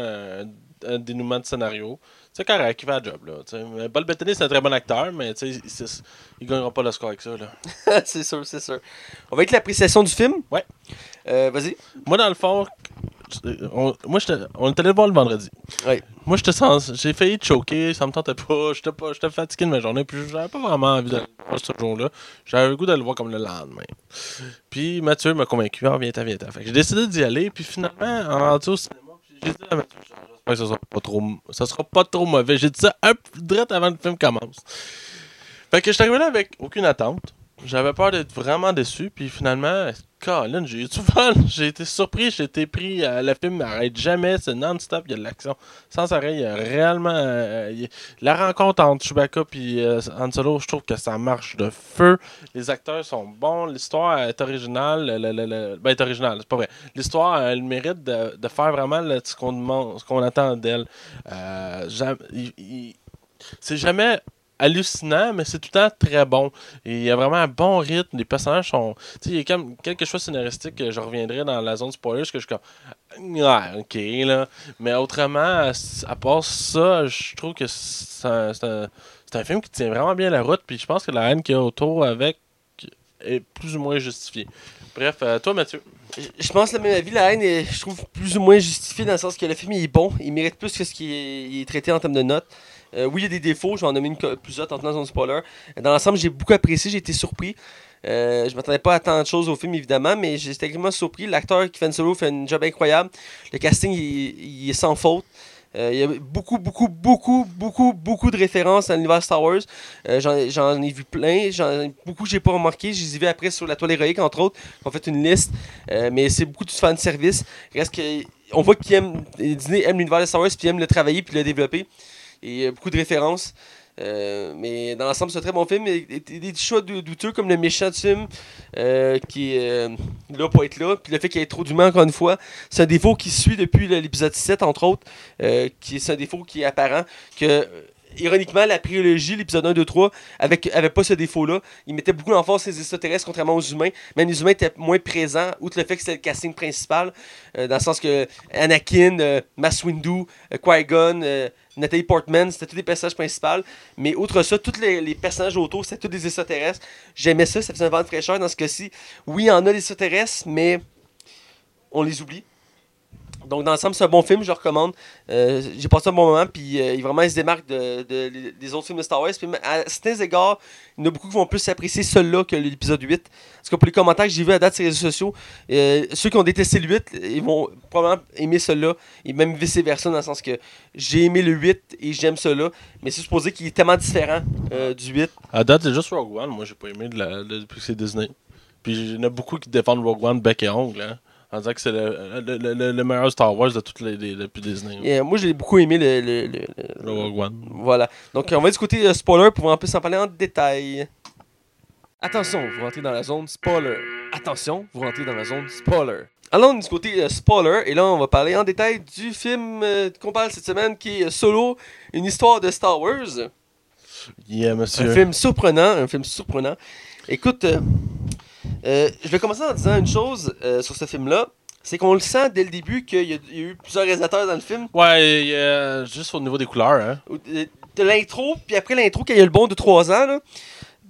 un dénouement de scénario. C'est correct, il fait la job, là. T'sais. Paul Bettany, c'est un très bon acteur, mais il gagnera pas le score avec ça, là. C'est sûr. On va avec l'appréciation du film. Ouais. Vas-y. Moi, dans le fond, on est allé voir le vendredi. Ouais. Moi, j'ai failli te choquer, ça me tentait pas. J'étais fatigué de ma journée, puis j'avais pas vraiment envie d'aller voir ce jour-là. J'avais le goût d'aller voir comme le lendemain. Puis Mathieu m'a convaincu, viens-t'en. Fait que j'ai décidé d'y aller, puis finalement, en rendu au cinéma, j'ai dit à Mathieu, ça sera pas trop mauvais. J'ai dit ça direct avant que le film commence. Fait que je suis arrivé là avec aucune attente. J'avais peur d'être vraiment déçu, puis finalement, Colin, j'ai eu du fun. J'ai été surpris, j'ai été pris. Le film n'arrête jamais, c'est non-stop, il y a de l'action. Sans arrêt, il y a réellement. La rencontre entre Chewbacca et Han Solo, je trouve que ça marche de feu. Les acteurs sont bons, l'histoire est originale. Ben, est originale, c'est pas vrai. L'histoire a le mérite de faire vraiment ce qu'on attend d'elle. C'est jamais hallucinant, mais c'est tout le temps très bon. Il y a vraiment un bon rythme. Les personnages sont... Tu sais, il y a quand même quelques choix scénaristiques. Je reviendrai dans la zone spoiler, parce que je suis comme... Ouais, ok, là. Mais autrement, à part ça, je trouve que c'est un film qui tient vraiment bien la route. Puis je pense que la haine qu'il y a autour avec est plus ou moins justifiée. Bref, toi, Mathieu. Je pense le même avis. La haine est, je trouve, plus ou moins justifiée dans le sens que le film, il est bon. Il mérite plus que ce qui est traité en termes de notes. Oui, il y a des défauts, j'en ai mis plusieurs en tenant son spoiler. Dans l'ensemble, j'ai beaucoup apprécié, j'ai été surpris. Je m'attendais pas à tant de choses au film, évidemment, mais j'étais vraiment surpris. L'acteur qui fait un solo fait un job incroyable. Le casting, il est sans faute. Il y a beaucoup de références à l'univers Star Wars. J'en ai vu plein. Beaucoup que j'ai pas remarqué. Je les ai vus après sur la toile héroïque, entre autres. On fait une liste. Mais c'est beaucoup de fan service. Reste que, on voit qu'il aime, Disney aime l'univers de Star Wars, puis aime le travailler, puis le développer. Et beaucoup de références. Mais dans l'ensemble, c'est un très bon film. Il y a des choix douteux comme le méchant du film qui est là pour être là. Puis le fait qu'il y ait trop d'humains, encore une fois, c'est un défaut qui suit depuis l'épisode 7, entre autres. C'est un défaut qui est apparent. Que, ironiquement, la prélogie, l'épisode 1, 2, 3, avait pas ce défaut-là. Il mettait beaucoup l'emphase sur les extraterrestres, contrairement aux humains. Même les humains étaient moins présents, outre le fait que c'était le casting principal. Dans le sens que Anakin, Mace Windu, Qui-Gon... Nathalie Portman, c'était tous des personnages principaux. Mais outre ça, tous les personnages autour, c'était tous des extraterrestres. J'aimais ça, ça faisait un vent de fraîcheur dans ce cas-ci. Oui, il y en a des extraterrestres, mais on les oublie. Donc, dans l'ensemble, c'est un bon film, je le recommande. J'ai passé un bon moment, puis vraiment, il se démarque des autres films de Star Wars. Puis, à certains égards, il y en a beaucoup qui vont plus apprécier celui-là que l'épisode 8. Parce que pour les commentaires que j'ai vus à date sur les réseaux sociaux, ceux qui ont détesté le 8, ils vont probablement aimer celui-là, et même vice-versa, dans le sens que j'ai aimé le 8 et j'aime celui-là. Mais c'est supposé qu'il est tellement différent du 8. À date, c'est juste Rogue One. Moi, j'ai pas aimé depuis que c'est Disney. Puis, il y en a beaucoup qui défendent Rogue One bec et ongle, hein. En disant que c'est le meilleur Star Wars de toutes les depuis Disney. Moi, j'ai beaucoup aimé le Rogue One. Voilà. Donc, on va du côté spoiler pour en plus en parler en détail. Attention, vous rentrez dans la zone spoiler. Attention, vous rentrez dans la zone spoiler. Allons du côté spoiler. Et là, on va parler en détail du film qu'on parle cette semaine qui est Solo, une histoire de Star Wars. Yeah, monsieur. Un film surprenant. Écoute... je vais commencer en disant une chose sur ce film-là, c'est qu'on le sent dès le début qu'il y a eu plusieurs réalisateurs dans le film. Ouais, juste au niveau des couleurs. Hein. De l'intro, puis après l'intro, quand il y a le bond de 3 ans, là,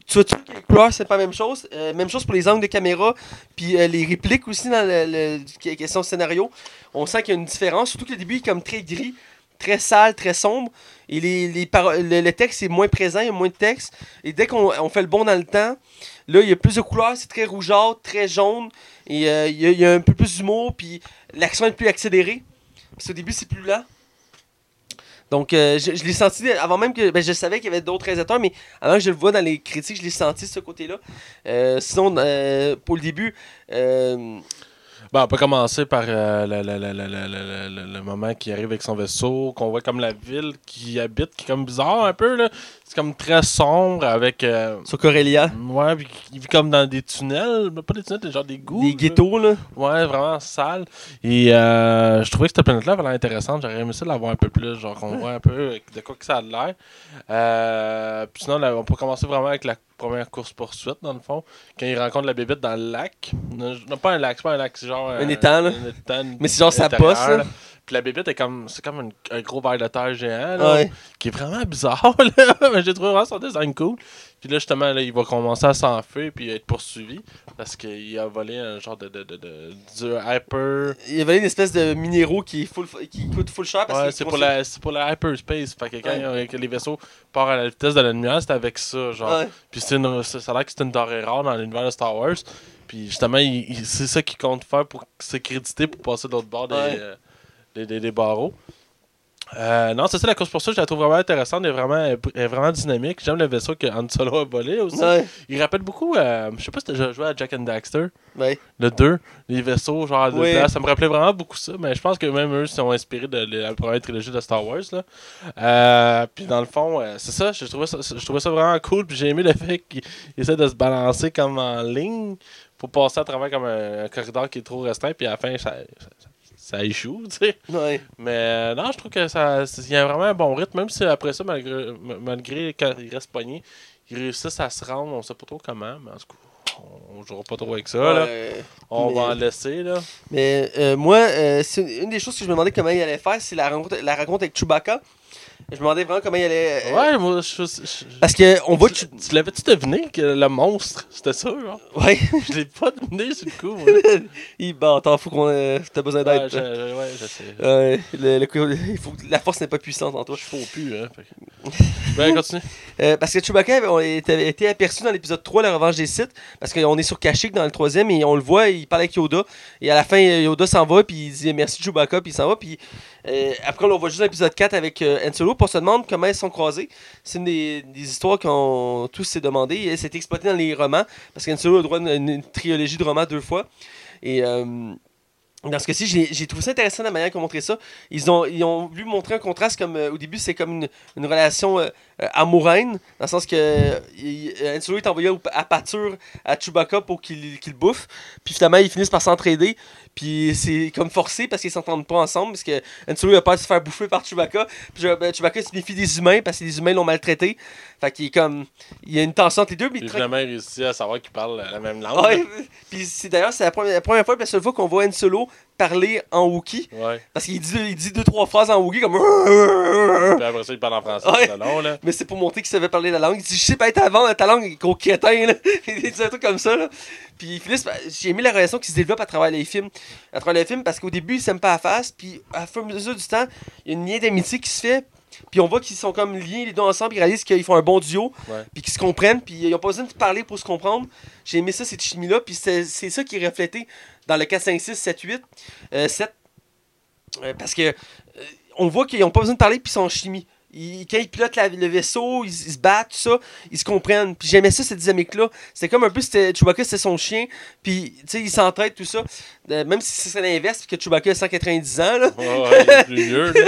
tu vois que les couleurs, c'est pas la même chose. Même chose pour les angles de caméra, puis les répliques aussi dans la question scénario. On sent qu'il y a une différence, surtout que le début est comme très gris, très sale, très sombre. Et le texte est moins présent, il y a moins de texte. Et dès qu'on fait le bond dans le temps, là, il y a plus de couleurs, c'est très rougeâtre, très jaune. Et il y a un peu plus d'humour, puis l'action est plus accélérée. Parce qu'au début, c'est plus lent. Donc, je l'ai senti, avant même que... Ben, je savais qu'il y avait d'autres réalisateurs, mais avant que je le vois dans les critiques, je l'ai senti, ce côté-là. Sinon, pour le début... Bon, on peut commencer par le moment qui arrive avec son vaisseau, qu'on voit comme la ville qui habite, qui est comme bizarre un peu, là. C'est comme très sombre avec... Sur Corellia. Ouais, puis il vit comme dans des tunnels, pas des tunnels, genre des gouttes. Des ghettos, là. Ouais, vraiment sale. Et je trouvais que cette planète-là valait intéressante, j'aurais aimé ça de la voir un peu plus, genre qu'on voit un peu de quoi que ça a l'air. Puis sinon, là, on peut commencer vraiment avec la première course-poursuite, dans le fond, quand il rencontre la bébite dans le lac. Non, pas un lac, c'est pas un lac, c'est genre... Un étang, là. Un étang, mais c'est genre sa bosse, là. Puis la bébite, c'est comme un gros ver de terre géant, là, qui est vraiment bizarre, là. Mais j'ai trouvé vraiment son design cool. Puis là, justement, là, il va commencer à s'enfuir puis à être poursuivi parce qu'il a volé un genre de hyper... Il a volé une espèce de minéraux qui coûte full cher. Parce c'est pour la hyperspace. Fait que quand les vaisseaux partent à la vitesse de la lumière, c'est avec ça, genre. Ouais. Puis ça a l'air que c'est une denrée rare dans l'univers de Star Wars. Puis justement, c'est ça qu'il compte faire pour se créditer pour passer de l'autre bord des barreaux. Non, c'est ça, la course pour ça, je la trouve vraiment intéressante, elle est vraiment dynamique. J'aime le vaisseau que Han Solo a volé aussi. Ouais. Il rappelle beaucoup, je sais pas si t'as joué à Jack and Daxter, ouais. Le 2, les vaisseaux, genre, oui. Là, ça me rappelait vraiment beaucoup ça, mais je pense que même eux sont inspirés de la première trilogie de Star Wars. Là. Puis dans le fond, c'est ça, je trouvais ça vraiment cool, puis j'ai aimé le fait qu'ils essaient de se balancer comme en ligne pour passer à travers comme un corridor qui est trop restreint, puis à la fin, ça échoue, tu sais. Ouais. Mais non, je trouve que ça, il y a vraiment un bon rythme, même si après ça, malgré quand il reste pogné, ils réussissent à se rendre, on sait pas trop comment, mais en tout cas, on jouera pas trop avec ça, là. On va en laisser, là. Mais moi, c'est une des choses que je me demandais comment il allait faire, c'est la rencontre avec Chewbacca. Je me demandais vraiment comment il allait... Ouais, moi, parce que on voit... Tu l'avais-tu deviné que le monstre, c'était ça, genre? Ouais. Je l'ai pas deviné sur le coup, moi. T'en fous qu'on... T'as besoin d'aide. Ouais, je sais. La force n'est pas puissante en toi. Je fous plus, hein. Ben, continue. Parce que Chewbacca avait été aperçu dans l'épisode 3, La Revanche des Sith, parce qu'on est sur Kashyyyk dans le 3e, et on le voit, il parle avec Yoda, et à la fin, Yoda s'en va, puis il dit merci Chewbacca, puis il s'en va, puis... après, on le voit juste dans l'épisode 4 avec Han Solo. On se demande comment ils sont croisés. C'est une des histoires qu'on tous s'est demandé. Et c'est exploité dans les romans, parce qu'Han Solo a droit à une trilogie de romans 2 fois. Et dans ce cas-ci, j'ai trouvé ça intéressant la manière qu'ils ont montré ça. Ils ont voulu montrer un contraste. Comme au début, c'est comme une relation amoureuse, dans le sens que Han Solo est envoyé à pâture à Chewbacca pour qu'il bouffe. Puis finalement, ils finissent par s'entraider. Puis c'est comme forcé parce qu'ils s'entendent pas ensemble, parce que Han Solo a peur de se faire bouffer par Chewbacca. Puis Chewbacca se méfie des humains parce que les humains l'ont maltraité. Fait qu'il est comme... Il y a une tension entre les deux. Il a vraiment réussi à savoir qu'ils parlent la même langue. Ouais. Puis d'ailleurs, c'est la première fois, la seule fois qu'on voit Han Solo parler en Wookie. Ouais. Parce qu'il dit 2-3 phrases en Wookie comme... Puis après ça, il parle en français. Ouais. C'est long, là. Mais c'est pour montrer qu'il savait parler la langue. Il dit, je sais pas être avant ta langue, gros crétin, là. Il dit un truc comme ça, là. Puis j'ai aimé la relation qui se développe à travers les films, parce qu'au début, ils s'aiment pas à face, puis à fur et à mesure du temps, il y a une lien d'amitié qui se fait, puis on voit qu'ils sont comme liés les deux ensemble, ils réalisent qu'ils font un bon duo, ouais. Puis qu'ils se comprennent, puis ils n'ont pas besoin de parler pour se comprendre. J'ai aimé ça, cette chimie-là, puis c'est ça qui est reflété dans le 4, 5, 6, 7, 8, 7, parce que on voit qu'ils n'ont pas besoin de parler, puis ils sont en chimie. Quand ils pilotent le vaisseau, ils se battent, tout ça, ils se comprennent. Puis j'aimais ça, cette dynamique-là. C'était comme un peu, Chewbacca, c'était son chien. Puis, tu sais, ils s'entraident, tout ça. Même si c'est l'inverse, que Chewbacca a 190 ans, là. Ouais, il est plus vieux, là.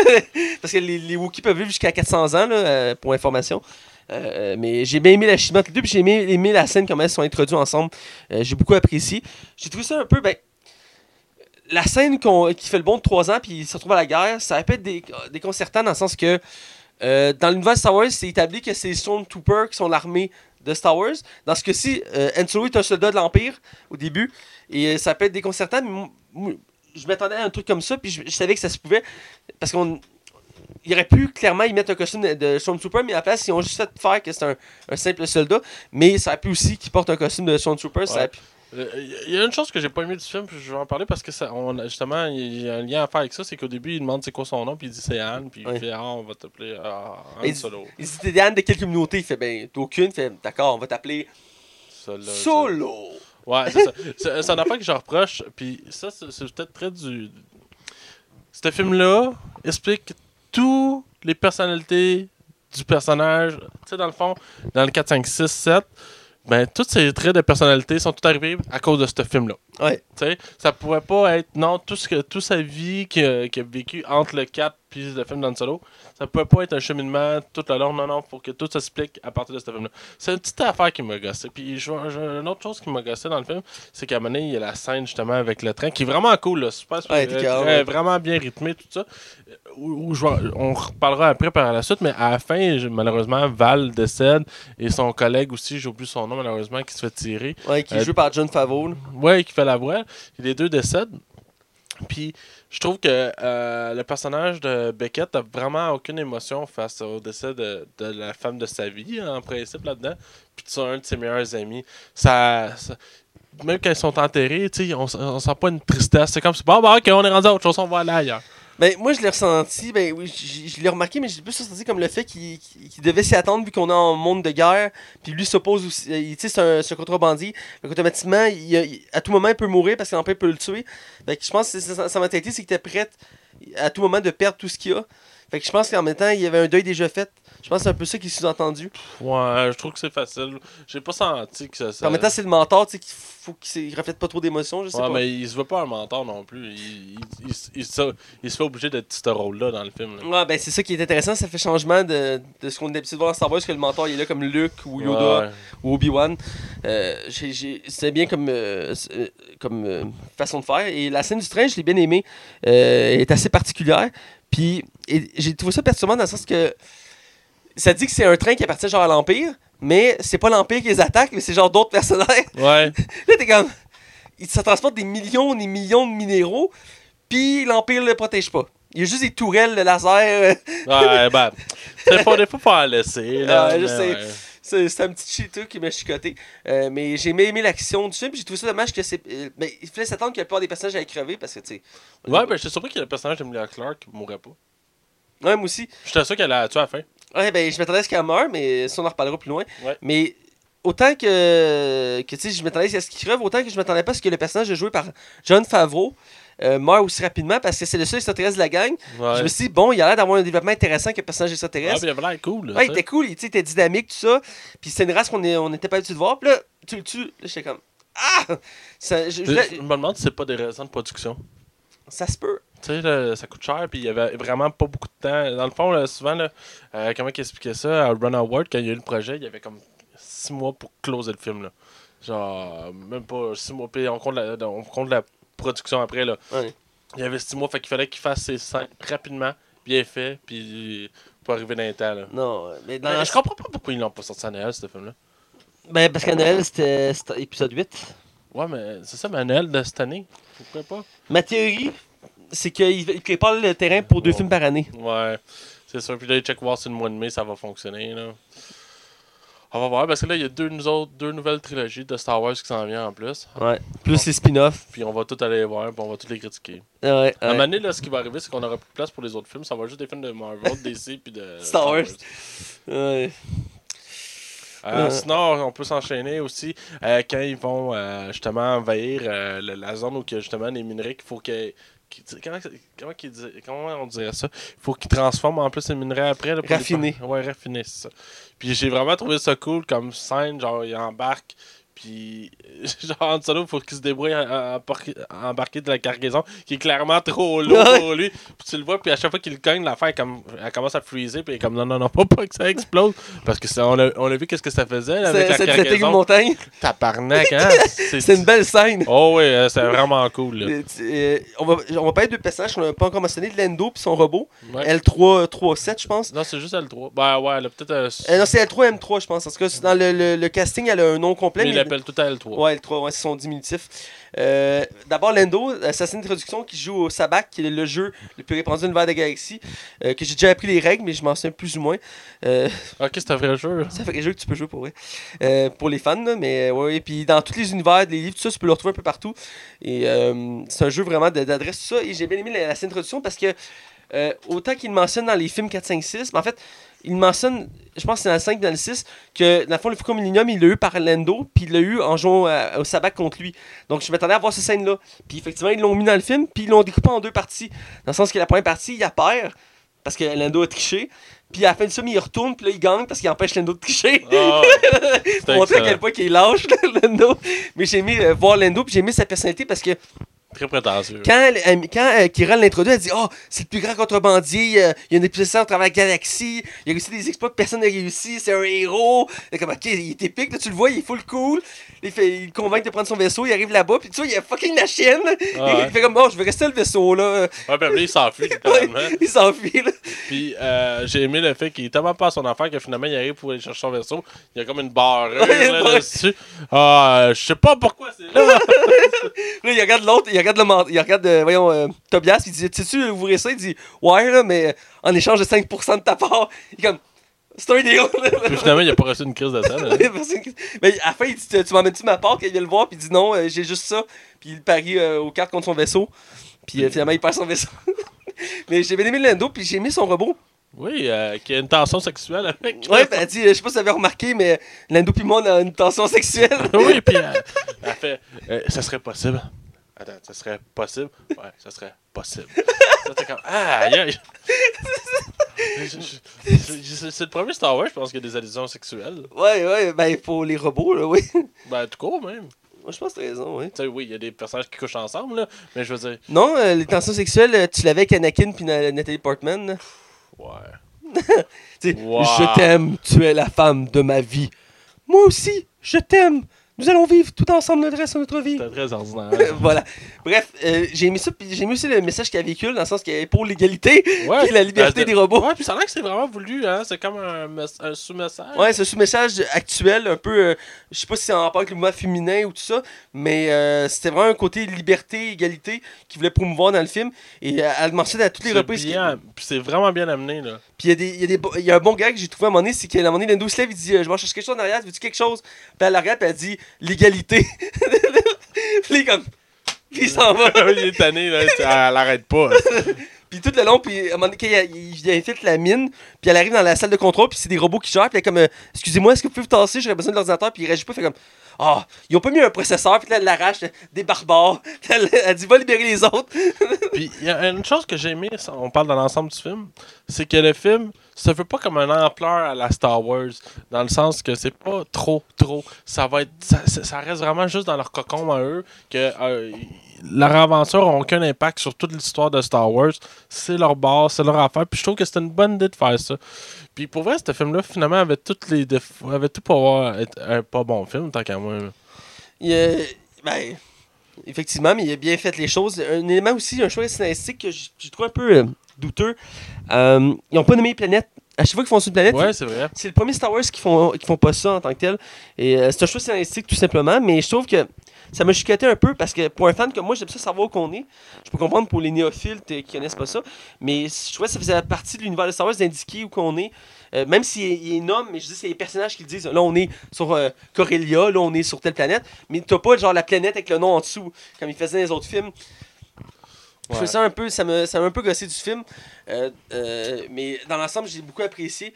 Parce que les Wookiees peuvent vivre jusqu'à 400 ans, là, pour information. Mais j'ai bien aimé la chimie entre les deux, puis j'ai aimé la scène, comment ils sont introduits ensemble. J'ai beaucoup apprécié. J'ai trouvé ça un peu, la scène qui fait le bond de 3 ans, puis ils se retrouvent à la guerre, ça peut être déconcertant dans le sens que... dans l'univers Star Wars, c'est établi que c'est les Stormtroopers qui sont l'armée de Star Wars. Dans ce cas-ci, Han Solo est un soldat de l'Empire au début, et ça peut être déconcertant, mais je m'attendais à un truc comme ça, puis je savais que ça se pouvait, parce qu'on... Il aurait pu clairement y mettre un costume de Stormtrooper, mais à la place, ils ont juste fait faire que c'est un simple soldat, mais ça a pu aussi qu'il porte un costume de Stormtrooper, ouais. Ça a pu... Il y a une chose que j'ai pas aimé du film, puis je vais en parler parce que justement, il y a un lien à faire avec ça, c'est qu'au début, il demande c'est quoi son nom, puis il dit c'est Han, puis il fait on va t'appeler Han Solo. Il dit t'es Han de quelle communauté? Il fait aucune, il fait d'accord, on va t'appeler Solo. Ouais, c'est ça. C'est une affaire que je reproche, puis ça, c'est peut-être très du. Ce film-là explique toutes les personnalités du personnage, tu sais, dans le fond, dans le 4, 5, 6, 7. Tous ces traits de personnalité sont tous arrivés à cause de ce film-là. Ouais. T'sais, ça pouvait pas être... Non, toute sa vie qu'il a vécu entre le 4 puis le film d'Han Solo, ça pouvait pas être un cheminement tout le long. Non, faut que tout s'explique à partir de ce film-là. C'est une petite affaire qui m'a gossé. Puis une autre chose qui m'a gossé dans le film, c'est qu'à un moment donné, il y a la scène justement avec le train, qui est vraiment cool, là, super, vraiment bien rythmé, tout ça. On reparlera après par la suite, mais à la fin, malheureusement, Val décède, et son collègue aussi, j'ai oublié son nom malheureusement, qui se fait tirer. Ouais, qui est joué par John Favreau. Ouais, qui fait la voix. Et les deux décèdent. Puis je trouve que le personnage de Beckett n'a vraiment aucune émotion face au décès de la femme de sa vie, en principe, là-dedans. Puis tu es un de ses meilleurs amis. Ça même quand ils sont enterrés, on sent pas une tristesse. C'est comme si OK, on est rendu à autre chose, on va aller ailleurs. Moi, je l'ai ressenti, je l'ai remarqué, mais j'ai plus ressenti comme le fait qu'il devait s'y attendre vu qu'on est en monde de guerre, puis lui s'oppose aussi, tu sais, c'est un contrebandier, donc automatiquement, à tout moment, il peut mourir parce qu'en fait, il peut le tuer. Fait que je pense que sa mentalité, c'est qu'il était prêt à tout moment de perdre tout ce qu'il a. Fait que je pense qu'en même temps, il y avait un deuil déjà fait. Je pense que c'est un peu ça qui est sous-entendu. Ouais, je trouve que c'est facile. J'ai pas senti que ça... En même temps, c'est le mentor, tu sais, qu'il faut qu'il reflète pas trop d'émotions, je sais pas. Ouais, mais il se veut pas un mentor non plus. Il se fait obligé d'être ce rôle-là dans le film. Là. Ouais, ben c'est ça qui est intéressant, ça fait changement de ce qu'on est habitué de voir en Star Wars, que le mentor, il est là comme Luke ou Yoda ou Obi-Wan. C'est bien comme façon de faire. Et la scène du train, je l'ai bien aimée. Elle est assez particulière. Puis j'ai trouvé ça perturbant dans le sens que ça dit que c'est un train qui appartient genre à l'Empire, mais c'est pas l'Empire qui les attaque, mais c'est genre d'autres mercenaires. Ouais. Là, t'es comme... Ça transporte des millions de minéraux, puis l'Empire le protège pas. Il y a juste des tourelles de laser. Ouais, ben... C'est pas des fois pour en laisser. Là, je sais. Ouais. C'est un petit cheater qui m'a chicoté. Mais j'ai aimé l'action du film. J'ai trouvé ça dommage que c'est... Mais il fallait s'attendre que la plupart des personnages allaient crever, parce que, tu sais... Ouais, ben je suis surpris que le personnage de Emilia Clarke mourrait pas. Ouais, moi aussi. J'étais sûr qu'elle allait la tuer à la fin. Ouais, ben je m'attendais à ce qu'elle meure, mais ça on en reparlera plus loin. Ouais. Mais autant que tu sais, je m'attendais à ce qu'il crève, autant que je m'attendais pas à ce que le personnage joué par John Favreau meure aussi rapidement, parce que c'est le seul extraterrestre de la gang. Ouais. Je me suis dit, bon, il a l'air d'avoir un développement intéressant que le personnage extraterrestre. Ah, puis il avait l'air cool. Là, ouais, il était cool, il était dynamique, tout ça. Puis c'est une race qu'on n'était pas habitué de voir. Puis là, tu le tues. Là, j'étais comme, ah! Je me demande si c'est pas des raisons de production. Ça se peut. Tu sais, ça coûte cher, puis il y avait vraiment pas beaucoup de temps. Dans le fond, là, souvent, là, comment il expliquait ça à Ron Howard, quand il y a eu le projet, il y avait comme 6 mois pour closer le film. Là. Genre, même pas 6 mois, puis on compte la production après. Là. Ouais. Il y avait 6 mois, fait qu'il fallait qu'il fasse ses scènes rapidement, bien fait, puis pour arriver dans les temps. Là. Non, mais dans je comprends pas pourquoi ils l'ont pas sorti à Noël, ce film-là. Ben, parce qu'à Noël, c'était épisode 8. Ouais, mais c'est ça, mais à Noël de cette année. Pourquoi pas? Ma théorie, c'est qu'il prépare le terrain pour 2 films par année. Ouais, c'est sûr. Puis là, check voir si le mois de mai, ça va fonctionner. Là. On va voir, parce que là, il y a deux nouvelles trilogies de Star Wars qui s'en viennent en plus. Ouais, plus les spin-offs. Puis on va tout aller voir, puis on va tous les critiquer. Ouais, ouais. À un moment donné, là, ce qui va arriver, c'est qu'on n'aura plus de place pour les autres films. Ça va être juste des films de Marvel, DC, puis de Star Wars. Ouais. Sinon, on peut s'enchaîner aussi quand ils vont justement envahir la zone où il y a justement les minerais qu'il faut qu'ils... Comment on dirait ça? Il faut qu'ils transforment en plus les minerais après. Là, pour raffiner. Ouais, raffiner, c'est ça. Puis j'ai vraiment trouvé ça cool comme scène, genre ils embarquent, puis genre en solo, il faut qu'ils se débrouillent à embarquer de la cargaison qui est clairement trop lourde pour lui. Puis tu le vois, puis à chaque fois qu'il le cogne, l'affaire elle commence à freezer, puis elle est comme non, pas que ça explose. Parce que ça, on a vu qu'est-ce que ça faisait là, avec la cargaison. C'était une montagne. Tabarnak, hein? C'est une belle scène. Oh oui, c'est vraiment cool. Là. On va parler de deux personnages qu'on n'a pas encore mentionné, Lando puis son robot. Ouais. L3-37, je pense. Non, c'est juste L3. Ben ouais, elle a peut-être... non, c'est L3-M3, je pense. Parce que dans le casting, elle a un nom complet. Mais appelle tout à L3. Ouais, L3, ouais, c'est son diminutif. D'abord, Lando, assassin de traduction qui joue au Sabac, qui est le jeu le plus répandu de l'univers de la galaxie, que j'ai déjà appris les règles, mais je m'en souviens plus ou moins. Ok, c'est un vrai jeu. C'est un vrai jeu que tu peux jouer pour vrai. Pour les fans, là, mais ouais, et puis dans tous les univers, les livres, tout ça, tu peux le retrouver un peu partout. Et c'est un jeu vraiment d'adresse, tout ça. Et j'ai bien aimé la scène de traduction parce que, autant qu'il mentionne dans les films 4, 5, 6, mais en fait, il mentionne, je pense que c'est dans le 5 et dans le 6, que dans le fond, le Faucon Millenium, il l'a eu par Lando, puis il l'a eu en jouant au sabac contre lui. Donc je m'attendais à voir cette scène-là. Puis effectivement, ils l'ont mis dans le film, puis ils l'ont découpé en deux parties. Dans le sens que la première partie, il a peur, parce que Lando a triché. Puis à la fin du film, il retourne, puis là, il gagne parce qu'il empêche Lando de tricher. Oh, pour montrer à quel point il lâche, là, Lando. Mais j'ai aimé voir Lando, puis j'ai aimé sa personnalité parce que. Très prétentieux. Quand Kira l'introduit, elle dit « Oh, c'est le plus grand contrebandier, il y a une épuisance à travers la galaxie, il a réussi des exploits que personne n'a réussi, c'est un héros. » Comme, ok, il est épique, là, tu le vois, il est full cool. Il le convainc de prendre son vaisseau, il arrive là-bas, puis tu vois, il y a fucking la chienne. Ah, il fait comme « Oh, je veux rester le vaisseau, là. » Ouais, puis après, il s'enfuit, finalement. Il s'enfuit, là. Puis j'ai aimé le fait qu'il est tellement pas à son affaire que finalement, il arrive pour aller chercher son vaisseau. Il y a comme une barre là-dessus. Ah, je sais pas pourquoi c'est là. Là, il regarde l'autre, il regarde Tobias, il dit « Tu ouvrir ça? » Il dit « Ouais, là, mais en échange de 5% de ta part. » Il est comme « C'est un deal. » Puis finalement, il a pas reçu une crise de ça. Mais à la fin, il dit « Tu m'emmènes-tu ma part? » Il vient le voir, puis il dit « Non, j'ai juste ça. » Puis il parie aux cartes contre son vaisseau. Puis finalement, il perd son vaisseau. Mais j'ai bien aimé Lando, puis j'ai aimé son robot. Oui, qui a une tension sexuelle avec. Oui, ben, elle dit, je sais pas si vous avez remarqué, mais Lando pis moi, on a une tension sexuelle. Oui, puis elle fait, ça serait possible. attends, ça serait possible? Ouais, ça serait possible. Ça, t'es comme, ah, aïe, aïe. C'est le premier Star Wars, je pense, qu'il y a des allusions sexuelles. Ouais, ouais, ben, pour les robots, là, oui. Ben, tout court, même. Moi, je pense que t'as raison, oui. Tu sais, oui, il y a des personnages qui couchent ensemble, là, mais je veux dire... Non, les tensions sexuelles, tu l'avais avec Anakin puis Nathalie Portman, là. Ouais. Tu sais, wow. Je t'aime, tu es la femme de ma vie. Moi aussi, je t'aime. Nous allons vivre tout ensemble le reste de notre vie. C'était très ordinaire. Voilà. Bref, j'ai aimé ça, puis j'ai aimé aussi le message qu'il véhicule, dans le sens qu'il est pour l'égalité et la liberté des robots. Ouais, puis ça a l'air que c'est vraiment voulu, hein. C'est comme un sous-message. Ouais, c'est un sous-message actuel, un peu. Je sais pas si c'est en rapport avec le mouvement féminin ou tout ça, mais c'était vraiment un côté liberté, égalité qu'il voulait promouvoir dans le film. Et elle marchait à toutes les reprises. C'est vraiment bien amené, là. Puis il y a un bon gars que j'ai trouvé à un moment donné, c'est qu'à un moment donné, Lando se lève, il dit je vais chercher quelque chose en arrière, veux-tu quelque chose? Puis elle la regarde, puis elle dit l'égalité. Puis il est comme. Puis il s'en va. Il est tanné, là. Elle l'arrête pas. Puis tout le long, puis à un moment donné, il infiltre la mine, puis elle arrive dans la salle de contrôle, puis c'est des robots qui gèrent, puis elle est comme excusez-moi, est-ce que vous pouvez vous tasser, j'aurais besoin de l'ordinateur, puis il réagit pas, fait comme ah, oh, ils ont pas mis un processeur, puis là, elle l'arrache, des barbares. Puis elle dit va libérer les autres. Puis il y a une chose que j'ai aimée, on parle dans l'ensemble du film, c'est que le film se fait pas comme une ampleur à la Star Wars, dans le sens que c'est pas trop. Ça reste vraiment juste dans leur cocon à eux, que leur aventure n'a aucun impact sur toute l'histoire de Star Wars. C'est leur base, c'est leur affaire. Puis je trouve que c'était une bonne idée de faire ça. Puis pour vrai, ce film-là, finalement, avait tout pour avoir un pas bon film, tant qu'à moi. Ben, effectivement, mais il a bien fait les choses. Un élément aussi, un choix scénaristique que je trouve un peu douteux. Ils n'ont pas nommé les planètes. À chaque fois qu'ils font sur une planète, ouais, c'est vrai. C'est le premier Star Wars qui font pas ça en tant que tel. Et c'est un choix scénaristique, tout simplement. Mais je trouve que ça m'a chicoté un peu parce que pour un fan comme moi, j'aime ça savoir où qu'on est. Je peux comprendre pour les néophiles qui connaissent pas ça, mais je trouvais que ça faisait partie de l'univers de Star Wars d'indiquer où qu'on est. Même s'il est nommé, mais je dis c'est les personnages qui le disent. Là, on est sur Corellia, là, on est sur telle planète, mais t'as pas genre la planète avec le nom en dessous, comme ils faisaient dans les autres films. Ouais. Je fais ça un peu, ça m'a un peu gossé du film, mais dans l'ensemble, j'ai beaucoup apprécié.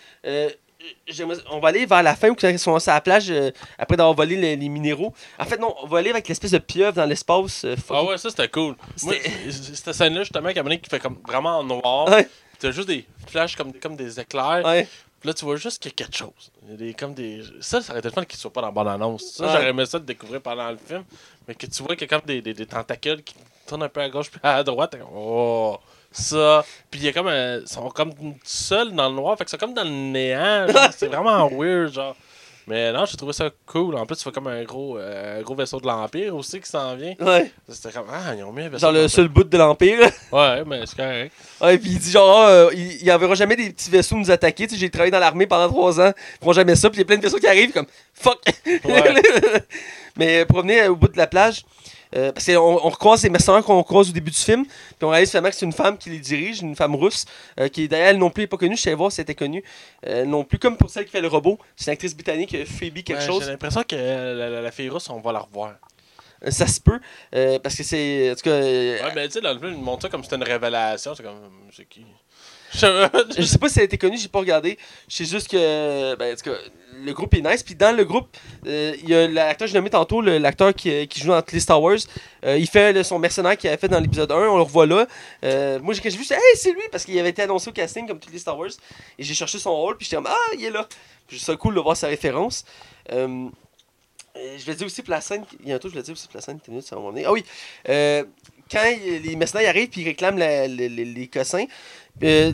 On va aller vers la fin où ils sont à la plage après d'avoir volé les minéraux. En fait, non, on va aller avec l'espèce de pieuvre dans l'espace. Ah ouais, ça c'était cool. Moi, cette scène-là, justement, avec Amélie qui fait comme vraiment en noir. Ouais. T'as juste des flashs comme des éclairs. Ouais. Là, tu vois juste qu'il y a quelque chose. Il y a des... Ça aurait été le fun qu'il ne soit pas dans la bande-annonce. Ça, ouais. J'aurais aimé ça de découvrir pendant le film. Mais que tu vois qu'il y a comme des tentacules qui tournent un peu à gauche puis à droite. Oh, ça. Puis il y a comme ils sont comme seuls dans le noir. Fait que c'est comme dans le néant. Genre. C'est vraiment weird, genre. Mais non, j'ai trouvé ça cool. En plus, tu fais comme un gros vaisseau de l'Empire aussi qui s'en vient. Ouais. C'était comme, ah, ils ont mis un vaisseau. Genre le seul bout de l'Empire. Ouais, mais c'est correct. Ouais, puis il dit genre, il enverra jamais des petits vaisseaux nous attaquer. Tu sais, j'ai travaillé dans l'armée pendant 3 ans. Ils font jamais ça. Puis il y a plein de vaisseaux qui arrivent comme, fuck. Ouais. Mais promener au bout de la plage. Parce qu'on recroise les mercenaires qu'on croise au début du film, puis on réalise finalement que c'est une femme qui les dirige, une femme russe, qui d'ailleurs elle non plus n'est pas connue, je savais voir si elle était connue, non plus, comme pour celle qui fait le robot, c'est une actrice britannique, Phoebe quelque chose. J'ai l'impression que la fille russe, on va la revoir. Ça se peut, parce que c'est... En tout cas... ouais, mais tu sais, dans le film, ils montrent ça comme c'était une révélation, c'est comme... C'est qui? Je sais pas si elle a été connue, j'ai pas regardé. Je sais juste que, ben, en tout cas, le groupe est nice. Puis dans le groupe, il y a l'acteur, je l'ai nommé tantôt, l'acteur qui joue dans les Star Wars. Il fait son mercenaire qu'il avait fait dans l'épisode 1, on le revoit là. Moi, quand j'ai vu, je disais, hey, c'est lui, parce qu'il avait été annoncé au casting comme tous les Star Wars. Et j'ai cherché son rôle, puis j'étais comme, ah, il est là. Puis c'est cool de voir sa référence. Je vais dire aussi pour la scène, il y a un truc, je vais dire aussi pour la scène, ça va m'en venir. Ah oui, quand les mercenaires arrivent puis ils réclament les cossins, t'as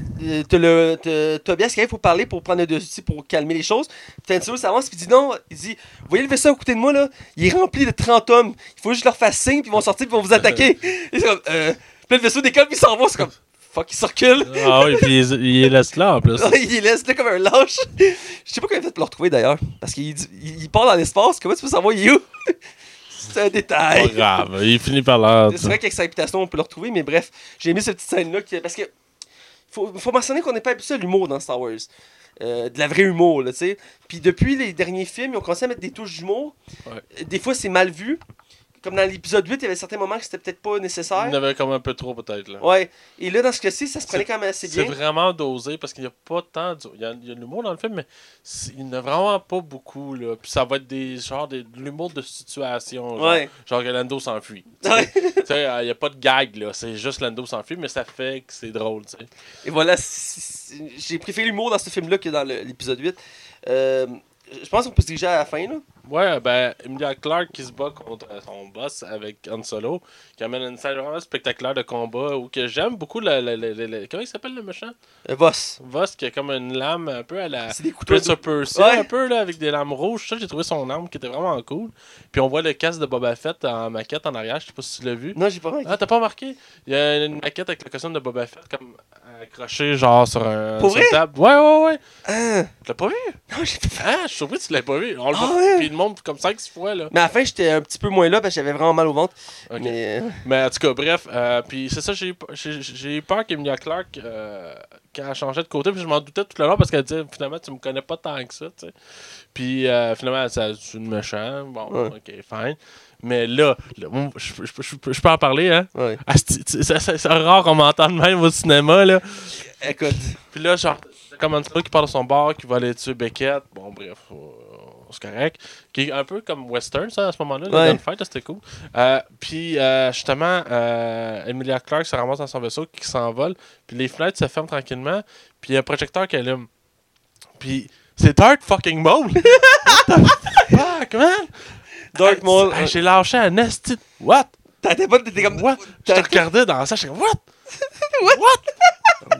Tobias qui arrive pour parler, pour prendre le dessus, pour calmer les choses. Puis Tantino s'avance puis dit non, il dit vous voyez le vaisseau à côté de moi là, il est rempli de 30 hommes, il faut juste leur faire signe puis ils vont sortir puis ils vont vous attaquer. Et c'est comme puis le vaisseau décolle puis ils s'en vont, c'est comme fuck, il circule. Ah oui, puis il laisse là en plus. Il les laisse là comme un lâche. Je sais pas comment il fait pour le retrouver d'ailleurs, parce qu'il part dans l'espace, comment tu peux savoir il est où? C'est un détail. Pas grave, il finit par là. C'est vrai qu'avec sa réputation, on peut le retrouver, mais bref, j'ai mis cette petite scène-là parce que faut mentionner qu'on n'est pas habitué à l'humour dans Star Wars. De la vraie humour, là, tu sais. Puis depuis les derniers films, ils ont commencé à mettre des touches d'humour. Ouais. Des fois, c'est mal vu. Comme dans l'épisode 8, il y avait certains moments que c'était peut-être pas nécessaire. Il y en avait comme un peu trop, peut-être. Là. Ouais. Et là, dans ce cas-ci, ça se prenait quand même assez bien. C'est vraiment dosé parce qu'il n'y a pas tant. Il y a de l'humour dans le film, mais il n'y en a vraiment pas beaucoup. Là. Puis ça va être de l'humour de situation. Genre, ouais. Genre que Lando s'enfuit. Ouais. Il n'y a pas de gag, là. C'est juste Lando s'enfuit, mais ça fait que c'est drôle. T'sais. Et voilà, j'ai préféré l'humour dans ce film-là que dans l'épisode 8. Je pense qu'on peut se diriger à la fin, là. Ouais, ben, Emilia Clarke qui se bat contre son boss avec Han Solo, qui amène une scène vraiment spectaculaire de combat où que j'aime beaucoup le comment il s'appelle le méchant? Voss. Voss qui a comme une lame un peu à la... C'est des couteaux de... Percy, ouais. Un peu, là, avec des lames rouges. Ça, j'ai trouvé son arme qui était vraiment cool. Puis on voit le casque de Boba Fett en maquette en arrière. Je sais pas si tu l'as vu. Non, j'ai pas remarqué. Ah, t'as pas remarqué? Il y a une maquette avec le costume de Boba Fett comme accroché, genre, sur un... Pour vrai? Table. Ouais. Tu l'as pas vu? Non, j'ai pas vu. Ah, je suis surpris que tu l'as pas vu. On le voit. Ouais. Puis, monde comme 5-6 fois là. Mais à la fin j'étais un petit peu moins là parce que j'avais vraiment mal au ventre. Okay. Mais en tout cas bref, puis c'est ça, j'ai peur qu'Emilia Clarke quand elle changeait de côté, puis je m'en doutais tout le long parce qu'elle disait finalement tu me connais pas tant que ça, tu sais. Puis finalement elle dit c'est une méchante, bon ouais. OK fine. Mais là je peux en parler, hein? Ouais. C'est rare qu'on m'entende même au cinéma là. Écoute. Puis là genre comme un truc qui parle de son bar, qui va aller tuer Beckett, bon bref. C'est correct, qui est un peu comme western ça à ce moment-là, ouais. Les gunfights, c'était cool. Puis justement, Emilia Clarke se ramasse dans son vaisseau qui s'envole, puis les fenêtres se ferment tranquillement, puis il y a un projecteur qui allume. Puis c'est Dark fucking Maul. Fuck man. Dark Maul. J'ai lâché un nasty. What? T'étais pas, t'étais comme what? Je te regardais dans ça, je suis comme what? What?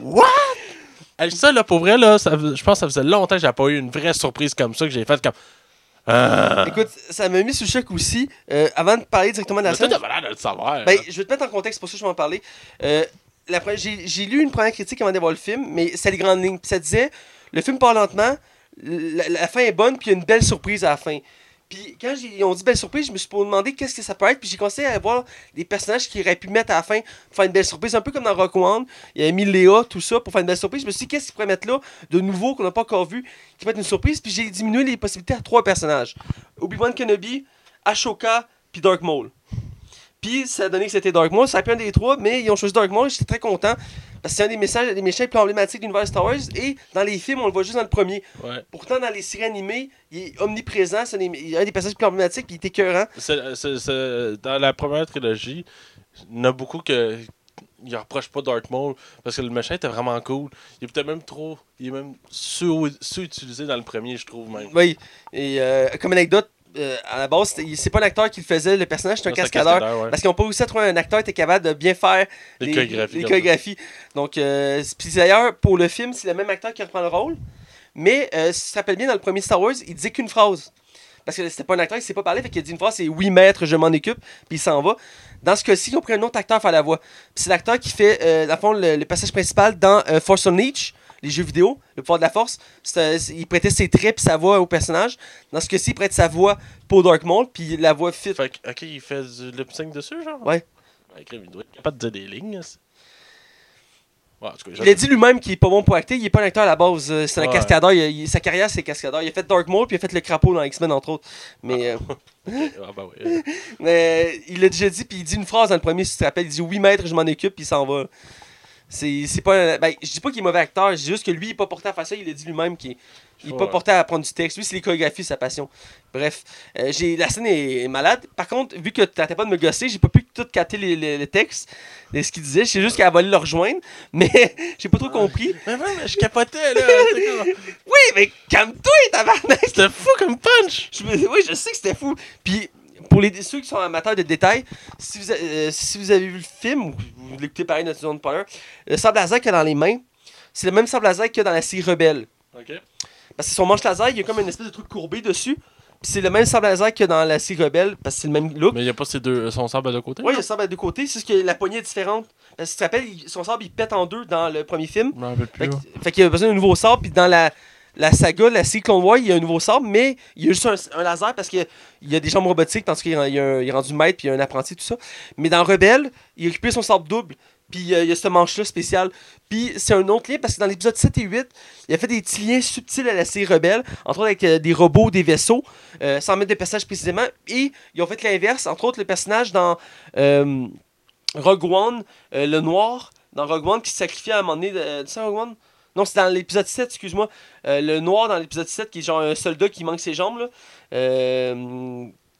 What? Ça là pour vrai là, je pense que ça faisait longtemps que j'avais pas eu une vraie surprise comme ça que j'ai faite comme. Écoute, ça m'a mis sous choc aussi. Avant de parler directement de la scène. Ben, je vais te mettre en contexte, c'est pour ça que je vais en parler. J'ai lu une première critique avant de voir le film, mais c'est les grandes lignes. Puis ça disait le film part lentement, la fin est bonne, puis il y a une belle surprise à la fin. Puis quand ils ont dit belle surprise, je me suis demandé qu'est-ce que ça peut être. Puis j'ai commencé à voir des personnages qu'ils auraient pu mettre à la fin pour faire une belle surprise. Un peu comme dans Rock One, il avait mis Léa, tout ça, pour faire une belle surprise. Je me suis dit qu'est-ce qu'ils pourraient mettre là de nouveau qu'on n'a pas encore vu, qui peut être une surprise. Puis j'ai diminué les possibilités à 3 personnages. Obi-Wan Kenobi, Ashoka, puis Dark Maul. Puis ça a donné que c'était Dark Maul. Ça a pu un des 3, mais ils ont choisi Dark Maul et j'étais très content. Parce que c'est un des messages, des méchants les plus emblématiques de l'univers Star Wars. Et dans les films, on le voit juste dans le premier. Ouais. Pourtant, dans les séries animées, il est omniprésent. Il est un des personnages les plus emblématiques. Il est écœurant. Dans la première trilogie, il y en a beaucoup que... Il reproche pas Dark Maul parce que le méchant était vraiment cool. Il est peut-être même trop. Il est même sous-utilisé dans le premier, je trouve même. Oui. Et comme anecdote, à la base, c'est pas l'acteur qui le faisait, le personnage, c'est un cascadeur. Ouais. Parce qu'ils n'ont pas réussi à trouver un acteur qui était capable de bien faire les chorégraphies. Donc, puis d'ailleurs, pour le film, c'est le même acteur qui reprend le rôle. Mais, si tu te rappelles bien, dans le premier Star Wars, il disait qu'une phrase. Parce que c'était pas un acteur, il ne sait pas parler, fait qu'il a dit une phrase, c'est « Oui, maître, je m'en occupe », puis il s'en va. Dans ce cas-ci, ils ont pris un autre acteur à faire la voix. Puis c'est l'acteur qui fait, dans le fond, le passage principal dans Force Unleashed. Les jeux vidéo, le pouvoir de la force, il prêtait ses traits et sa voix au personnage. Dans ce cas-ci, il prête sa voix pour Dark Maul, puis la voix fit. Fait que, ok, il fait du lip-sync dessus, genre? Ouais. Il doit être capable de dire des lignes. Ouais, en tout cas, il a dit lui-même qu'il est pas bon pour acter, il est pas un acteur à la base. C'est un cascadeur, sa carrière c'est cascadeur. Il a fait Dark Maul, puis il a fait le crapaud dans X-Men, entre autres. Mais. Ah bah oui. Mais il l'a déjà dit, puis il dit une phrase dans le premier, si tu te rappelles, il dit oui, maître, je m'en occupe, puis il s'en va. C'est pas ben je dis pas qu'il est mauvais acteur, je dis juste que lui il est pas porté à faire ça, il l'a dit lui-même qu'il est pas porté à apprendre du texte, lui c'est les chorégraphies sa passion. Bref, la scène est malade. Par contre, vu que t'arrêtais pas de me gosser, j'ai pas pu tout cater le texte de ce qu'il disait, je sais juste qu'elle va le rejoindre, mais j'ai pas trop compris. Mais je capotais là. Oui, mais calme-toi tabarnak, c'était fou comme punch. Oui, je sais que c'était fou. Puis pour ceux qui sont amateurs de détails, si vous avez vu le film, ou vous l'écoutez pareil dans notre zone de parleur, le sabre laser qu'il a dans les mains, c'est le même sabre laser qu'il y a dans la série Rebelle. Okay. Parce que son manche laser, il y a comme une espèce de truc courbé dessus, puis c'est le même sabre laser qu'il y a dans la série Rebelle, parce que c'est le même look. Mais il n'y a pas son sabre à deux côtés? Oui, il y a le sabre à deux côtés, c'est juste que la poignée est différente. Parce que si tu te rappelles, son sabre, il pète en deux dans le premier film. Je m'en rappelle plus. Fait qu'il a besoin d'un nouveau sabre, puis dans la saga, la série qu'on voit, il y a un nouveau sabre, mais il y a juste un laser parce qu'il y a des jambes robotiques, tandis qu'il est rendu maître, puis il y a un apprenti, tout ça. Mais dans Rebelle, il récupère son sabre double. Puis il y a ce manche-là spécial. Puis c'est un autre lien parce que dans l'épisode 7 et 8, il a fait des petits liens subtils à la série Rebelle, entre autres avec des robots, des vaisseaux, sans mettre de personnage précisément. Et ils ont fait l'inverse, entre autres le personnage dans Rogue One, le noir, dans Rogue One qui se sacrifie à un moment donné. C'est Rogue One? Non, c'est dans l'épisode 7, excuse-moi. Le noir dans l'épisode 7 qui est genre un soldat qui manque ses jambes, là.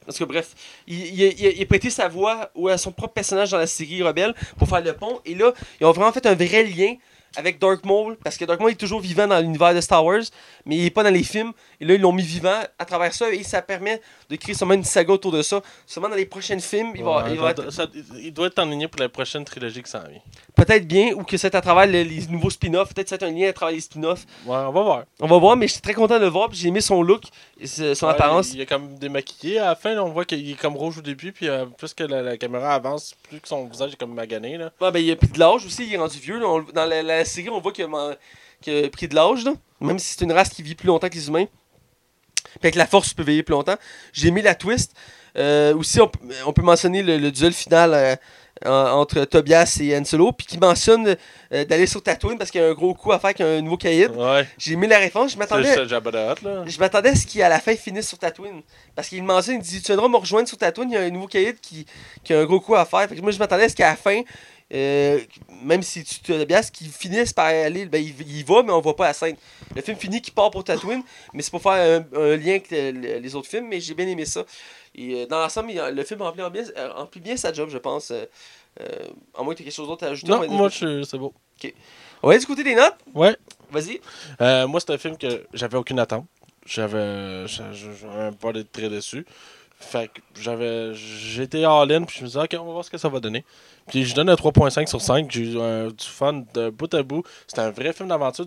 Parce que bref, il a prêté sa voix à son propre personnage dans la série Rebelle pour faire le pont. Et là, ils ont vraiment fait un vrai lien avec Darth Maul, parce que Darth Maul est toujours vivant dans l'univers de Star Wars, mais il n'est pas dans les films. Et là, ils l'ont mis vivant à travers ça, et ça permet de créer seulement une saga autour de ça. Seulement dans les prochains films, il doit être en ligne pour la prochaine trilogie qui s'en vient. Peut-être bien, ou que c'est à travers les nouveaux spin-offs. Peut-être que c'est un lien à travers les spin-offs. Ouais, on va voir. On va voir, mais je suis très content de le voir, puis j'ai aimé son look, son apparence. Il est comme démaquillé. À la fin, là, on voit qu'il est comme rouge au début, puis plus que la caméra avance, plus que son visage est comme magané. Là. Ouais, ben, il a pris de l'âge aussi, il est rendu vieux. Là, dans la série, on voit qu'il a pris de l'âge, là. Même si c'est une race qui vit plus longtemps que les humains. Puis avec la force, tu peux veiller plus longtemps. J'ai aimé la twist. Aussi, on peut mentionner le duel final entre Tobias et Anselo, puis qui mentionne d'aller sur Tatooine parce qu'il y a un gros coup à faire avec un nouveau caïd. Ouais. J'ai aimé la réponse, je m'attendais à ce qu'il à la fin finisse sur Tatooine, parce qu'il mentionne, il dit tu viendras me rejoindre sur Tatooine, il y a un nouveau caïd qui a un gros coup à faire. Fait que moi je m'attendais à ce qu'à la fin, même si tu Tobias qui finisse par aller, ben il va, mais on voit pas la scène. Le film finit qui part pour Tatooine, mais c'est pour faire un lien avec les autres films, mais j'ai bien aimé ça. Et dans l'ensemble, le film remplit bien sa job, je pense. À moins que tu aies quelque chose d'autre à ajouter. Non, moi, c'est beau. OK. On va aller du côté des notes. Ouais. Vas-y. Moi, c'est un film que j'avais aucune attente. J'avais un peu d'être très déçu. Fait que j'étais all-in, puis je me disais, OK, on va voir ce que ça va donner. Puis je donne un 3.5 sur 5. J'ai eu du fun de bout à bout. C'était un vrai film d'aventure.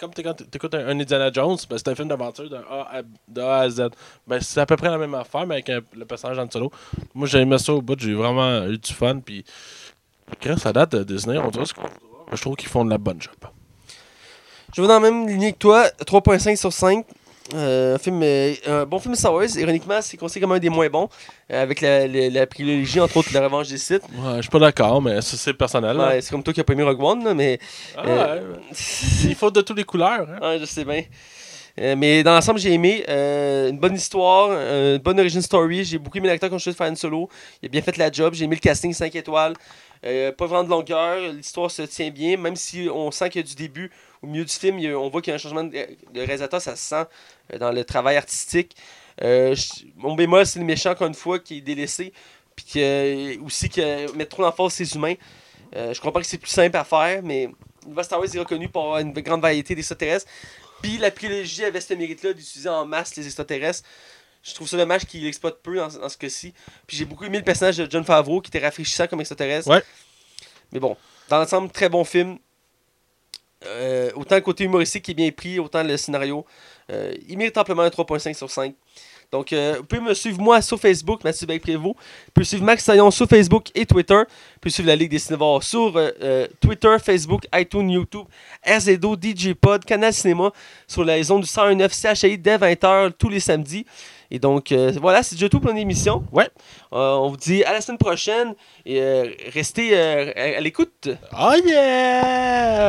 Comme t'écoutes un Indiana Jones, ben c'est un film d'aventure de A à Z. Ben c'est à peu près la même affaire, mais avec le personnage d'Han Solo. Moi, j'ai aimé ça au bout. J'ai vraiment eu du fun. Puis grâce à date de Disney, on dirait ce qu'on voit. Je trouve qu'ils font de la bonne job. Je vais dans la même lignée que toi. 3.5 sur 5. Un bon film Star Wars, ironiquement, c'est considéré comme un des moins bons, avec la prilogie, entre autres, La Revanche des Sith. Ouais, je suis pas d'accord, mais ça, c'est personnel. Ouais, c'est comme toi qui n'as pas aimé Rogue One, là, mais. Il faut de toutes les couleurs. Hein. Ouais, je sais bien. Mais dans l'ensemble, j'ai aimé une bonne histoire, une bonne origin story. J'ai beaucoup aimé l'acteur qu'on choisit de faire un solo. Il a bien fait la job. J'ai aimé le casting 5 étoiles. Pas vraiment de longueur. L'histoire se tient bien, même si on sent qu'il y a du début. Au milieu du film, on voit qu'il y a un changement de réalisateur, ça se sent dans le travail artistique. Mon bémol, c'est le méchant, encore une fois, qui est délaissé. Puis aussi, que mettre trop d'emphase ses humains. Je comprends que c'est plus simple à faire, mais l'univers Star Wars est reconnu pour avoir une grande variété d'extraterrestres. Puis la trilogie avait ce mérite-là d'utiliser en masse les extraterrestres. Je trouve ça dommage qu'il l'exploite peu dans ce cas-ci. Puis j'ai beaucoup aimé le personnage de John Favreau, qui était rafraîchissant comme extraterrestre. Ouais. Mais bon, dans l'ensemble, très bon film. Autant le côté humoristique qui est bien pris, autant le scénario. Il mérite amplement un 3.5 sur 5. Donc, vous pouvez me suivre moi sur Facebook, Mathieu Bec-Prévost. Vous pouvez suivre Max Saillon sur Facebook et Twitter. Vous pouvez suivre la Ligue des cinévores sur Twitter, Facebook, iTunes, YouTube, RZO, DJ Pod, Canal Cinéma, sur la zone du 109 CHI dès 20h tous les samedis. Et donc, voilà, c'est déjà tout pour une émission. Ouais. On vous dit à la semaine prochaine et restez à l'écoute. Oh yeah!